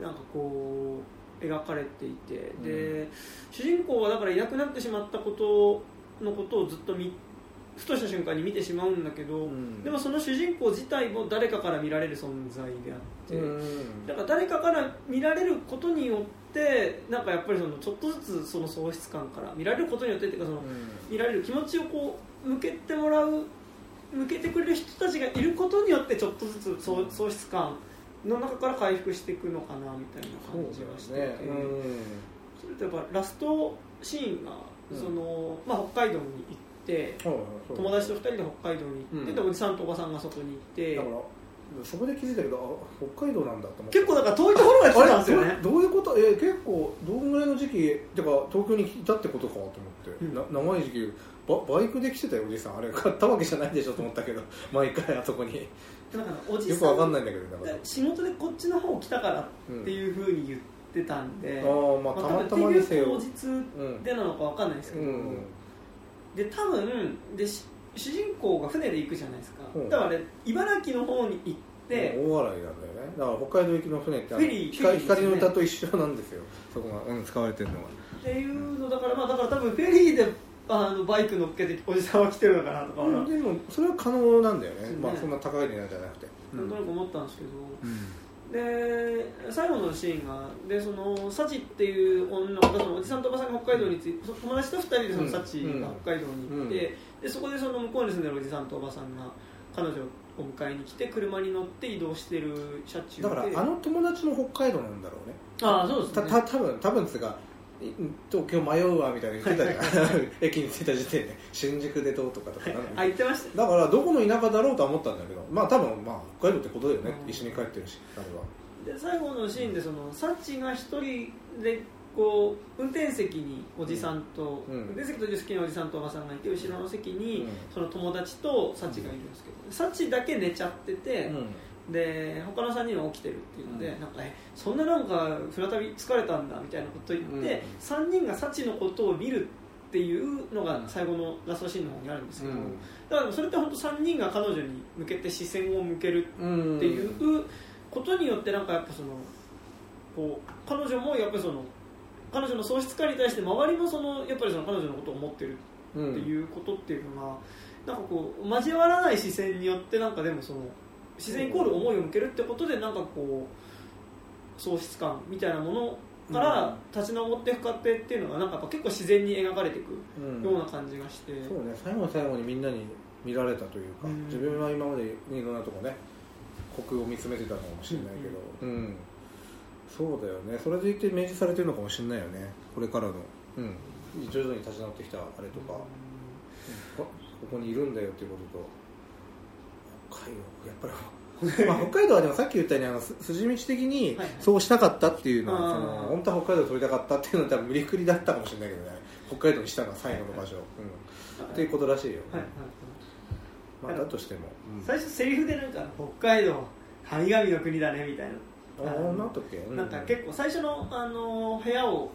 なんかこう描かれていて、うん、で主人公はだからいなくなってしまったことのことをずっとふとした瞬間に見てしまうんだけど、うん、でもその主人公自体も誰かから見られる存在であって、うん、だから誰かから見られることによってなんかやっぱりそのちょっとずつその喪失感から見られることによってっていうかその、うん、見られる気持ちをこう向けてくれる人たちがいることによってちょっとずつ喪失感の中から回復していくのかなみたいな感じはしていて、そうですね、うん、それとやっぱラストシーンがその、まあ、北海道に行って、うん、友達と2人で北海道に行って、うん、でおじさんとおばさんがそこに行ってだからそこで気づいたけど北海道なんだと思って結構だから遠いところが来てたんですよねどういうこと結構どんぐらいの時期てか東京に来たってことかと思って、うん、長い時期 バイクで来てたよおじさんあれ買ったわけじゃないでしょと思ったけど毎回あそこになんかおじさんよくわかんないんだけどだ仕事でこっちの方来たからっていうふうに言ってたんで、うん、あまあたまたまにせよ当日でなのかわかんないですけど、うんうんうん、で多分で主人公が船で行くじゃないですか、うん、だから、ね、茨城の方に行って大笑いなんだよねだから北海道行きの船ってフェリー 光の歌と一緒なんですよそこが、うん、使われてるのがっていうのだからまあだから多分フェリーでバイク乗っけておじさんは来てるのかなとか、うん、でもそれは可能なんだよね、まあ、そんな高い値段じゃなくてなんとなく思ったんですけど、うん、で最後のシーンがでそのサチっていう女そのおじさんとおばさんが北海道に着いて友達と2人でそのサチが北海道に行って、うんうんうんでそこでその向こうに住んでるおじさんとおばさんが彼女を迎えに来て車に乗って移動してる車中でだからあの友達も北海道なんだろうねああそうですね多分ですが東京迷うわみたいに言ってたじゃん、はいはい、駅に着いた時点で新宿でどうとかとかなんか、はい、言ってましただからどこの田舎だろうとは思ったんだけどまあ多分まあ北海道ってことだよね、うん、一緒に帰ってるしあれはで最後のシーンでそのサチが一人でこう運転席におじさんと、うん、運転席と助手席におじさんとおばさんがいて後ろの席にその友達とサチがいるんですけど、うん、サチだけ寝ちゃってて、うん、で他の3人は起きてるっていうので、うん、なんかそんななんか船旅疲れたんだみたいなこと言って、うん、3人がサチのことを見るっていうのが最後のラストシーンの方にあるんですけど、うん、だからそれって本当3人が彼女に向けて視線を向けるっていうことによってなんかやっぱそのこう彼女もやっぱりその彼女の喪失感に対して周りもそのやっぱりその彼女のことを思ってるっていうことっていうのが、うん、なんかこう交わらない視線によってなんかでもその視線イコール思いを向けるってことでなんかこう喪失感みたいなものから立ち直って深ってっていうのがなんか結構自然に描かれていくような感じがして、うん、そうね最後の最後にみんなに見られたというか、うん、自分は今までいろんなとこね国を見つめてたのかもしれないけど、うんうんそうだよねそれでいて明示されてるのかもしれないよねこれからの、うん、徐々に立ち直ってきたあれとか、うん、ここにいるんだよっていうことと北海道やっぱり、まあ、北海道はでもさっき言ったように筋道的にそうしたかったっていうのは、はいはい、その本当は北海道を取りたかったっていうのは多分無理くりだったかもしれないけどね北海道にしたのは最後の場所、はいはいうん、っていうことらしいよ、はいはいまあ、だとしても、うん、最初セリフでなんか北海道神々の国だねみたいななんか結構最初の、部屋を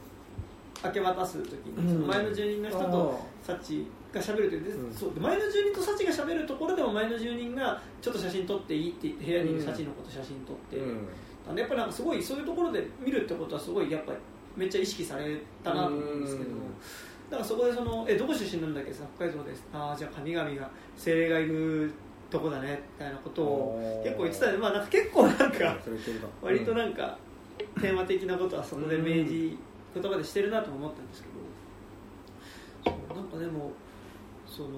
明け渡すときにその前の住人の人とサチがしゃべるという、うん、そうで前の住人とサチがしゃべるところでも前の住人がちょっと写真撮っていいって言って部屋にいるサチのこと写真撮って、うん、なんでやっぱなんかすごいそういうところで見るってことはすごいやっぱりめっちゃ意識されたなと思うんですけど、うん、だからそこでそのどこ出身なんだっけ北海道ですああじゃあ神々が精霊がいるとこだねみたいなことを結構言ってたので、まあ、なんか結構なんか割となんかテーマ的なことはそこで明示言葉でしてるなと思ったんですけど、そうなんかでもその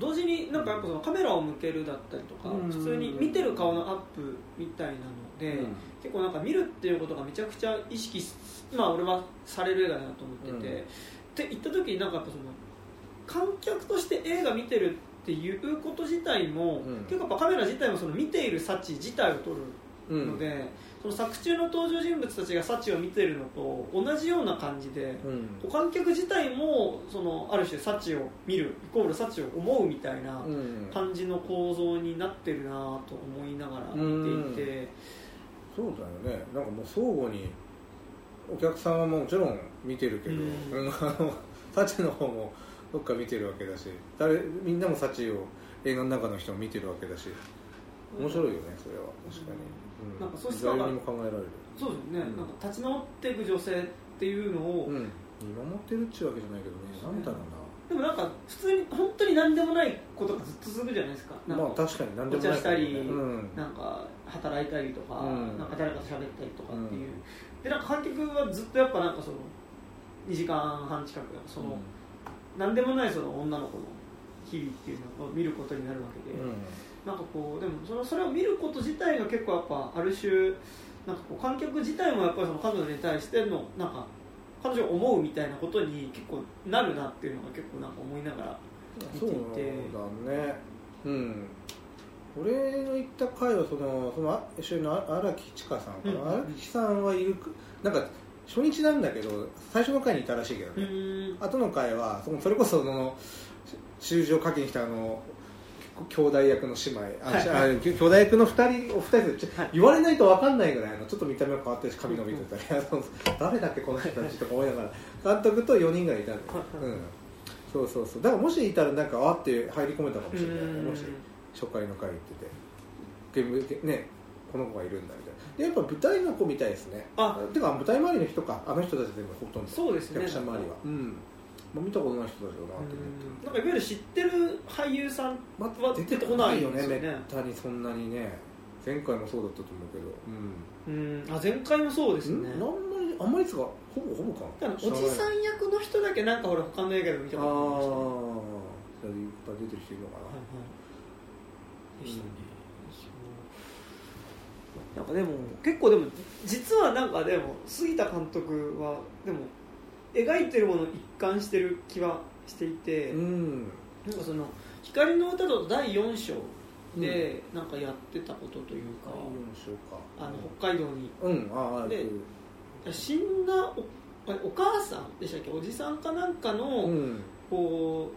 同時になんかやっぱそのカメラを向けるだったりとか普通に見てる顔のアップみたいなので結構なんか見るっていうことがめちゃくちゃ意識まあ俺はされる映画だなと思ってて、って言った時になんかやっぱその観客として映画見てるっていうこと自体も、うん、結構やっぱカメラ自体もその見ているサチ自体を撮るので、うん、その作中の登場人物たちがサチを見ているのと同じような感じで、うん、観客自体もそのある種サチを見るイコールサチを思うみたいな感じの構造になってるなと思いながら見ていて、うんうん、そうだよねなんかもう相互にお客さんはもちろん見てるけど、うん、サチの方もどっか見てるわけだしみんなもサチを映画の中の人も見てるわけだし面白いよねそれは確かに、うん、なんかそうしたら誰にも考えられるそうですね、うん、なんか立ち直っていく女性っていうのを、うん、見守ってるっちゅうわけじゃないけどねなんだろうなでもなんか普通に本当に何でもないことがずっと続くじゃないですかなんかまあ確かに何でもないお茶したり、うん、なんか働いたりとか、うん、なんか誰かと喋ったりとかっていう、うん、でなんか観客はずっとやっぱなんかその2時間半近くその、うん何でもないその女の子の日々っていうのを見ることになるわけで、うん、なんかこうでもそれを見ること自体が結構やっぱある種なんかこう観客自体もやっぱりその彼女に対してのなんか彼女を思うみたいなことに結構なるなっていうのが結構なんか思いながら見ていて。そうだね、うん、俺の行った回はその一緒に荒木千佳さんかな、荒木さんはいるなんか初日なんだけど最初の回にいたらしいけどね、うん、後の回はそれこそ習字を書きに来た兄弟役の姉妹、はいはい、兄弟役のお二人、はい、言われないと分かんないぐらいのちょっと見た目が変わってるし髪伸びてたり、うん、誰だっけこの人たちとか思いながら監督と4人ぐらいいたんで、うん、そうそうそう、だからもしいたらなんかあって入り込めたかもしれない、ね、もし初回の回行ってて、ね、この子がいるんだみたいな。でやっぱ舞台の子みたいですね。あ、てか舞台周りの人か、あの人たち全部ほとんど。そうですね。役者周りは、うん。見たことない人たちだなって思って。なんかいわゆる知ってる俳優さんは出てこないよね。めったにそんなにね。前回もそうだったと思うけど。うん。あ、前回もそうですね。あんまりですが、ほぼかな。おじさん役の人だけなんかほら他の映画で見たことありました。ああ。いっぱい出てる人いるのかな。はいはい。うんなんかでも結構でも実はなんかでも杉田監督はでも描いてるものを一貫してる気はしていて、うん、なんかその光の歌と第4章でなんかやってたことというか、うん、あの北海道に、うんうん、で死んだ お母さんでしたっけ、おじさんかなんかの、うん、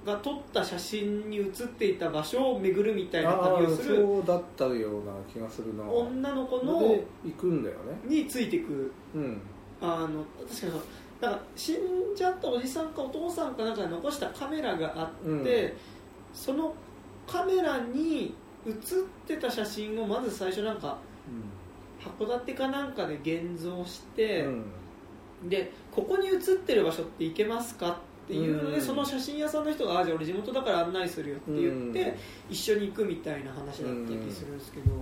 が撮った写真に写っていた場所を巡るみたいな旅をする、そうだったような気がするな。女の子の行くんだよねについていく、うん、確かになんか死んじゃったおじさんかお父さんかなんかが残したカメラがあって、うん、そのカメラに写ってた写真をまず最初なんか、うん、函館かなんかで現像して、うん、でここに写ってる場所って行けますかっていうので、うん、その写真屋さんの人がじゃあ俺地元だから案内するよって言って、うん、一緒に行くみたいな話だったりするんですけど、う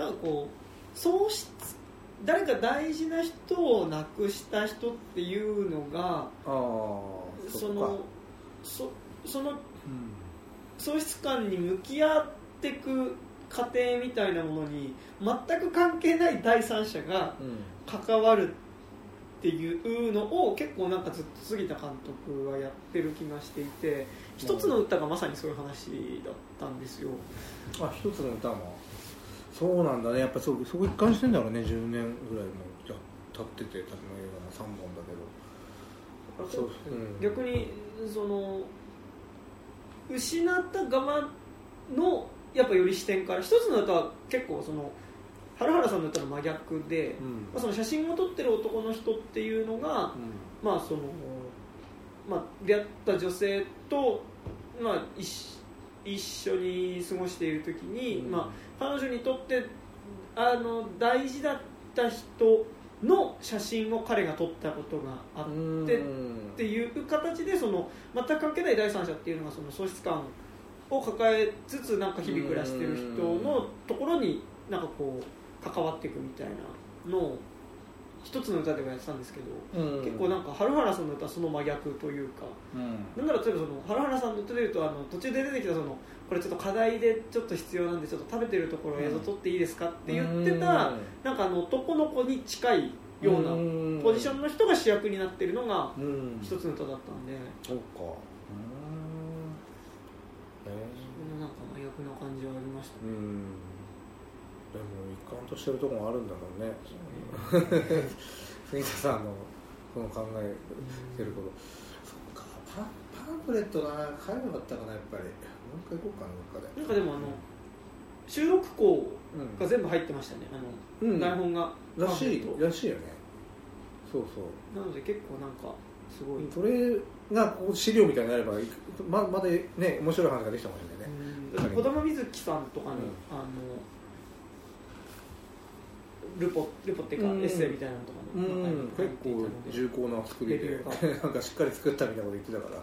ん、なんかこう喪失、誰か大事な人を亡くした人っていうのが、あ、その、うん、喪失感に向き合っていく過程みたいなものに全く関係ない第三者が関わる、うんっていうのを結構なんかずっと杉田監督はやってる気がしていて、一つの歌がまさにそういう話だったんですよ。あ、一つの歌もそうなんだね。やっぱりそこ一貫してんだろうね。10年ぐらいも経ってて、多分映画の3本だけど、そう、うん、逆にその失った側のやっぱより視点から、一つの歌は結構その原原さんの歌の真逆で、うん、まあ、その写真を撮ってる男の人っていうのが、うん、まあそのまあ、出会った女性と、まあ、一緒に過ごしている時に、うん、まあ、彼女にとって大事だった人の写真を彼が撮ったことがあってっていう形で、その全く関係ない第三者っていうのがその喪失感を抱えつつなんか日々暮らしてる人のところになんかこう関わっていくみたいなのを一つの歌でもやってたんですけど、うん、結構なんか春原さんの歌はその真逆というか、うん、なんなら例えばその春原さんの歌でいうと途中で出てきたそのこれちょっと課題でちょっと必要なんでちょっと食べてるところを映像撮っていいですかって言ってた、うん、なんか男の子に近いようなポジションの人が主役になってるのが一つの歌だったんで、そうか、なんか真逆な感じはありましたね、うん。でも一貫としてるところもあるんだろうね。杉田さんのこの考えてること、うん、そっか、パンフレットな買えなかったかな、やっぱり。もう一回行こうかな、どっかで。なんかでも収録稿が全部入ってましたね。うん、台本がらしいよね。そうそう。なので結構なんかすごい。それが資料みたいになればまだね面白い話ができたかもしれないね。児玉瑞希さんとかの、うん、ルポっていうかエッセイみたいなのとかの中に入っていたので、結構重厚な作りでなんかしっかり作ったみたいなこと言ってたから、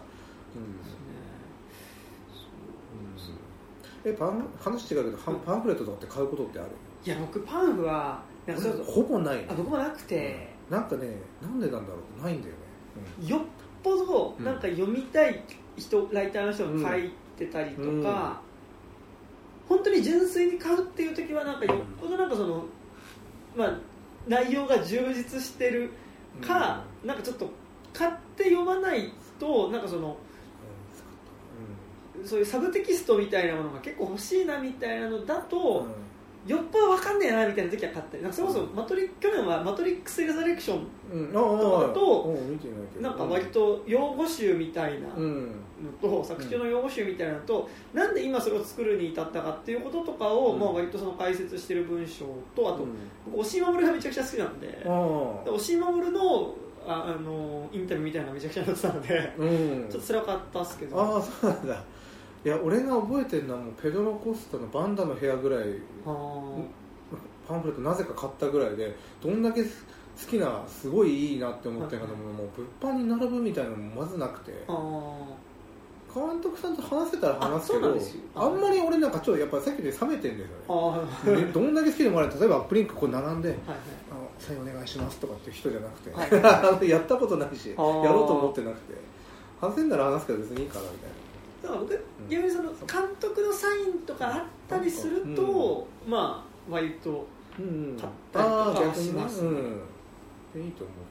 うん、話違うけど、パンフレットとかって買うことってある？いや、僕パンフはなんかほぼない、ね、あ、僕もなくて、うん、なんかね、なんでなんだろう、ないんだよね、うん、よっぽどなんか読みたい人、ライターの人が書いてたりとか、うんうん、本当に純粋に買うっていう時はなんかよっぽどなんかその、まあ、内容が充実してるか、うん、なんかちょっと買って読まないとなんかその、うん、そういうサブテキストみたいなものが結構欲しいなみたいなのだと、うん、よっぽど分かんねえなみたいな時は買ったり、なんかそれこそ去年はマトリックス・レザレクションとかだとなんか割と用語集みたいなのと、うん、作中の用語集みたいなのと、うん、なんで今それを作るに至ったかっていうこととかを、うん、まあ、割とその解説してる文章と、あと、うん、僕押井守がめちゃくちゃ好きなんで、押井守のインタビューみたいなのがめちゃくちゃなってたので、うん、ちょっと辛かったっすけど。ああ、そうなんだ。いや、俺が覚えてるのはもうペドロ・コスタのバンダの部屋ぐらい、パンフレットなぜか買ったぐらいで、どんだけ好きな、すごいいいなって思ってるかと思う、もう物販に並ぶみたいなのもまずなくて、監督さんと話せたら話すけど、あんまり俺なんかちょっとやっぱさっきで冷めてるんですよね。どんだけ好きでもあれ、例えばアップリンクこう並んで、はいはい、サインお願いしますとかっていう人じゃなくて、はい、やったことないしやろうと思ってなくて、話せんなら話すけど別にいいからみたいな。だから僕逆にその監督のサインとかあったりすると、うん、まあ割と買ったりとかはしますね。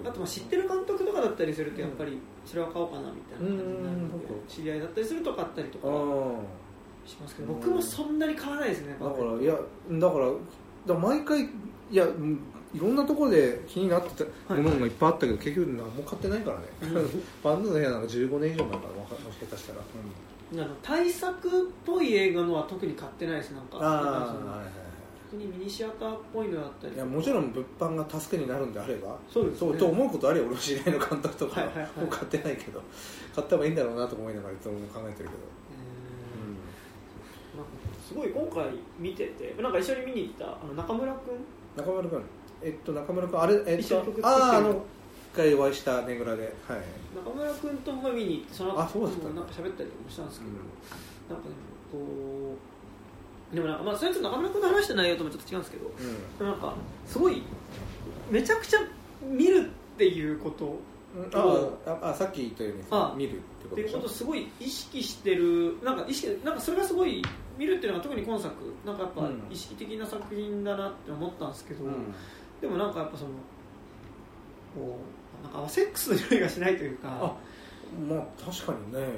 あとまあ知ってる監督とかだったりするとやっぱりそれは買おうかなみたいな感じになるので、知り合いだったりすると買ったりとかしますけど、僕もそんなに買わないですね。だから毎回いろんなところで気になってたものがいっぱいあったけど、はい、結局何も買ってないからね。バンドの部屋なんか15年以上前からもしかしたら。対策っぽい映画のは特に買ってないです。特にミニシアターっぽいのだったり、いやもちろん物販が助けになるんであればそうです、ね、そうと思うことあれば、俺は知り合いの監督とかも買ってないけど、買った方がいいんだろうなと思いながらいつも考えてるけど、うん、なんかすごい今回見てて、なんか一緒に見に行った中村君あれ、一緒に曲作ってる、一回お会いしたねぐらで、はい、中村君とも見に行って、その後もなんか喋ったりとかもしたんですけど、うん、なんかでもなんか、まあ、それちょっと中村君と話した内容ともちょっと違うんですけど、うん、なんかすごいめちゃくちゃ見るっていうことを、さっき言ったように見るっていうことをすごい意識してる、なんかそれがすごい見るっていうのが特に今作なんかやっぱ意識的な作品だなって思ったんですけど、うん、でもなんかやっぱそのなんかセックスの匂いがしないというか、まあ確かにないよね。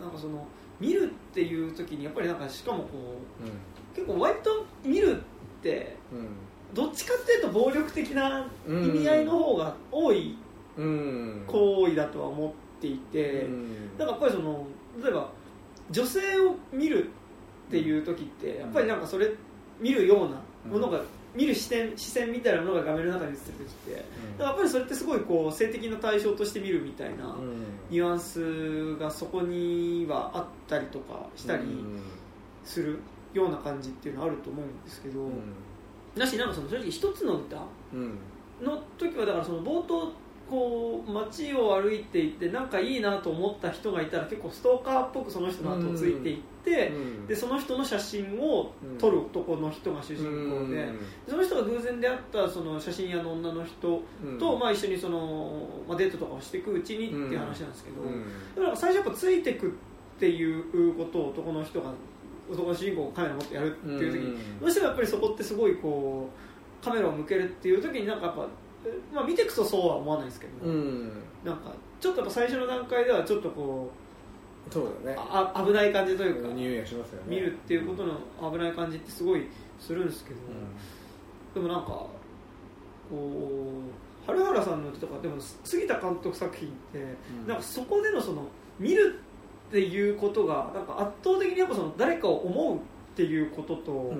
なんかその見るっていう時にやっぱりなんかしかもこう、結構割と見るって、どっちかっていうと暴力的な意味合いの方が多い行為だとは思っていて、なんかやっぱりその例えば女性を見るっていう時ってやっぱりなんかそれ見るようなものが、見る視線みたいなものが画面の中に映ってる時って、やっぱりそれってすごいこう性的な対象として見るみたいなニュアンスがそこにはあったりとかしたりするような感じっていうのはあると思うんですけど、だしなんかその正直一つの歌の時はだからその冒頭こう街を歩いていってなんかいいなと思った人がいたら結構ストーカーっぽくその人の後をついていって、でその人の写真を撮る男の人が主人公で、その人が偶然出会ったその写真屋の女の人と、まあ、一緒にその、まあ、デートとかをしていくうちにっていう話なんですけど、だから最初やっぱついてくっていうことを男の主人公がカメラ持ってやるっていう時に、どうしてもやっぱりそこってすごいこうカメラを向けるっていう時になんかやっぱまあ、見てくとそうは思わないですけど、なんかちょっとやっぱ最初の段階ではちょっとこうそうだ、ね、危ない感じというか匂いがしますよね。見るっていうことの危ない感じってすごいするんですけど、でもなんかこう春原さんのとかでも杉田監督作品って、なんかそこでのその見るっていうことがなんか圧倒的にやっぱその誰かを思うっていうことと、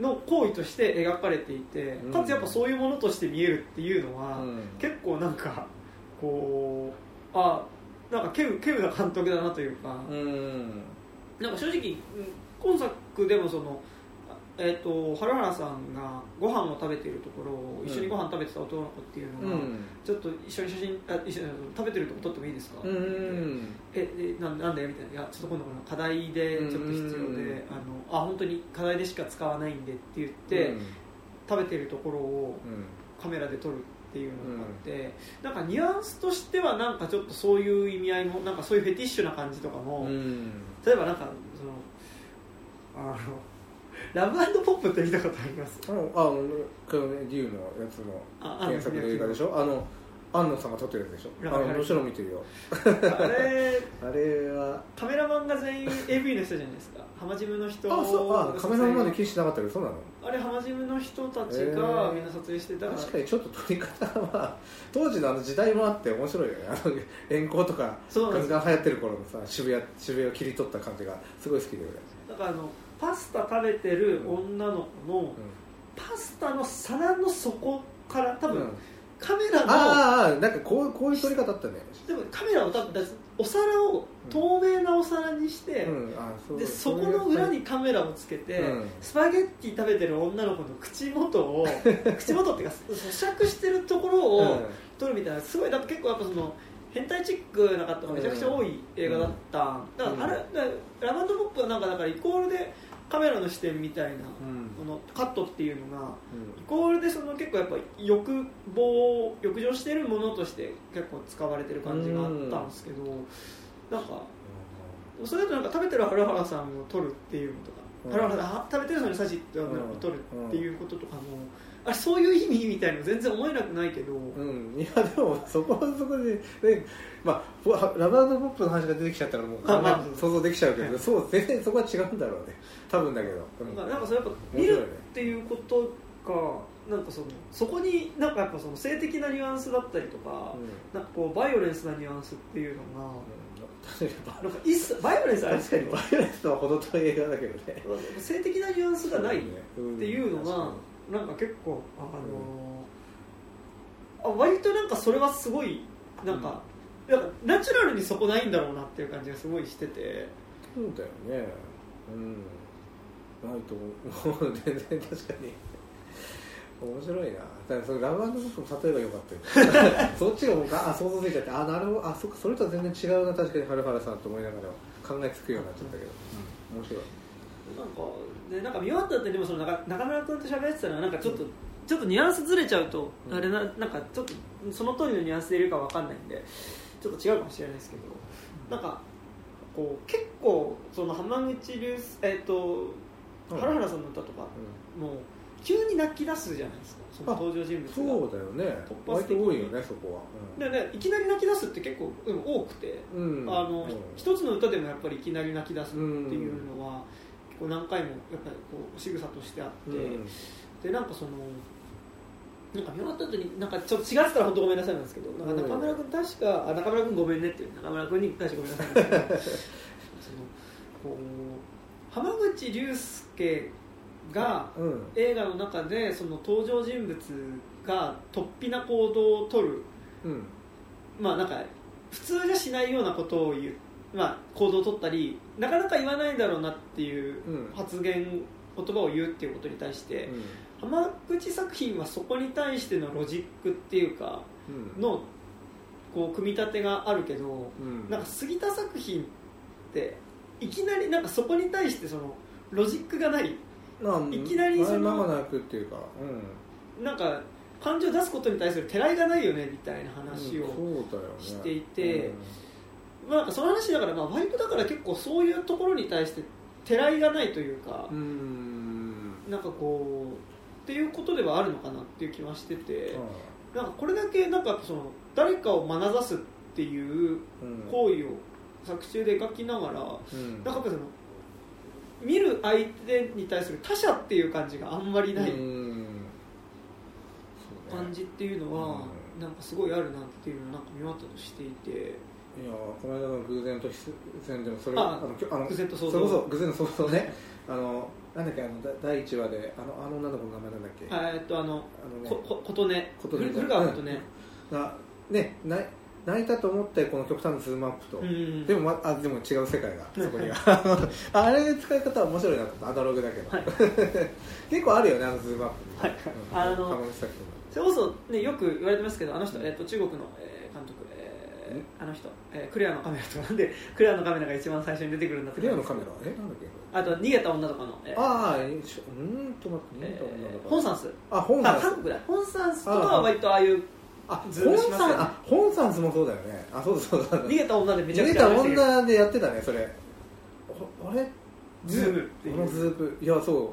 の行為として描かれていて、かつやっぱそういうものとして見えるっていうのは、結構なんかこうなんか稀有な監督だなというか、なんか正直今作でもその春原さんがご飯を食べているところを一緒にご飯食べてた男の子っていうのが、ちょっと一緒に食べてるとこ撮ってもいいですか、なんでみたいな、いやちょっと今度課題でちょっと必要で、本当に課題でしか使わないんでって言って、食べてるところをカメラで撮るっていうのがあって、なんかニュアンスとしてはなんかちょっとそういう意味合いもなんかそういうフェティッシュな感じとかも、例えばなんかそのラブ&ポップって見たことあります？黒ね、竜のやつの原作の映画でしょ。安野さんが撮ってるやつでしょ。面白いの見てるよあれはカメラマンが全員 AV の人じゃないですか。浜ジムの人。カメラマンまで気にしてなかったけど、そうなの。あれ浜ジムの人たちがみんな撮影してた。確かにちょっと撮り方は当時の時代もあって面白いよね。遠行とかガンガン流行ってる頃のさ、渋谷を切り取った感じがすごい好きで、だからパスタ食べてる女の子の、パスタの皿の底から多分、カメラのなんかこういう撮り方あったね。でもカメラを多分お皿を透明なお皿にして、でそこの裏にカメラをつけて、スパゲッティ食べてる女の子の口元っていうか咀嚼してるところを撮るみたいな、すごいだって結構やっぱその変態チックな方がめちゃくちゃ多い映画だった。だからあれ、ラブ&ポップはなんかだからイコールでカメラの視点みたいな、このカットっていうのが、イコールでその結構やっぱ欲情しているものとして結構使われてる感じがあったんですけど、なんかそれだとなんか食べてるハラハラさんを撮るっていうのとか、ハラハラ食べてるのにサジって女の子を撮るっていうこととかも、あ、そういう意味みたいなの全然思えなくないけど、いやでもそこはそこで、ね、まあ、ラブ&ポップの話が出てきちゃったらもう想像できちゃうけど、そう全然そこは違うんだろうね、多分だけど、なんかそれやっぱ見るっていうことが、なんかそこになんかやっぱその性的なニュアンスだったりとか、なんかこうバイオレンスなニュアンスっていうのが、なんかバイオレンスは確かにバイオレンスは程遠い映画だけどね、性的なニュアンスがないっていうのがなんか結構割となんかそれはすごいなんかナチュラルにそこないんだろうなっていう感じがすごいしてて、そうだよね、ないと思う全然確かに面白いな。だからそのラブ&ポップの例えば良かったよそっちがもう想像できちゃって、なるほど、そっか、それとは全然違うな、確かにハルハラさんと思いながら考えつくようになっちゃったけど、面白い。なんか見終わった後にでもその中村君と喋ってたのはなんかちょっとニュアンスずれちゃうと、あれなんかちょっとその通りのニュアンスでいるかわかんないんでちょっと違うかもしれないですけど、なんかこう結構その浜口竜原原さんの歌とか、もう急に泣き出すじゃないですか、その登場人物が。そうだよね、割と多いよねそこは、でね、いきなり泣き出すって結構多くて、一つの歌でもやっぱりいきなり泣き出すっていうのは、何回もやっぱりこう仕草としてあって、でなんかそのなんか見終わった後になんかちょっと違ってたら本当ごめんなさいなんですけど、なんか中村君確か、中村君ごめんねっていう、中村君に対してごめんなさいなんですけどこう浜口竜介が映画の中でその登場人物が突飛な行動を取る、まあなんか普通じゃしないようなことを言う。まあ、行動を取ったりなかなか言わないだろうなっていう発言、言葉を言うっていうことに対して、浜口作品はそこに対してのロジックっていうか、のこう組み立てがあるけど、なんか杉田作品っていきなりなんかそこに対してそのロジックがない、いきなりそのなんか感情を出すことに対するてらいがないよねみたいな話をしていて、なんかその話だから、まあ、割とだから結構そういうところに対しててらいがないというか、なんかこうっていうことではあるのかなっていう気はしてて、なんかこれだけなんかその誰かをまなざすっていう行為を作中で描きながら、なんかその見る相手に対する他者っていう感じがあんまりない感じっていうのはなんかすごいあるなっていうのをなんか見終わったとしていて、いやこの間の偶然と必然でもそれ偶然と想像、それこそ偶然の想像ねなんだっけ第1話であの女の子の名前なんだっけ、琴音、古川琴音がね、泣いたと思ってこの極端なズームアップと、でもでも違う世界がそこにはあれの使い方は面白いなと、アナログだけど、結構あるよねズームアップ、それこそねよく言われてますけど、あの人中国の監督クレアのカメラとか、なんでクレアのカメラが一番最初に出てくるんだって。クレアのカメラなんだっけ。あと逃げた女とかの。ホンサンス。韓国だ。ホンサンスとかは割とああいうズームしますよね。ホンサンスもそうだよね。そうだ。逃げた女でめちゃくちゃ。逃げた女でやってたねそれ。あれ。ズーム。いやそう。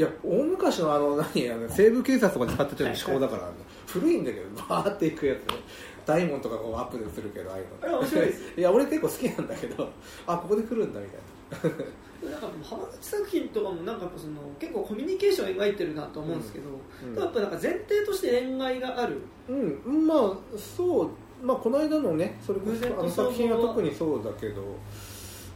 いや大昔の西部警察とかに使ってたような手法だから、はい、古いんだけどバーっていくやつ、ダイモンとかこうアップでするけど、ああいうの面白いですいや俺結構好きなんだけど、あここで来るんだみたいななんか浜口作品とかもなんかその結構コミュニケーション描いてるなと思うんですけど、うんうん、やっぱなんか前提として恋愛がある、うん、まあそう、まあ、この間のねそれあの作品は特にそうだけど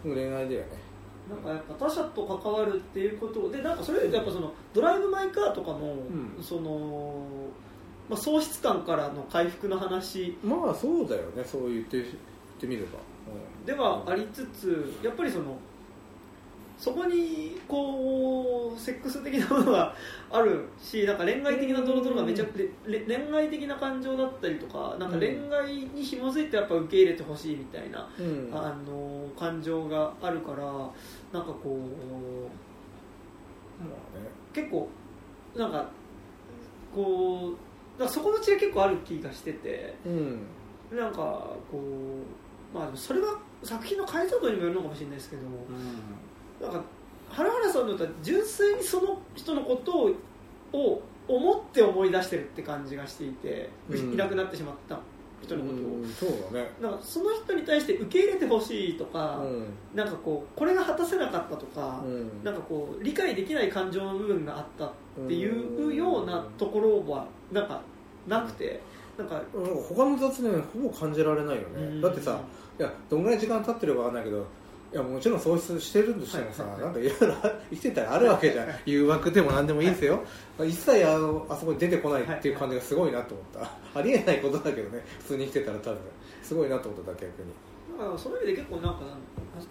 恋愛だよね。なんかやっぱ他者と関わるっていうことで、なんかそれでやっぱそのドライブ・マイ・カーとかも、うん、その、まあ、喪失感からの回復の話、まあそうだよね、そう言ってみれば、うん、ではありつつ、やっぱりそのそこにこうセックス的なものがあるし、なんか恋愛的なドロドロがめちゃくちゃ、うん、恋愛的な感情だったりとか、なんか恋愛に紐づいてやっぱ受け入れてほしいみたいな、うん、感情があるから、なんかこう、うん、結構なんかこうなんかそこの違い結構ある気がしてて、うん、なんかこうまあそれは作品の解像度にもよるのかもしれないですけど。うんなんか原原さんの歌は純粋にその人のことを思って思い出してるって感じがしていて、うん、いなくなってしまった人のことを、うん、そうだね、なんかその人に対して受け入れてほしいとか、うん、なんかこうこれが果たせなかったとか、うん、なんかこう理解できない感情の部分があったっていうようなところはなんかなくて、なんか他の雑念ほぼ感じられないよね、うん、だってさいやどんぐらい時間経ってればわかんないけどいやもちろん喪失してるんですけどさ、はいはいはい、なんかいろいろ生きてたらあるわけじゃん、はいはい、誘惑でも何でもいいですよ、はい、一切あそこに出てこないっていう感じがすごいなと思った、はいはい、ありえないことだけどね、普通に生きてたら多分すごいなと思っただけ、逆にだからその意味で結構なんか確かに、ね、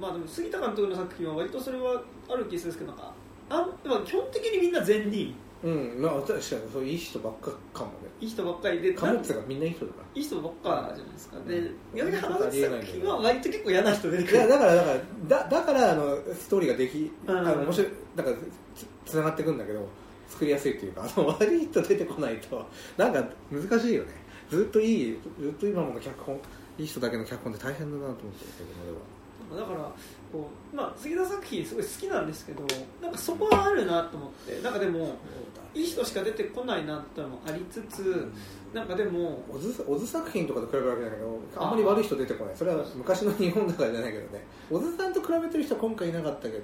まあでも杉田監督の作品は割とそれはある気がするんですけど、なんか基本的にみんな善人、うん、まあ確かにそういい人ばっかかもね、いい人ばっかりで貨物がみんないい人だからいい人ばっかじゃないですか、うん、で逆に浜口作品は割と結構嫌な人出てくる、いやだからストーリーができ面白い、だからつながってくるんだけど作りやすいというか、悪い人出てこないとなんか難しいよね、ずっと今もの脚本いい人だけの脚本って大変だなと思ってるけど、俺はだからこう、まあ、杉田作品すごい好きなんですけど、なんかそこはあるなと思って、なんかでもいい人しか出てこないなってのもありつつ、なんかでもオズ作品とかと比べるわけだけどあんまり悪い人出てこない、それは昔の日本だからじゃないけどね、オズさんと比べてる人は今回いなかったけどね、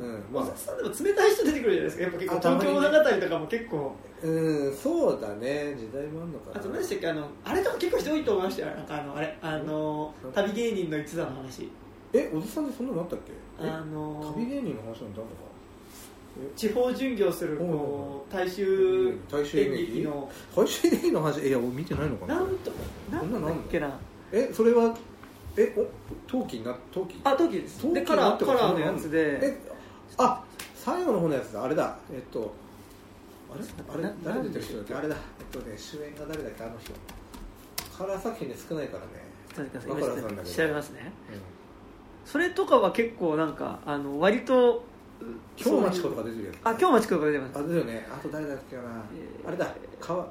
うんまあ、オズさんでも冷たい人出てくるじゃないですか、やっぱ結構東京物語とかも結構、うんそうだね、時代もあるのかな、あと何でしたっけ、あれとか結構ひどいと思いましたよ、なんかあれ旅芸人の一座の話、おじさんでそんなのあったっけ、旅芸人の話なんてあるのか、地方巡業するこう大衆演劇の話、いや俺見てないのかな、なんだっけな、それは陶器です、でカラーのやつで、あ最後の方のやつだ、あれだ、あれ誰出てる人だっけ、あれだ、主演が誰だっけ、あの人カラー作品で少ないからね、調べますね、うんそれとかは結構なんか割と京町子とか出てるやつ、あ京町子とか出てます、あ出るよね、あと誰だっけな、あれだ小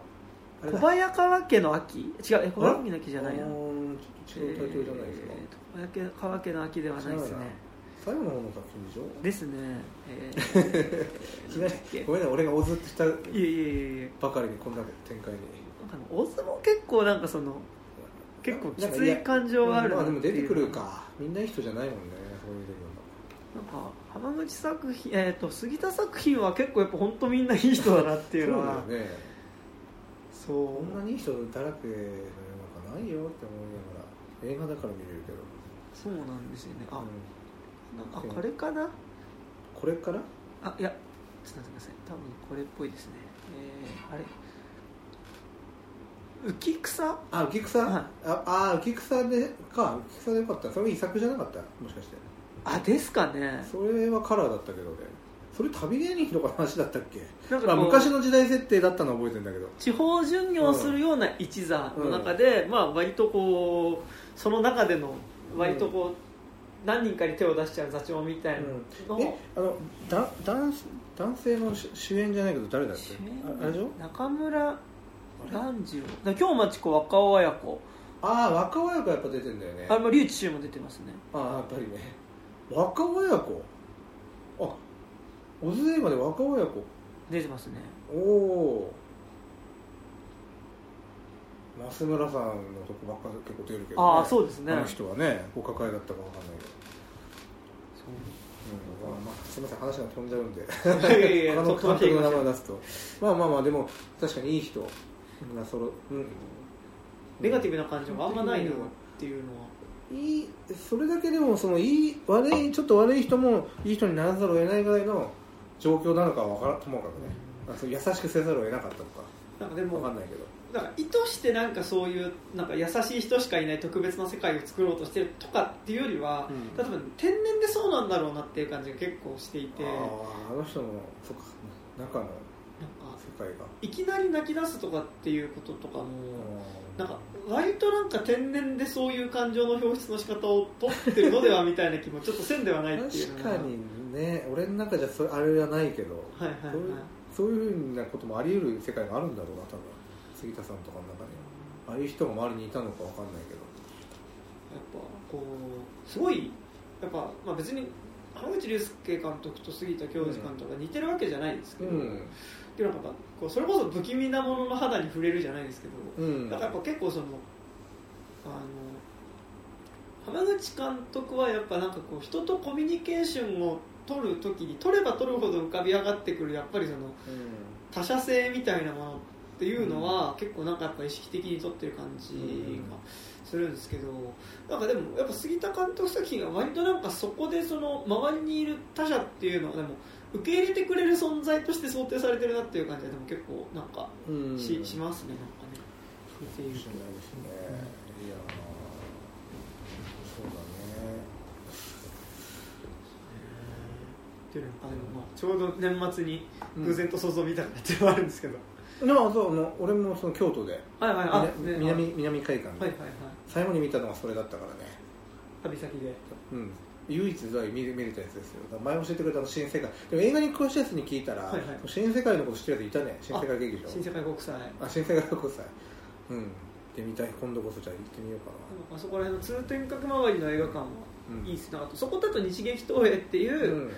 早川家の秋、違う小早川家の秋じゃないな、ちょっとタイトルじゃないですか、小早川家の秋ではないですね、最後の方の作品でしょですね、ごめんね俺がオズってしたばかりにこんな展開に、オズも結構なんかその結構きつい感情はあるな、まあでも出てくるか、みんないい人じゃないもんね、そういうのなんか浜口作品、杉田作品は結構やっぱ本当みんないい人だなっていうのはそうだよね、そうこんなにいい人だらけの世の中ないよって思いながら映画だから見れるけど、そうなんですよね、あ、うん、なんかこれかな、これからあいやちょっと待ってください、多分これっぽいですね、あれ浮草、あ浮草、はい、あ浮草でか、浮草でよかった、それも遺作じゃなかった、もしかしてあですかね、それはカラーだったけどね、それ旅芸人とかの話だったっけ、なんか昔の時代設定だったの覚えてるんだけど、地方巡業をするような一座の中で、うんまあ、割とこうその中での割とこう、うん、何人かに手を出しちゃう座長みたいなの、うん、男性の主演じゃないけど誰だっけ、あれでしょ中村男児を、京町子、若尾彩子、ああ若尾彩子やっぱ出てんだよね、あまあ龍智秀も出てますね、ああやっぱりね、若尾彩子、あオズ映画で若親子出てますね。おお、増村さんのとこばっかり結構出るけど、ね、ああそうですね、あの人はねお抱えだったかわかんないけど、そう、うん、まあ、すみません話が飛んじゃうんであの監督の名前出すとまあまあまあでも確かにいい人がそろ、うん、ネガティブな感情があんまないのっていうのは、いい、それだけでもそのいい悪いちょっと悪い人もいい人にならざるを得ないぐらいの状況なのかは分からんと思うからね、うん、優しくせざるを得なかったのかなんかでも分かんないけど、だから意図してなんかそういうなんか優しい人しかいない特別な世界を作ろうとしてるとかっていうよりは、うん、例えば天然でそうなんだろうなっていう感じが結構していて、あの人のそっか中の世界がいきなり泣き出すとかっていうこととかもなんか割となんか天然でそういう感情の表出の仕方を取ってるのではみたいな気もちょっとせんではないっていう確かにね、俺の中じゃそれあれはないけど、はいはいはい、そういうふうなこともあり得る世界があるんだろうな、多分杉田さんとかの中にはああいう人が周りにいたのか分かんないけど、やっぱこうすごいやっぱ、まあ、別に浜口竜介監督と杉田恭一監督が似てるわけじゃないですけど、うん、でもなんかこうそれこそ不気味なものの肌に触れるじゃないですけど、うん、だからやっぱ結構その浜口監督はやっぱなんかこう人とコミュニケーションを取るときに取れば取るほど浮かび上がってくるやっぱりその、うん、他者性みたいなものっていうのは、うん、結構なんかやっぱ意識的に取ってる感じがするんですけど、なんかでもやっぱ杉田監督作品が割となんかそこでその周りにいる他者っていうのはでも受け入れてくれる存在として想定されてるなっていう感じはでも結構なんか しますね、なんかね、見ていると。いやそうだね。っていうのはでもまあちょうど年末に偶然と想像みたいなっていうのはあるんですけど。でもそう俺もその京都で、はいはいはい、ね、南海岸で、はいはいはい、最後に見たのがそれだったからね、旅先で、うん、唯一見れたやつですよ。だ前教えてくれたの新世界でも映画に詳しいやつに聞いたら、はいはい、新世界のこと知ってるやついたね、新世界劇場、新世界国際、あ、新世界国際、うん、行ってみたい、今度こそじゃあ行ってみようかな。あそこら辺の通天閣周りの映画館はいいっすね、うん、あとそこだと日劇東映っていう、うん、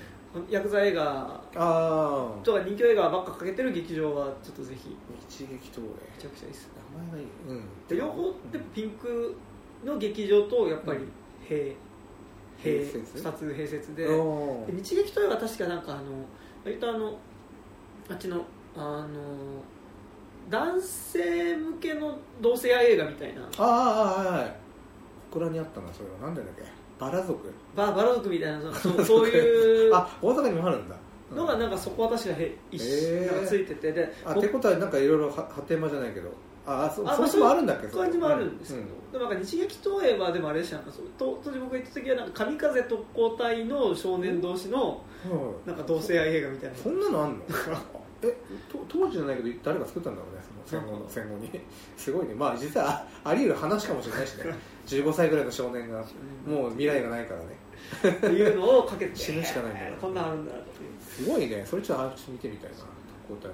ヤクザ映画とか人気映画ばっかかけてる劇場はちょっとぜひ、日劇東映めちゃくちゃいいっす、名前がいい、うん、で両方でピンクの劇場とやっぱり2つ併設で、日劇東映は確かなんか割とあっちの男性向けの同性愛映画みたいな、ここらにあったな、それは何だっけ、バラ族みたいなそういうあ、大阪にもあるんだ、うん、のがなんかそこは確か一緒についてて、であってことはなんかいろいろ発展場じゃないけど、そういうもあるんだっけ、そういう感じもあるんですけど、うん、でもなんか日劇東映はでもあれでしたね、当時僕が行った時はなんか神風特攻隊の少年同士のなんか同性愛映画みたいな、うん、そんなのあんのえ、当時じゃないけど誰が作ったんだろうね、戦後にすごいね、まあ実はあり得る話かもしれないしね15歳ぐらいの少年がもう未来がないからねっていうのをかけて死ぬしかないんだから、こんなんあるんだっていう、すごいね、それちょっと見てみたいな、交代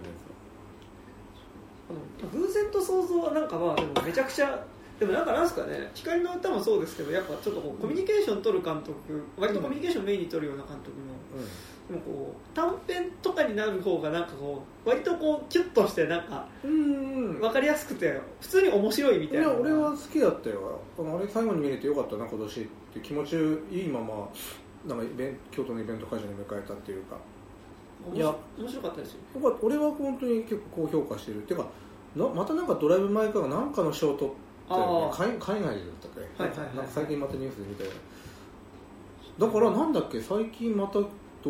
のやつは偶然と想像はなんかまあでもめちゃくちゃでもなんかなんすかね、光の歌もそうですけどやっぱちょっとこうコミュニケーション取る監督、割とコミュニケーションメインに取るような監督の、うん、でもこう短編とかになる方がなんかこう割とこうキュッとしてなんか分かりやすくて普通に面白いみたいな。いや俺は好きだったよ。あれ最後に見れてよかったな今年って気持ちいいままなんか京都のイベント会場に迎えたっていうか。いや面白かったですよ。俺は本当に結構評価してる。てかまたなんかドライブ前からなんかの賞を取ったよね。海外だったっけ？はいはいはい、なんか最近またニュースで見たよ。だからなんだっけ最近また動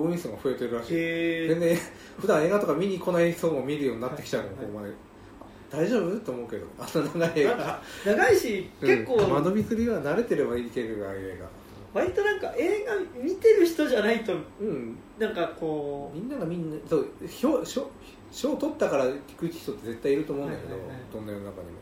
員数が増えてるらしい。全然普段映画とか見に来ない人も見るようになってきちゃうの、はいはい、ここまで大丈夫と思うけど、あんな長い映画長いし、うん、結構間延びするように慣れてればいけるが映画。割となんか映画見てる人じゃないと、うん、なんかこうみんながみんなそう賞取ったから聞く人って絶対いると思うんだけど、はいはいはい、どんな世の中にも。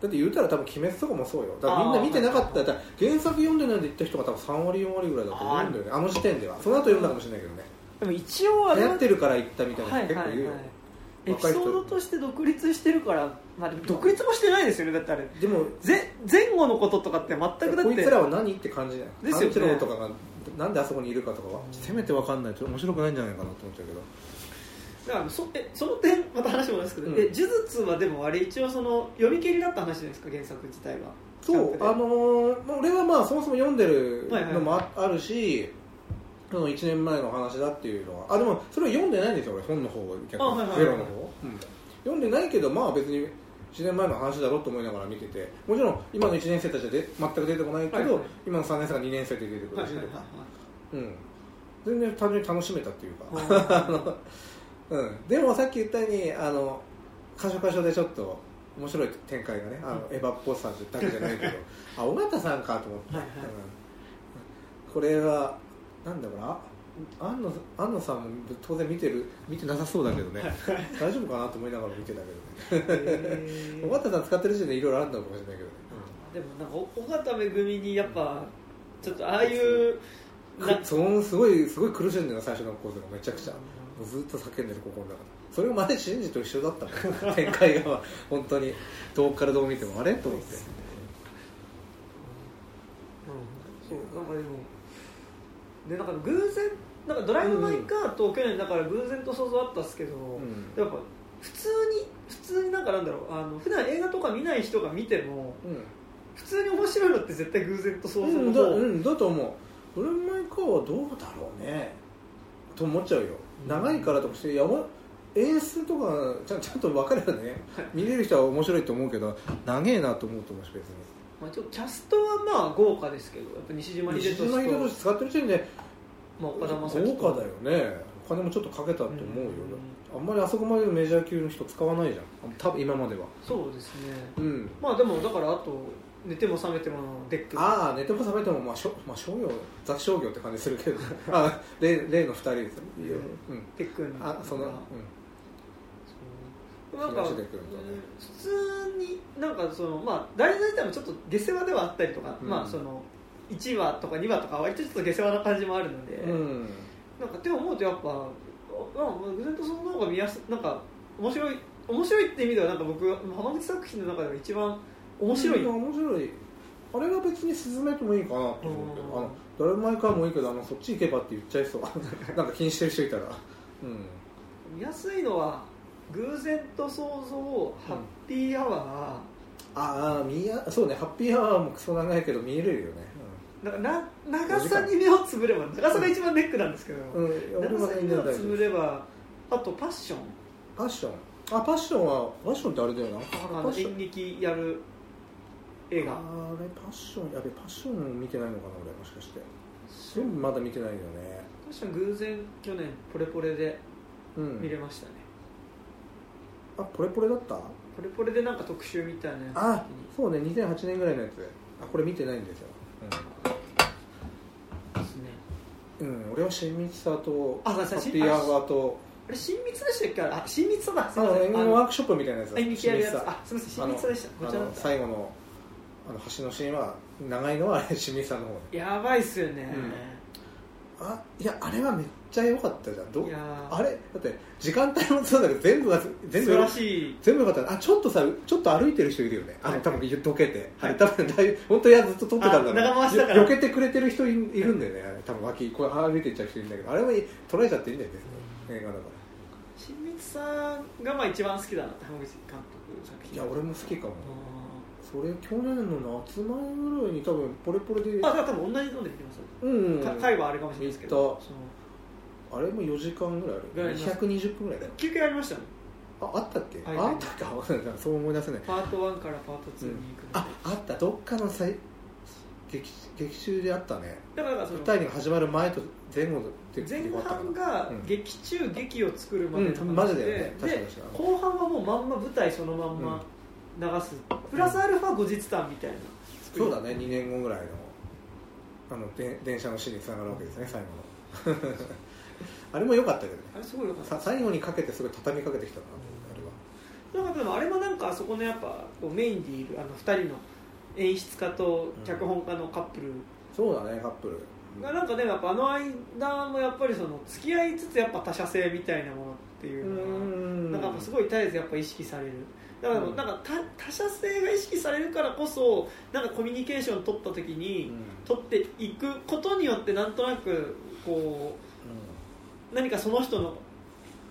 だって言うたら多分鬼滅とかもそうよ。だからみんな見てなかったら、原作読んでないで言った人が多分3割4割ぐらいだと思うんだよね。あの時点では。その後読んだかもしれないけどね。でも一応あれ流行ってるから言ったみたいな人結構いるよ。はいはいはい、エピソードとして独立してるから、まあ、独立もしてないですよね。だってあれ。でも前後のこととかって全くだって。こいつらは何って感じだよ。ですよね。感じろとかがなんであそこにいるかとかはせめて分かんないと面白くないんじゃないかなと思っちゃうけど、だから その点また話もですけど、うん、呪術はでもあれ一応その読み切りだった話じゃないですか、原作自体は。そう、俺はまあそもそも読んでるのも あるし、その1年前の話だっていうのは、あでもそれは読んでないんですよ俺、本の方は逆に、ゼロの方、うん、読んでないけどまあ別に1年前の話だろうと思いながら見てて、もちろん今の1年生たちは全く出てこないけど、はいはい、今の3年生が2年生で出てくるしとか、はいはいはい、うん、全然単純に楽しめたっていうか、はいはいうん、でもさっき言ったように箇所箇所でちょっと面白い展開がね、うん、エヴァっぽさだけじゃないけどあ、尾形さんかと思って、はいはいうん、これはなんだろうな、安野さんも当然見てなさそうだけどね大丈夫かなと思いながら見てたけどね尾形さん使ってる時点でいろいろあるんだかもしれないけどね、うん、でもなんか尾形恵にやっぱちょっとああいうすごい苦しんでるの最初の構図がめちゃくちゃ、うん、ずっと叫んでる心の中で、それをまでシンジと一緒だったの展開が本当にどうからどう見てもあれと思って、うん、そうなんかでもでなんか偶然なんかドライブ・マイ・カーと去年だから偶然と想像あったんですけど、うん、やっぱ普通になんかなんだろう普段映画とか見ない人が見ても、うん、普通に面白いのって絶対偶然と想像の方、うん、だと思う。ドライブ・マイ・カーはどうだろうねと思っちゃうよ、うん、長いからとかして演出とかちゃんと分かればね見れる人は面白いと思うけど長えなと思うと思うし、別にまあ、ちょっとキャストはまあ豪華ですけど、やっぱ西島秀俊使ってる時点で、まあ、岡田将生豪華だよね。お金もちょっとかけたと思うよ、うん、あんまりあそこまでのメジャー級の人使わないじゃん多分今までは。そうですね、うん、まあでもだからあと寝ても覚めてもデック、ああ寝ても覚めてもまあ商業雑商業って感じするけどあ例の2人ですよ、うん、デックのあその、うんなんか普通になんかそのまあ題材自体もちょっと下世話ではあったりとか、うん、まあその1話とか2話とか割とちょっと下世話な感じもあるので、うん、なんかって思うとやっぱ偶然とその方が見やすなんか面白いって意味ではなんか僕浜口作品の中では一番面白いあれが別に進めてもいいかなと思って、ドライブ・マイ・カーもいいけどそっち行けばって言っちゃいそうなんか気にしてる人いたら、うん、見やすいのは偶然と想像、ハッピーアワー、うん、そうね、ハッピーアワーもクソ長いけど見えるよね、うん、長さに目をつぶれば、長さが一番ネックなんですけど、うん、長さに目をつぶれば、あとパッションパッションってあれだよな、演劇やる映画、あれパッション、やべ、パッション見てないのかな俺、もしかして全部まだ見てないよね。パッション偶然、去年ポレポレで見れましたね、うんあ、ポレポレでなんか特集みたいなやつ。あ、そうね、2008年ぐらいのやつ。あ、これ見てないんですよ。うん、ですね。うん、俺は親密さとハッピーアワーと。あれ親密でしたっけ？あ、親密さだ。そうですね。ワークショップみたいなやつ。あ、すみません、親密さでした。こちらだった。最後の橋のシーンは長いのはあれ親密さの方。やばいっすよね。うん、いやあれはめっちゃ良かったじゃん。あれだって時間帯もそうだけど全部よかった。あちょっと歩いてる人いるよね。あの多分どけて、はい、多分本当にずっと撮ってたんだからよけてくれてる人いるんだよね。多分脇こう歩いてっちゃう人いるんだけどあれも捉えちゃっていいんだよね、うん、映画だから。新光さんがまあ一番好きだなって濱口監督の作品。いや俺も好きかも。それ去年の夏前ぐらいに多分ポレポレであ多分同じので見てます。うん。回はあれかもしれないですけど。あれも4時間ぐらいある220分ぐらいだよ。休憩ありましたね。あったっけ、はいはい、あったかそう思い出せない。パート1からパート2に行く、うん、あったどっかの劇中であったね。だからその舞台が始まる前と前後で前半が劇中、うん、劇を作るまでの話で、うん、マジだよね、確かに。で後半はもうまんま舞台そのまんま流す、うん、プラスアルファ後日談みたいな、うん、そうだね2年後ぐらいの電車のシーンにつながるわけですね最後のあれも良かったけどね。あれすごい良かった。最後にかけてすごい畳みかけてきたな、うん、あれは。なんかでもあれもなんかあそこのやっぱこうメインでいる2人の演出家と脚本家のカップル、うん、そうだねカップルがなんかねやっぱあの間もやっぱりその付き合いつつやっぱ他者性みたいなものっていうのがなんかすごい絶えずやっぱ意識される。だからなんか他者性が意識されるからこそなんかコミュニケーション取った時に取っていくことによってなんとなくこう何かその人の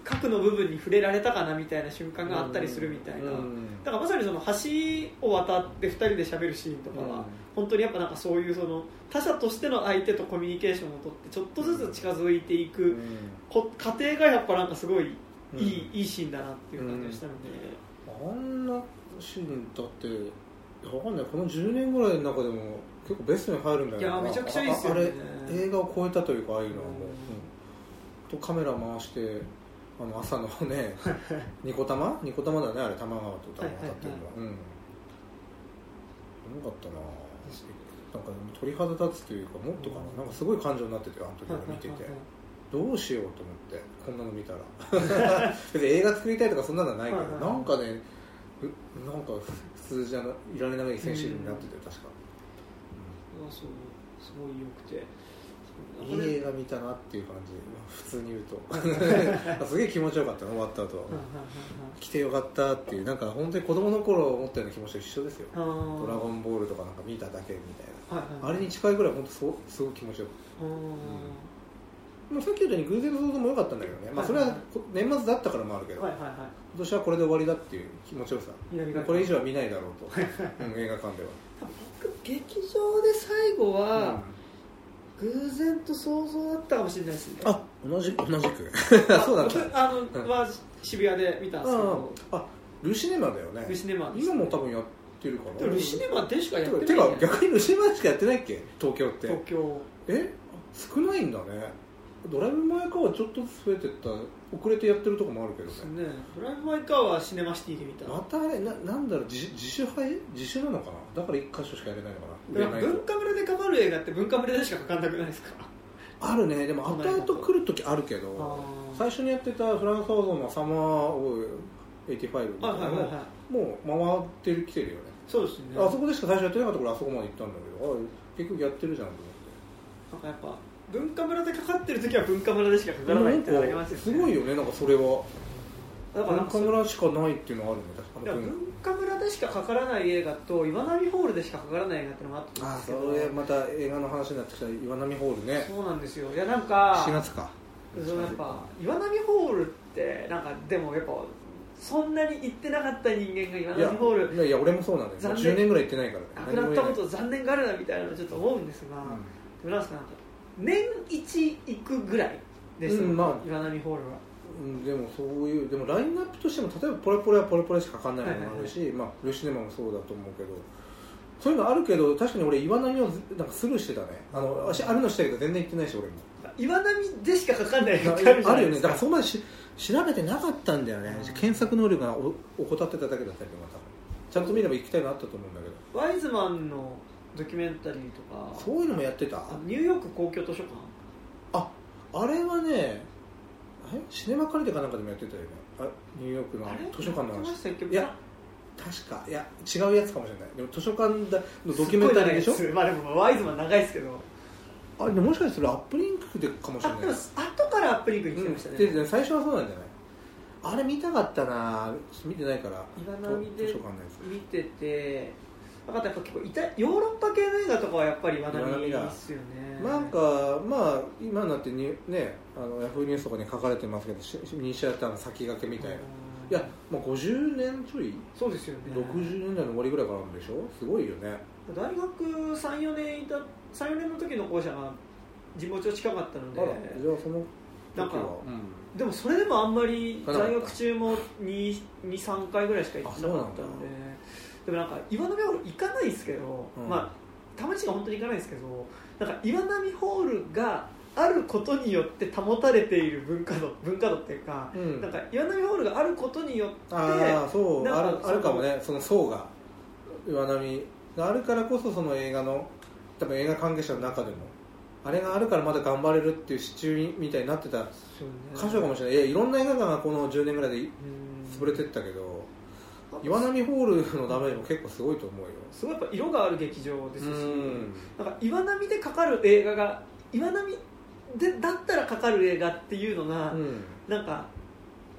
核の部分に触れられたかなみたいな瞬間があったりするみたいな、だからまさにその橋を渡って2人で喋るシーンとかは本当にやっぱなんかそういうその他者としての相手とコミュニケーションをとってちょっとずつ近づいていく過程がやっぱなんかすごいいいシーンだなっていう感じがしたので、あんなシーンだって分かんない、この10年ぐらいの中でも結構ベストに入るんだよね。いやめちゃくちゃいいですよね。あれ映画を超えたというか、ああいうのはもう、とカメラ回してあの朝のねニコ玉だよね、あれ玉川と玉川っていうのは、うん、よかったな。なんか鳥肌立つというかもっとかな、なんかすごい感情になってて、あの時見ててどうしようと思ってこんなの見たら別に映画作りたいとかそんなのはないけどなんかね、なんか普通じゃいられないセンシティブになってて、確かすごい良くていい映画見たなっていう感じ、普通に言うとすげえ気持ちよかったの終わった後は来てよかったっていう、なんか本当に子供の頃思ったような気持ちと一緒ですよ。ドラゴンボールとかなんか見ただけみたいな、はいはい、あれに近いぐらい本当すごく気持ちよかった、もうさっき言ったように偶然の想像も良かったんだけどね、まあ、それは年末だったからもあるけど、はいはいはい、今年はこれで終わりだっていう気持ちよさ、これ以上は見ないだろうと映画館では僕劇場で最後は、偶然と想像だったかもしれないですね。あ、同じくそうだった。あの、は渋谷で見たんですけど、あ、ルシネマだよね。ルシネマです、ね、今も多分やってるかな。でもルシネマでしかやってない、ね、てか逆にルシネマでしかやってないっけ、東京って。東京少ないんだね。ドライブ・マイ・カーはちょっとずつ増えてった、遅れてやってるとこもあるけど ね。ドライブ・マイ・カーはシネマシティで見た。またあれ なんだろう、自主なのかな、だから1箇所しかやれないのかな。文化村でかかる映画って文化村でしかかかんなくないですか。あるね、でも後々来るときあるけど、最初にやってたフランスアワードのサマーオー85みたいなのももう回ってきてるよね。そうですね、あそこでしか最初やってなかったからあそこまで行ったんだけど、結局やってるじゃんと思って、なんかやっぱ文化村でかかってるときは文化村でしかかからないってなりますよね。すごいよね、なんかそれは文化村しかないっていうのはあるんだよ。文化村でしかかからない映画と岩波ホールでしかかからない映画ってのもあったんですけど、あ、それまた映画の話になってきた。岩波ホールね、そうなんですよ。いやなんか4月か、そうやっぱ岩波ホールってなんかでもやっぱそんなに行ってなかった人間が岩波ホール、いや俺もそうなんだよ、10年ぐらい行ってないからね、亡くなったこと残念があるなみたいなのちょっと思うんですが、でもなんか年1行くぐらいですよ、岩波ホールは。でもそういう、でもラインナップとしても例えばポレポレはポレポレしかかんないのもあるし、まあルシネマもそうだと思うけど、そういうのあるけど確かに俺岩波をなんかスルーしてたね。あの私あるのしたけど全然行ってないし、俺も岩波でしかかかんないのあるよね。だからそんなに調べてなかったんだよね、検索能力が怠ってただけだったりとか、ちゃんと見れば行きたいのあったと思うんだけど。ワイズマンのドキュメンタリーとかそういうのもやってた。ニューヨーク公共図書館、あれはねシネマカリテかなんかでもやってたよね。ニューヨークの図書館の話。いや、確かいや違うやつかもしれない。でも図書館のドキュメンタリーでしょ。まあでもワイズマン長いですけど。あ、でもしかしたらアップリンクでかもしれない。後からアップリンクに来てましたね。で最初はそうなんじゃない。あれ見たかったな。見てないから。図書館のやつ。見てて。分かった、やっぱ結構ヨーロッパ系の映画とかはやっぱり学びですよね。なんかまあ今になってね、あのヤフーニュースとかに書かれてますけど、ミニシアターの先駆けみたいな。いや、まあ、50年ちょい、そうですよね、60年代の終わりぐらいからあるんでしょ。すごいよね。大学 3,4 年いた、3,4 年の時の校舎が神保町近かったので、あら、じゃあそのなんか、でもそれでもあんまり在学中も 2,3 回ぐらいしか行ってなかったので、でもなんか岩波ホール行かないですけど、まあたまにしか本当に行かないですけど、なんか岩波ホールがあることによって保たれている文化度っていうか、なんか岩波ホールがあることによって、そうあるかもね。その層が岩波があるからこそ、その映画の多分映画関係者の中でもあれがあるからまだ頑張れるっていう支柱みたいになってた箇所かもしれない。いや、いろんな映画館がこの10年ぐらいで潰れてったけど、岩波ホールのダメージも結構すごいと思うよ。すごいやっぱ色がある劇場ですし、なんか岩波でかかる映画が岩波でだったらかかる映画っていうのが、なんか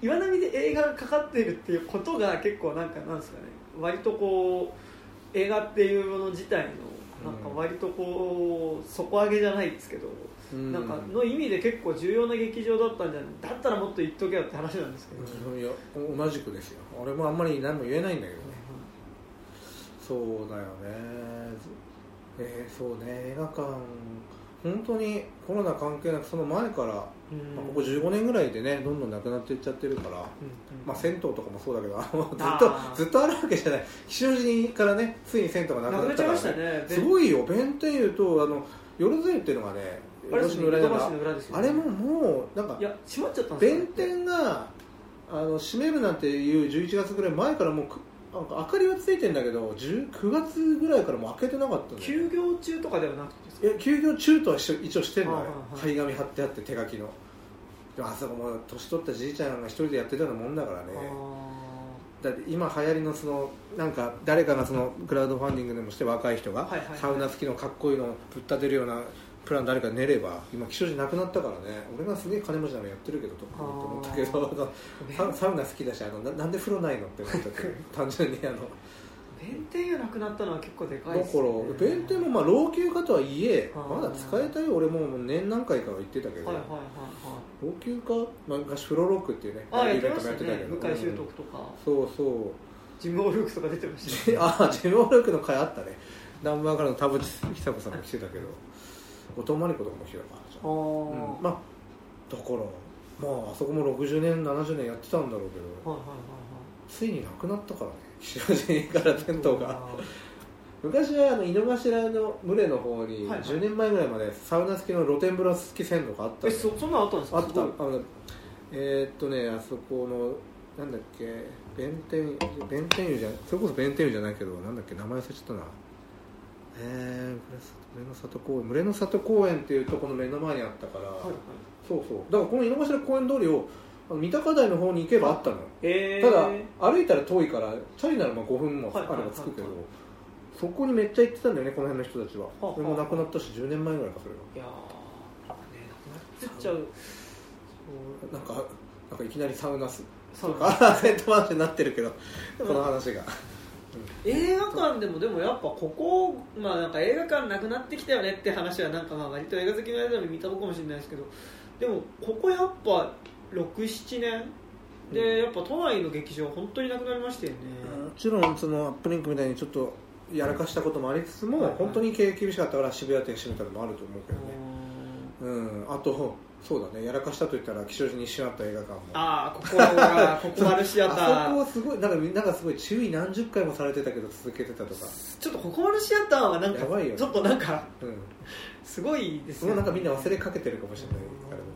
岩波で映画がかかっているっていうことが結構なんかなんですかね、割とこう映画っていうもの自体のなんか割とこう底上げじゃないですけど、うん、なんかの意味で結構重要な劇場だったんじゃない、だったらもっと言っとけよって話なんですけど、ね、いや同じくですよ。俺もあんまり何も言えないんだけどね、うん、そうだよね、そうね、映画館本当にコロナ関係なくその前から、うんまあ、ここ15年ぐらいでねどんどんなくなっていっちゃってるから、うんうん、まあ、銭湯とかもそうだけどずっとあるわけじゃない、吉祥寺からねついに銭湯がなくなったから、ね、なくなっちゃいましたね。すごいよ、弁天湯と夜露っていうのがね、吉野裏だからあれももうなんか閉まっちゃったんですよ。弁天が閉めるなんていう11月ぐらい前からもうなんか明かりはついてるんだけど9月ぐらいからもう開けてなかったんだよ。休業中とかではなくてですか？休業中とは一応してるのよ、張り紙貼ってあって手書きの。でもあそこも年取ったじいちゃんが一人でやってたようなもんだからね。だって今流行りのそのなんか誰かがそのクラウドファンディングでもして若い人がサウナ好きのかっこいいのをぶっ立てるようなプラン誰か寝れば今気象寺なくなったからね。俺がすげえ金持ちなのやってるけどとか思ったけどサウナ好きだしなんで風呂ないのって思ったけど単純に弁天がなくなったのは結構でかいですね。だから弁天もまあ老朽化とはいえまだ使えたよ。俺も年何回かは言ってたけど、はいはいはいはい、老朽化、まあ、昔フロロックっていうねイベントもやってたけど、向井秀徳とか、そうそうジム・オールークとか出てましたねあジム・オールークの回あったね。ナンバーからの田淵久子さんも来てたけど後藤真理子とかも来てたからじゃあ、うん、まあだからまああそこも60年70年やってたんだろうけど、はいはいはいはい、ついになくなったからね、吉祥寺からテントが昔は井の頭の群れの方に10年前ぐらいまでサウナ付きの露天風呂付き線路があったの。そんなのあったんですか？あった。あそこのなんだっけ弁天湯じゃそれこそ弁天湯じゃないけどなんだっけ名前忘れちゃったな。群れの里公園っていうところの目の前にあったから、はいはい、そうそうだからこの井の頭公園通りを三鷹台の方に行けばあったのよ、ただ歩いたら遠いからチャリならまあ5分もあれば着くけど、はいはいはいはい、そこにめっちゃ行ってたんだよねこの辺の人たちは。それもなくなったし10年前ぐらいかそれが。いやー、なくなっちゃう。なんかいきなりサウナスとかセントマンションになってるけどこの話が映画館でもやっぱここ、まあ、なんか映画館なくなってきたよねって話はなんかまあ割と映画好きの間で見たのかもしれないですけど、でもここやっぱ 6,7 年でやっぱ都内の劇場本当になくなりましたよね、うん、もちろんそのアップリンクみたいにちょっとやらかしたこともありつつも、はい、本当に経営厳しかったから渋谷店閉めたのもあると思うけどね、うん、あとそうだね、やらかしたといったら吉祥寺に閉まった映画館もここ丸シアターあそこはすごいなんかすごい注意何十回もされてたけど続けてたとか、ちょっとここ丸シアターはなんかやばいよ、ね、ちょっとなんか、うん、すごいですね。もうなんかみんな忘れかけてるかもしれないか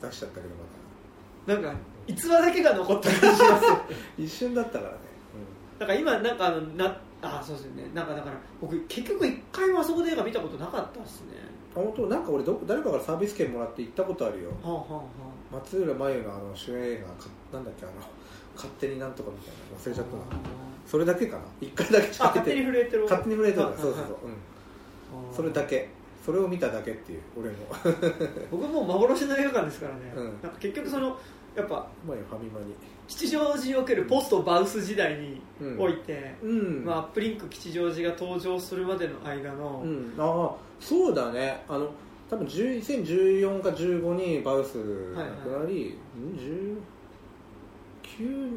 ら出しちゃったけどまだなんか逸話だけが残った感じがする一瞬だったからね、うん、だから今なんかそうですよね。なんかだから僕結局一回もあそこで映画見たことなかったですね。本当なんか俺誰かからサービス券もらって行ったことあるよ、はあはあ、松浦真由の主演映画なんだっけ勝手になんとかみたいな忘れちゃったな、はあ、それだけかな一回だけちゃって勝手に震えてるそうそうそう、うん、それだけそれを見ただけっていう俺も僕もう幻の映画館ですからね、うん、なんか結局そのやっぱ前ファミマに吉祥寺におけるポストバウス時代において、うんうんまあ、アップリンク吉祥寺が登場するまでの間の、うん、あそうだね多分2014か15にバウスがなくなり、はいはい、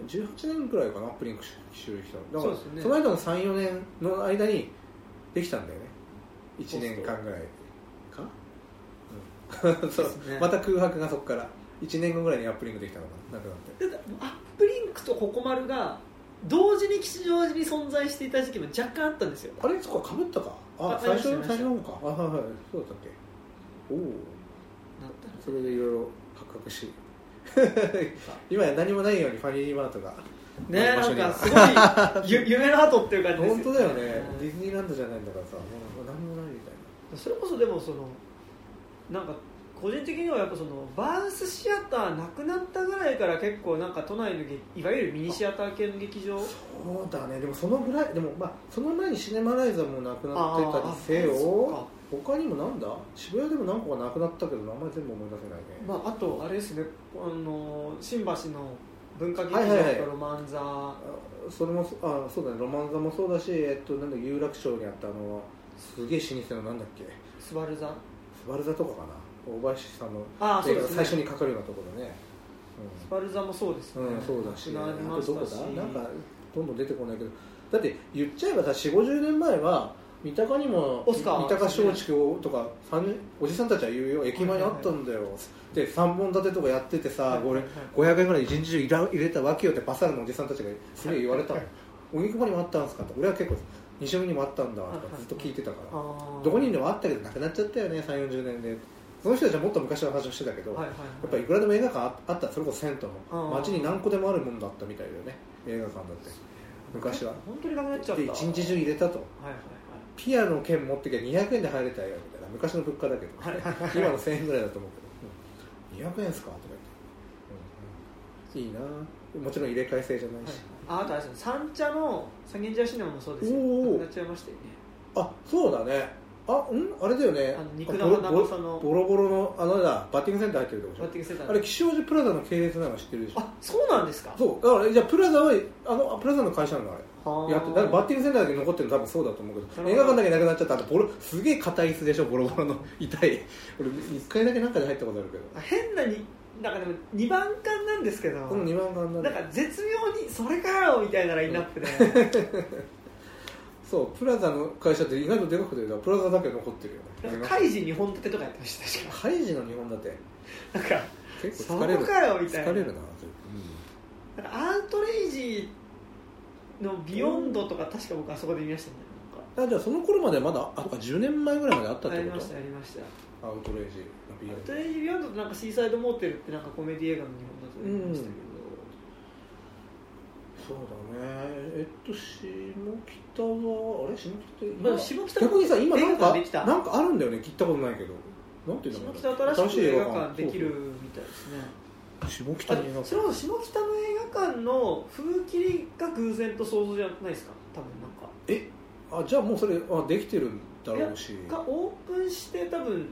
18年くらいかなアップリンク収益したのだから ね、その間の 3,4 年の間にできたんだよね1年間ぐらいか、うんそうね、また空白がそこから1年後ぐらいにアップリンクできたのかなくなってだアップリンクとココ丸が同時に吉祥寺に存在していた時期も若干あったんですよ。あれそこかぶったか最初の方かあ、はいはい、そうだったっけおお。なったそれでいろいろ発覚し今や何もないようにファミリーマートがねえなんかすごい夢の後っていう感じですよね。本当だよね、ディズニーランドじゃないんだからさもう何もないみたいな。それこそでもそのなんか個人的にはやっぱそのバウスシアターなくなったぐらいから結構なんか都内のいわゆるミニシアター系の劇場そうだね。でもそのぐらいでもまあその前にシネマライズもなくなってたりせよ他にもなんだ渋谷でも何個かなくなったけど名前全部思い出せないね。まああとあれですね新橋の文化劇場とロマン座、はいはい、それもあそうだね、ロマン座もそうだし、なんだ有楽町にあったあのすげえ老舗のなんだっけスバル座、スバル座とかかな、大林さんのあそうです、ね、最初にかかるようなところね、うん、スバル座もそうですね、うん、そうだし、あとどこだなんかどんどん出てこないけど、だって言っちゃえばさ 4,50 年前は三鷹にもオスカー三鷹松竹とかおじさんたちは言うよ、駅前にあったんだよ、はいはいはい、で3本立てとかやっててさ、はいはいはい、500円ぐらい一日中入れたわけよってバサルのおじさんたちがすげえ言われたの、はいはいはい、お肉場にもあったんですかって、俺は結構西荻にもあったんだとかずっと聞いてたから、はいはいはい、どこにでもあったけどなくなっちゃったよね 3,40 年で、その人たちはもっと昔の話をしてたけど、はいはいはい、やっぱりいくらでも映画館あった、それこそ銭湯も街に何個でもあるもんだったみたいだよね、映画館だって昔は本当になくなっちゃったで一日中入れたと、はいはい、ピアノの券持ってきゃ200円で入れたよみたいな、昔の物価だけど、はい、今の1000円ぐらいだと思うけど、うん、200円ですかとか言って、うんうん、いいな、もちろん入れ替え制じゃないし、はい、あとあれですね、三茶の三軒茶屋シネマもそうですよ、なくなっちゃいましたよね、あ、そうだね、あ、うん、あれだよね、あの肉の花子さんのボロボロのあのだバッティングセンター入ってるとこ、バッティングセンターあれ吉祥寺プラザの系列なの知ってるでしょ、あ、そうなんですか、そうだからじゃあプラザはあのプラザの会社なのあれやって、だからバッティングセンターだけ残ってるの多分そうだと思うけど、映画館だけなくなっちゃった、あとボロすげえ硬い椅子でしょ、ボロボロの痛い俺1回だけなんかで入ったことあるけど、変なになんかでも2番館なんですけど、この2番館なんか絶妙にそれからよみたいなラインナップで、うんそうプラザの会社って意外とでかくてプラザだけ残ってるよね、カイジ2本立てとかやってましたし、カイジの2本立てなんか結構疲れる、そこかよみたいな、疲れるな、うん、なんかアートレイジのビヨンドとか確か僕あそこで見ましたね、なんかあじゃあその頃までまだあ10年前ぐらいまであったってこと、ありました、ありました、アウトレイジビヨンド、アウトレイジビヨンドとなんかシーサイドモーテルってなんかコメディ映画の2本立てで見ましたけど、うんそうだね、下北はあれ下北って、まあ、下北逆にさ今なんかあるんだよね、聞いたことないけど、なんていうんだろう、下北新しい映画館できるみたいですね、そうそう下北の映画館、それこそ下北の映画館の風切りが偶然と想像じゃないですか多分、なんかえあじゃあもうそれあできてるんだろうし、がオープンして多分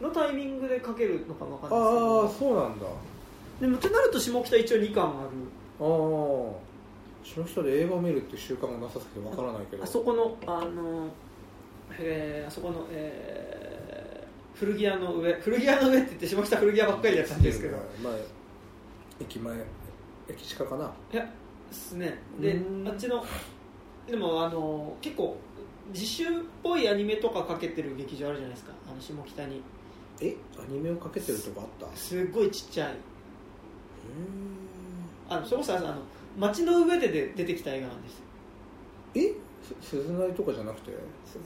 のタイミングでかけるのか分かんないですけど、ああそうなんだ、でもってなると下北一応2館ある、ああその人で映画を見るっていう習慣がなさすぎてわからないけど、あそこのあそこの、古着屋の上、古着屋の上って言って下北古着屋ばっかりだったんですけど、前駅前駅近かな、いやですね、であっちのでも結構自習っぽいアニメとかかけてる劇場あるじゃないですか、あの下北にアニメをかけてるとこあった、すっごいちっちゃい、それこそ街の上で出てきた映画なんですよ。鈴なりとかじゃなくて、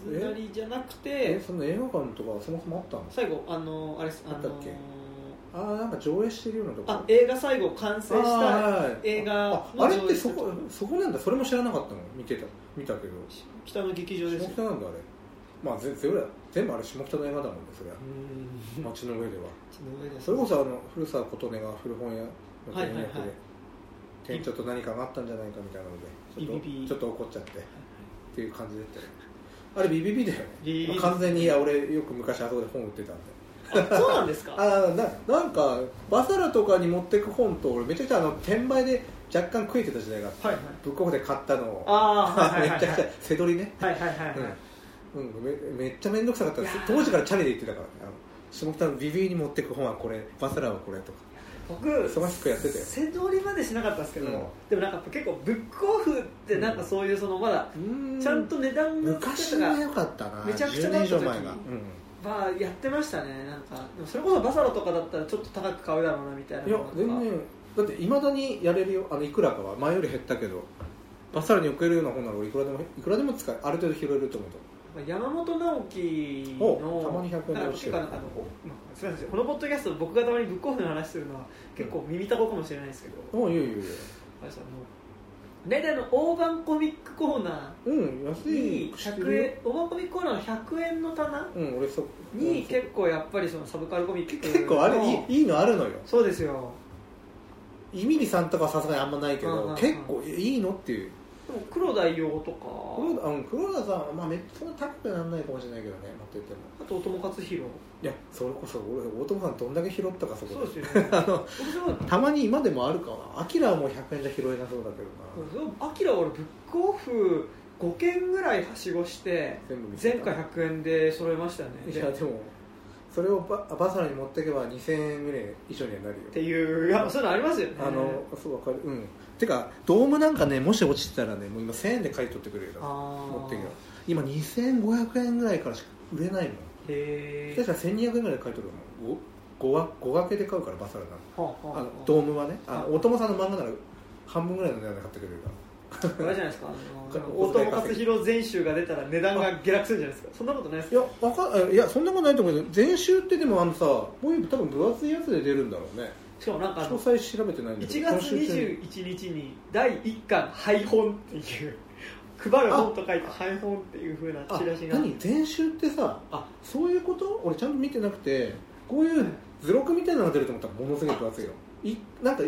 鈴なりじゃなくて、その映画館とかそもそもあったの？最後あれあったっけ？なんか上映してるようなとこ。映画最後完成した映画の上映したとこ。あれってそこなんだ。それも知らなかったの。見たけど。北の劇場です。北なんだあれ。まあ全部あれ下北の映画だもんねそれは。街の上では。それこそ古澤琴音が古本屋の翻訳で。はいはいはい、店長と何かがあったんじゃないかみたいなのでちょっと怒っちゃってっていう感じだったよね。あれビビビだよね、まあ、完全に。いや俺よく昔あそこで本売ってたんで。あそうなんですか。なんかバサラとかに持ってく本と俺めちゃくちゃ転売で若干食えてた時代があって、はいはい、ブックオフで買ったのをめちゃくちゃ背取りね、はいはいはいはい、うん、めっちゃめんどくさかったです。当時からチャリで行ってたから、下北のビビに持ってく本はこれ、バサラはこれとか。僕忙しくやってたよ。背取りまでしなかったんですけど、でもなんか結構ブックオフってなんかそういうまだちゃんと値段の昔は良かったな。めちゃくちゃだった時にまあやってましたね。なんかでもそれこそバサロとかだったらちょっと高く買うだろうなみたいな。いや全然だって未だにやれるよ。いくらかは前より減ったけど、バサロに置けるような本ならいくらでも使え、ある程度拾えると思うと。山本直樹のたまに100円でしかなかったすみません、このポッドキャスト僕がたまにブックオフの話するのは結構耳たこかもしれないですけど、うん、いや大体大判コミックコーナーに大判コミックコーナーの100円の棚に結構やっぱりそのサブカルコミック結構あれいいのあるのよ。そうですよ。イミリさんとかはさすがにあんまないけど、結構いいのっていうでも黒田伊代とか黒田さんは、まあ、めっちゃ高くならないかもしれないけどね、持ってても。あと大友克洋、いやそれこそ俺大友さんどんだけ拾ったかそこで。そうですよねたまに今でもあるかな。アキラはもう100円じゃ拾えなそうだけどな。アキラは俺ブックオフ5件ぐらいはしごして前回100円で揃えましたね。いやでもそれをバサラに持っていけば2000円ぐらい以上にはなるよっていう、そういうのありますよね。そうわかる。うん。てかドームなんかね、もし落ちてたらね、もう今1000円で買い取ってくれるから持っていけば。今2500円ぐらいからしか売れないもん。へえ。確か1200円ぐらいで買い取るもん。5掛けで買うからバサラな。はあはあ、ドームはね、お友さんの漫画なら半分ぐらいの値段で買ってくれるから。あれじゃないですか、大友克洋全集が出たら値段が下落するんじゃないですか。そんなことないですか。いやそんなことないと思うけど、全集ってでもさ、もう多分分厚いやつで出るんだろうね。しかもなんか詳細調べてないんだけど、1月21日に第1巻配本っていう配る本と書いて配本っていう風なチラシが。何全集ってさ、そういうこと？俺ちゃんと見てなくて、こういう図録みたいなのが出ると思ったらものすごい分厚いよ。なんか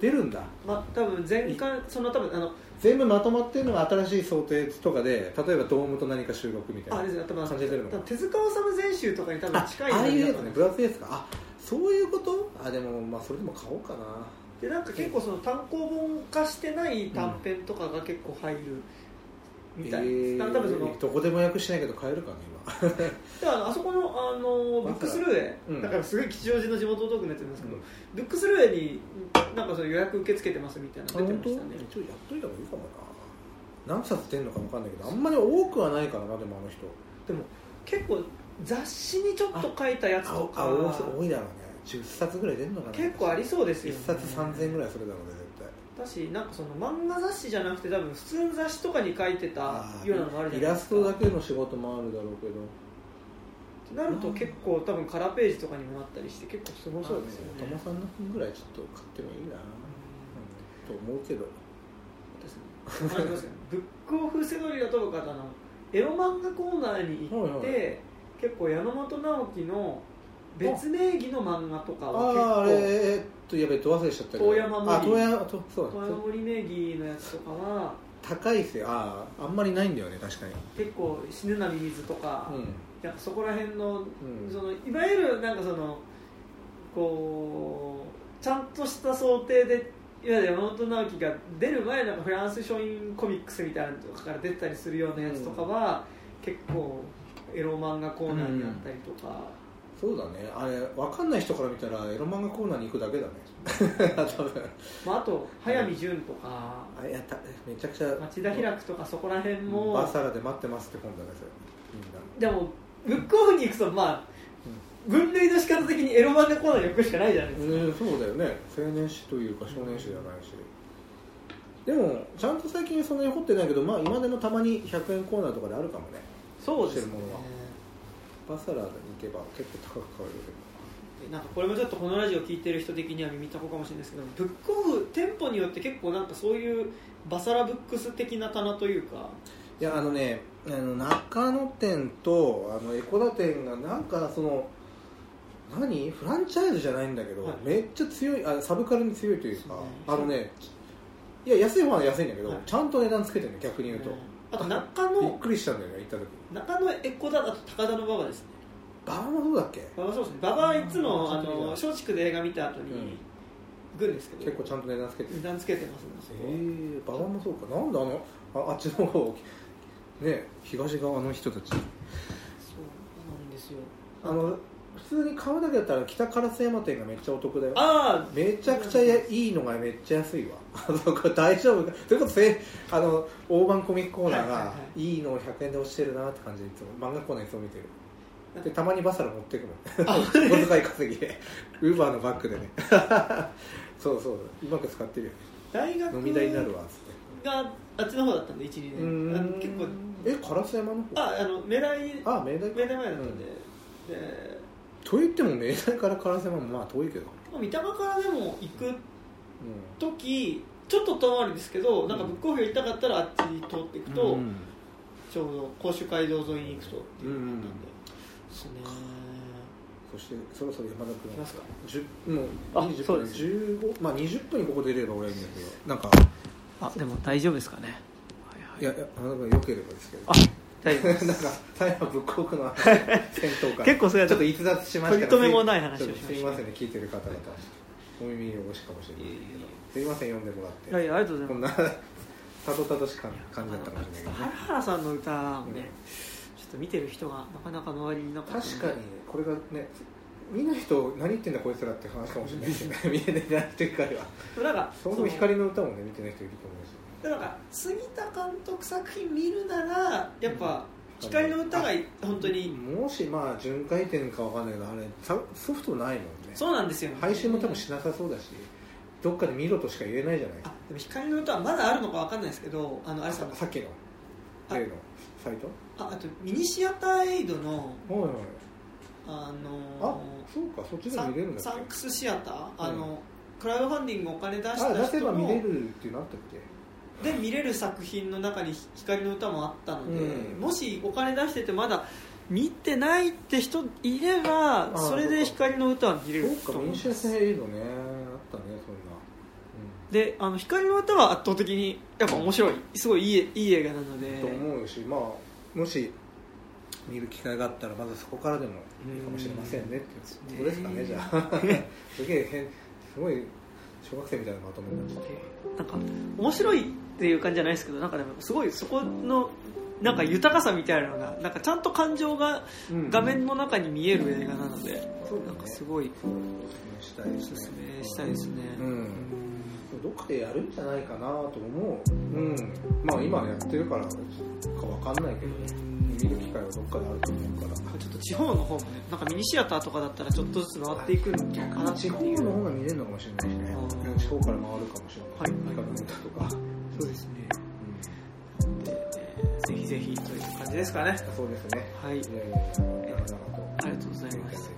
出るんだ、多分全巻、その多分全部まとまってるのが新しい想定とかで、例えばドームと何か収録みたいな感じで出るのかな。手塚治虫全集とかに多分近いんだけど、ああいうやつね、分厚いやつか。あ、そういうこと。でもまあそれでも買おうかな。でなんか結構その単行本化してない短編とかが結構入るみたいです。多分そのどこでも訳してないけど買えるかな今。であそこのブックスルーエー、だからすごい吉祥寺の地元トークのやつなんですけど、ブックスルーエーになんかその予約受け付けてますみたいなの出てましたね。一応やっといた方がいいかもな。何冊出るのか分かんないけど、あんまり多くはないからな。でもあの人でも結構雑誌にちょっと書いたやつとか多いだろうね。10冊ぐらい出るのかな。結構ありそうですよね。1冊3000円ぐらいするだろうね。だし、なんかその漫画雑誌じゃなくて多分普通の雑誌とかに書いてたようなのがあるじゃないですか。イラストだけの仕事もあるだろうけどってなると結構多分カラーページとかにもなったりして、結構すごそうですよね。お友さんの分ぐらいちょっと買ってもいいな、と思うけどですね。ブックオフセドリが飛ぶ方のエロ漫画コーナーに行って、はいはい、結構山本直樹の別名義の漫画とかは結構、やべえ、ど忘れしちゃったけど、遠山森名義のやつとかは高いですよ。あんまりないんだよね。確かに結構死ぬなみみずとか、なんかそこら辺の、そのいわゆるなんかそのこうちゃんとした想定で、いわゆる山本直樹が出る前のフランス書院コミックスみたいなのとかから出たりするようなやつとかは、結構エロ漫画コーナーになったりとか、そうだね。あれ分かんない人から見たらエロ漫画コーナーに行くだけだね多分。あと早見純とか、めちゃくちゃ町田開くとか、そこら辺もバサラで待ってますって本だね、それ。みんなでもブックオフに行くと、まあ分類の仕方的にエロ漫画コーナーに行くしかないじゃないですか、そうだよね。青年誌というか少年誌ではないし、でもちゃんと最近そんなに掘ってないけど、まあ今でもたまに100円コーナーとかであるかもね。そうですね。バサラに行けば結構高く買えるけど、なんかこれもちょっとこのラジオ聞いてる人的には耳たこかもしれないですけど、ブックオフ店舗によって結構なんかそういうバサラブックス的な棚というか、いや中野店と江古田店がなんかそのフランチャイズじゃないんだけど、めっちゃ強い、サブカルに強いというか、いや安い方は安いんだけど、ちゃんと値段つけてるね、逆に言うと。あとびっくりしたんだよね、行った時。中野エコだと高田の馬場ですね。馬場もそうだっけ。そうですね。馬場はいつも松竹で映画見た後に行くんですけど、結構ちゃんと値段つけてますね。馬場もそうか。なんであっちの方ね、東側の人たち。そうなんですよ。普通に買うだけだったら北烏山店がめっちゃお得だよ。めちゃくちゃいいのがめっちゃ安いわ。大丈夫か。それこそ大判コミックコーナーがいいのを100円で落ちてるなって感じで、いつも漫画コーナーいつも見てる。でたまにバサラ持ってくもん。小遣い稼ぎでウーバーのバッグでね。そううまく使ってるよね。大学飲み代になるわっつって。があっちの方だったんで 1,2 年。結構烏山の方。明大前だったんで。と言っても明大から烏山もまあ遠いけど、三鷹からでも行く時、ちょっと遠回りですけど、なんかブックオフ行きたかったらあっちに通っていくと、ちょうど甲州街道沿いに行くとっていう感じなんで、ですね。そしてそろそろ山田君いますか。もう20分、15、まあ20分にここ出れば俺はいいんだけど、なんかあ、でも大丈夫ですかね。いやいや、良ければですけど。あ、大丈夫です。なんか大破仏国の戦闘から結構それはちょっと逸脱しましたから、取り留めもない話をしました。すみませんね、聞いてる方々お耳にお越しかもしれないけど、すみません、読んでもらって。いやいや、ありがとうございます。こんなたどたどしか感じだったかもしれないけど、ね、原さんの歌もね、ちょっと見てる人がなかなか周りになかった、ね、確かにこれがね、見ない人何言ってんだこいつらって話かもしれないですね。見えてない人以外はなんかそもそも光の歌もね、見てない人いると思うし、なんか杉田監督作品見るならやっぱ光の歌が本当に、もしまあ巡回展かわかんないけど、あれソフトないもんね。そうなんですよ、ね、配信も多分しなさそうだし、どっかで見ろとしか言えないじゃない。あ、でも光の歌はまだあるのかわかんないですけど、あのあれさんのさっきの例のサイト、あとミニシアターエイドの、はいはい、あ、そうか、そっちで見れるんだっけ。サンクスシアター、クラウドファンディングお金出した人の、あ、出せば見れるってなったっけで、見れる作品の中に光の歌もあったので、うん、もしお金出しててまだ見てないって人いれば、それで光の歌は見れると思うんです。そうか、民主制度ね、あったね、そんな、うん、で、光の歌は圧倒的にやっぱ面白い、すごいいい映画なのでと思うし、まあもし見る機会があったらまずそこからでもいいかもしれませんねっていうことですかね。じゃあすげえ変、すごい小学生みたいなまとめになっちゃって、なんか面白いっていう感じじゃないですけど、なんかでもすごいそこのなんか豊かさみたいなのが、なんかちゃんと感情が画面の中に見える映画なので、うん、なんかすごいおすすめしたいですね。どっかでやるんじゃないかなと思う、うん、まあ今やってるからか分かんないけど、見る機会はどっかであると思うから、ちょっと地方の方もね、なんかミニシアターとかだったらちょっとずつ回っていくんじゃないかな。地方の方が見れるのかもしれないしね、地方から回るかもしれない、見方とか、そうですね、うん、でぜひぜひという感じですかね。そうですね、はい、ありがとうございます。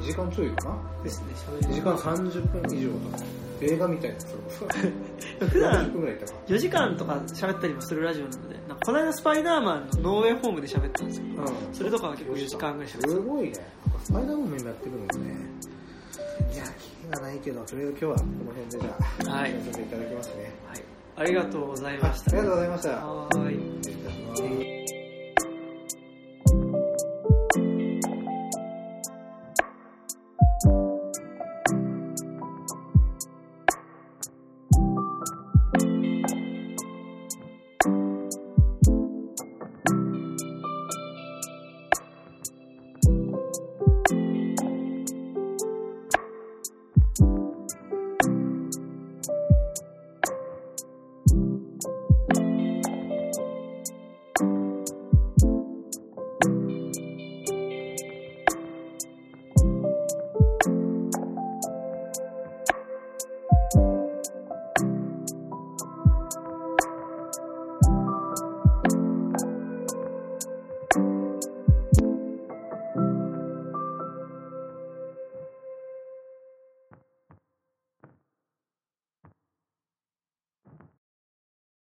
2時間ちょいかなですね、2時間30分以上とか映画みたいな、普段4時間とか喋ったりもするラジオなので、なんかこの間スパイダーマンのノーウェイホームで喋ったんですけど、うん、それとかは結構4時間ぐらい喋ってた。すごいね、スパイダーマンになってるもんね。いや、気がないけど、とりあえず今日はこの辺でじゃあ、はい、やらせていただきますね、はい、ありがとうございました。ありがとうございました。はい。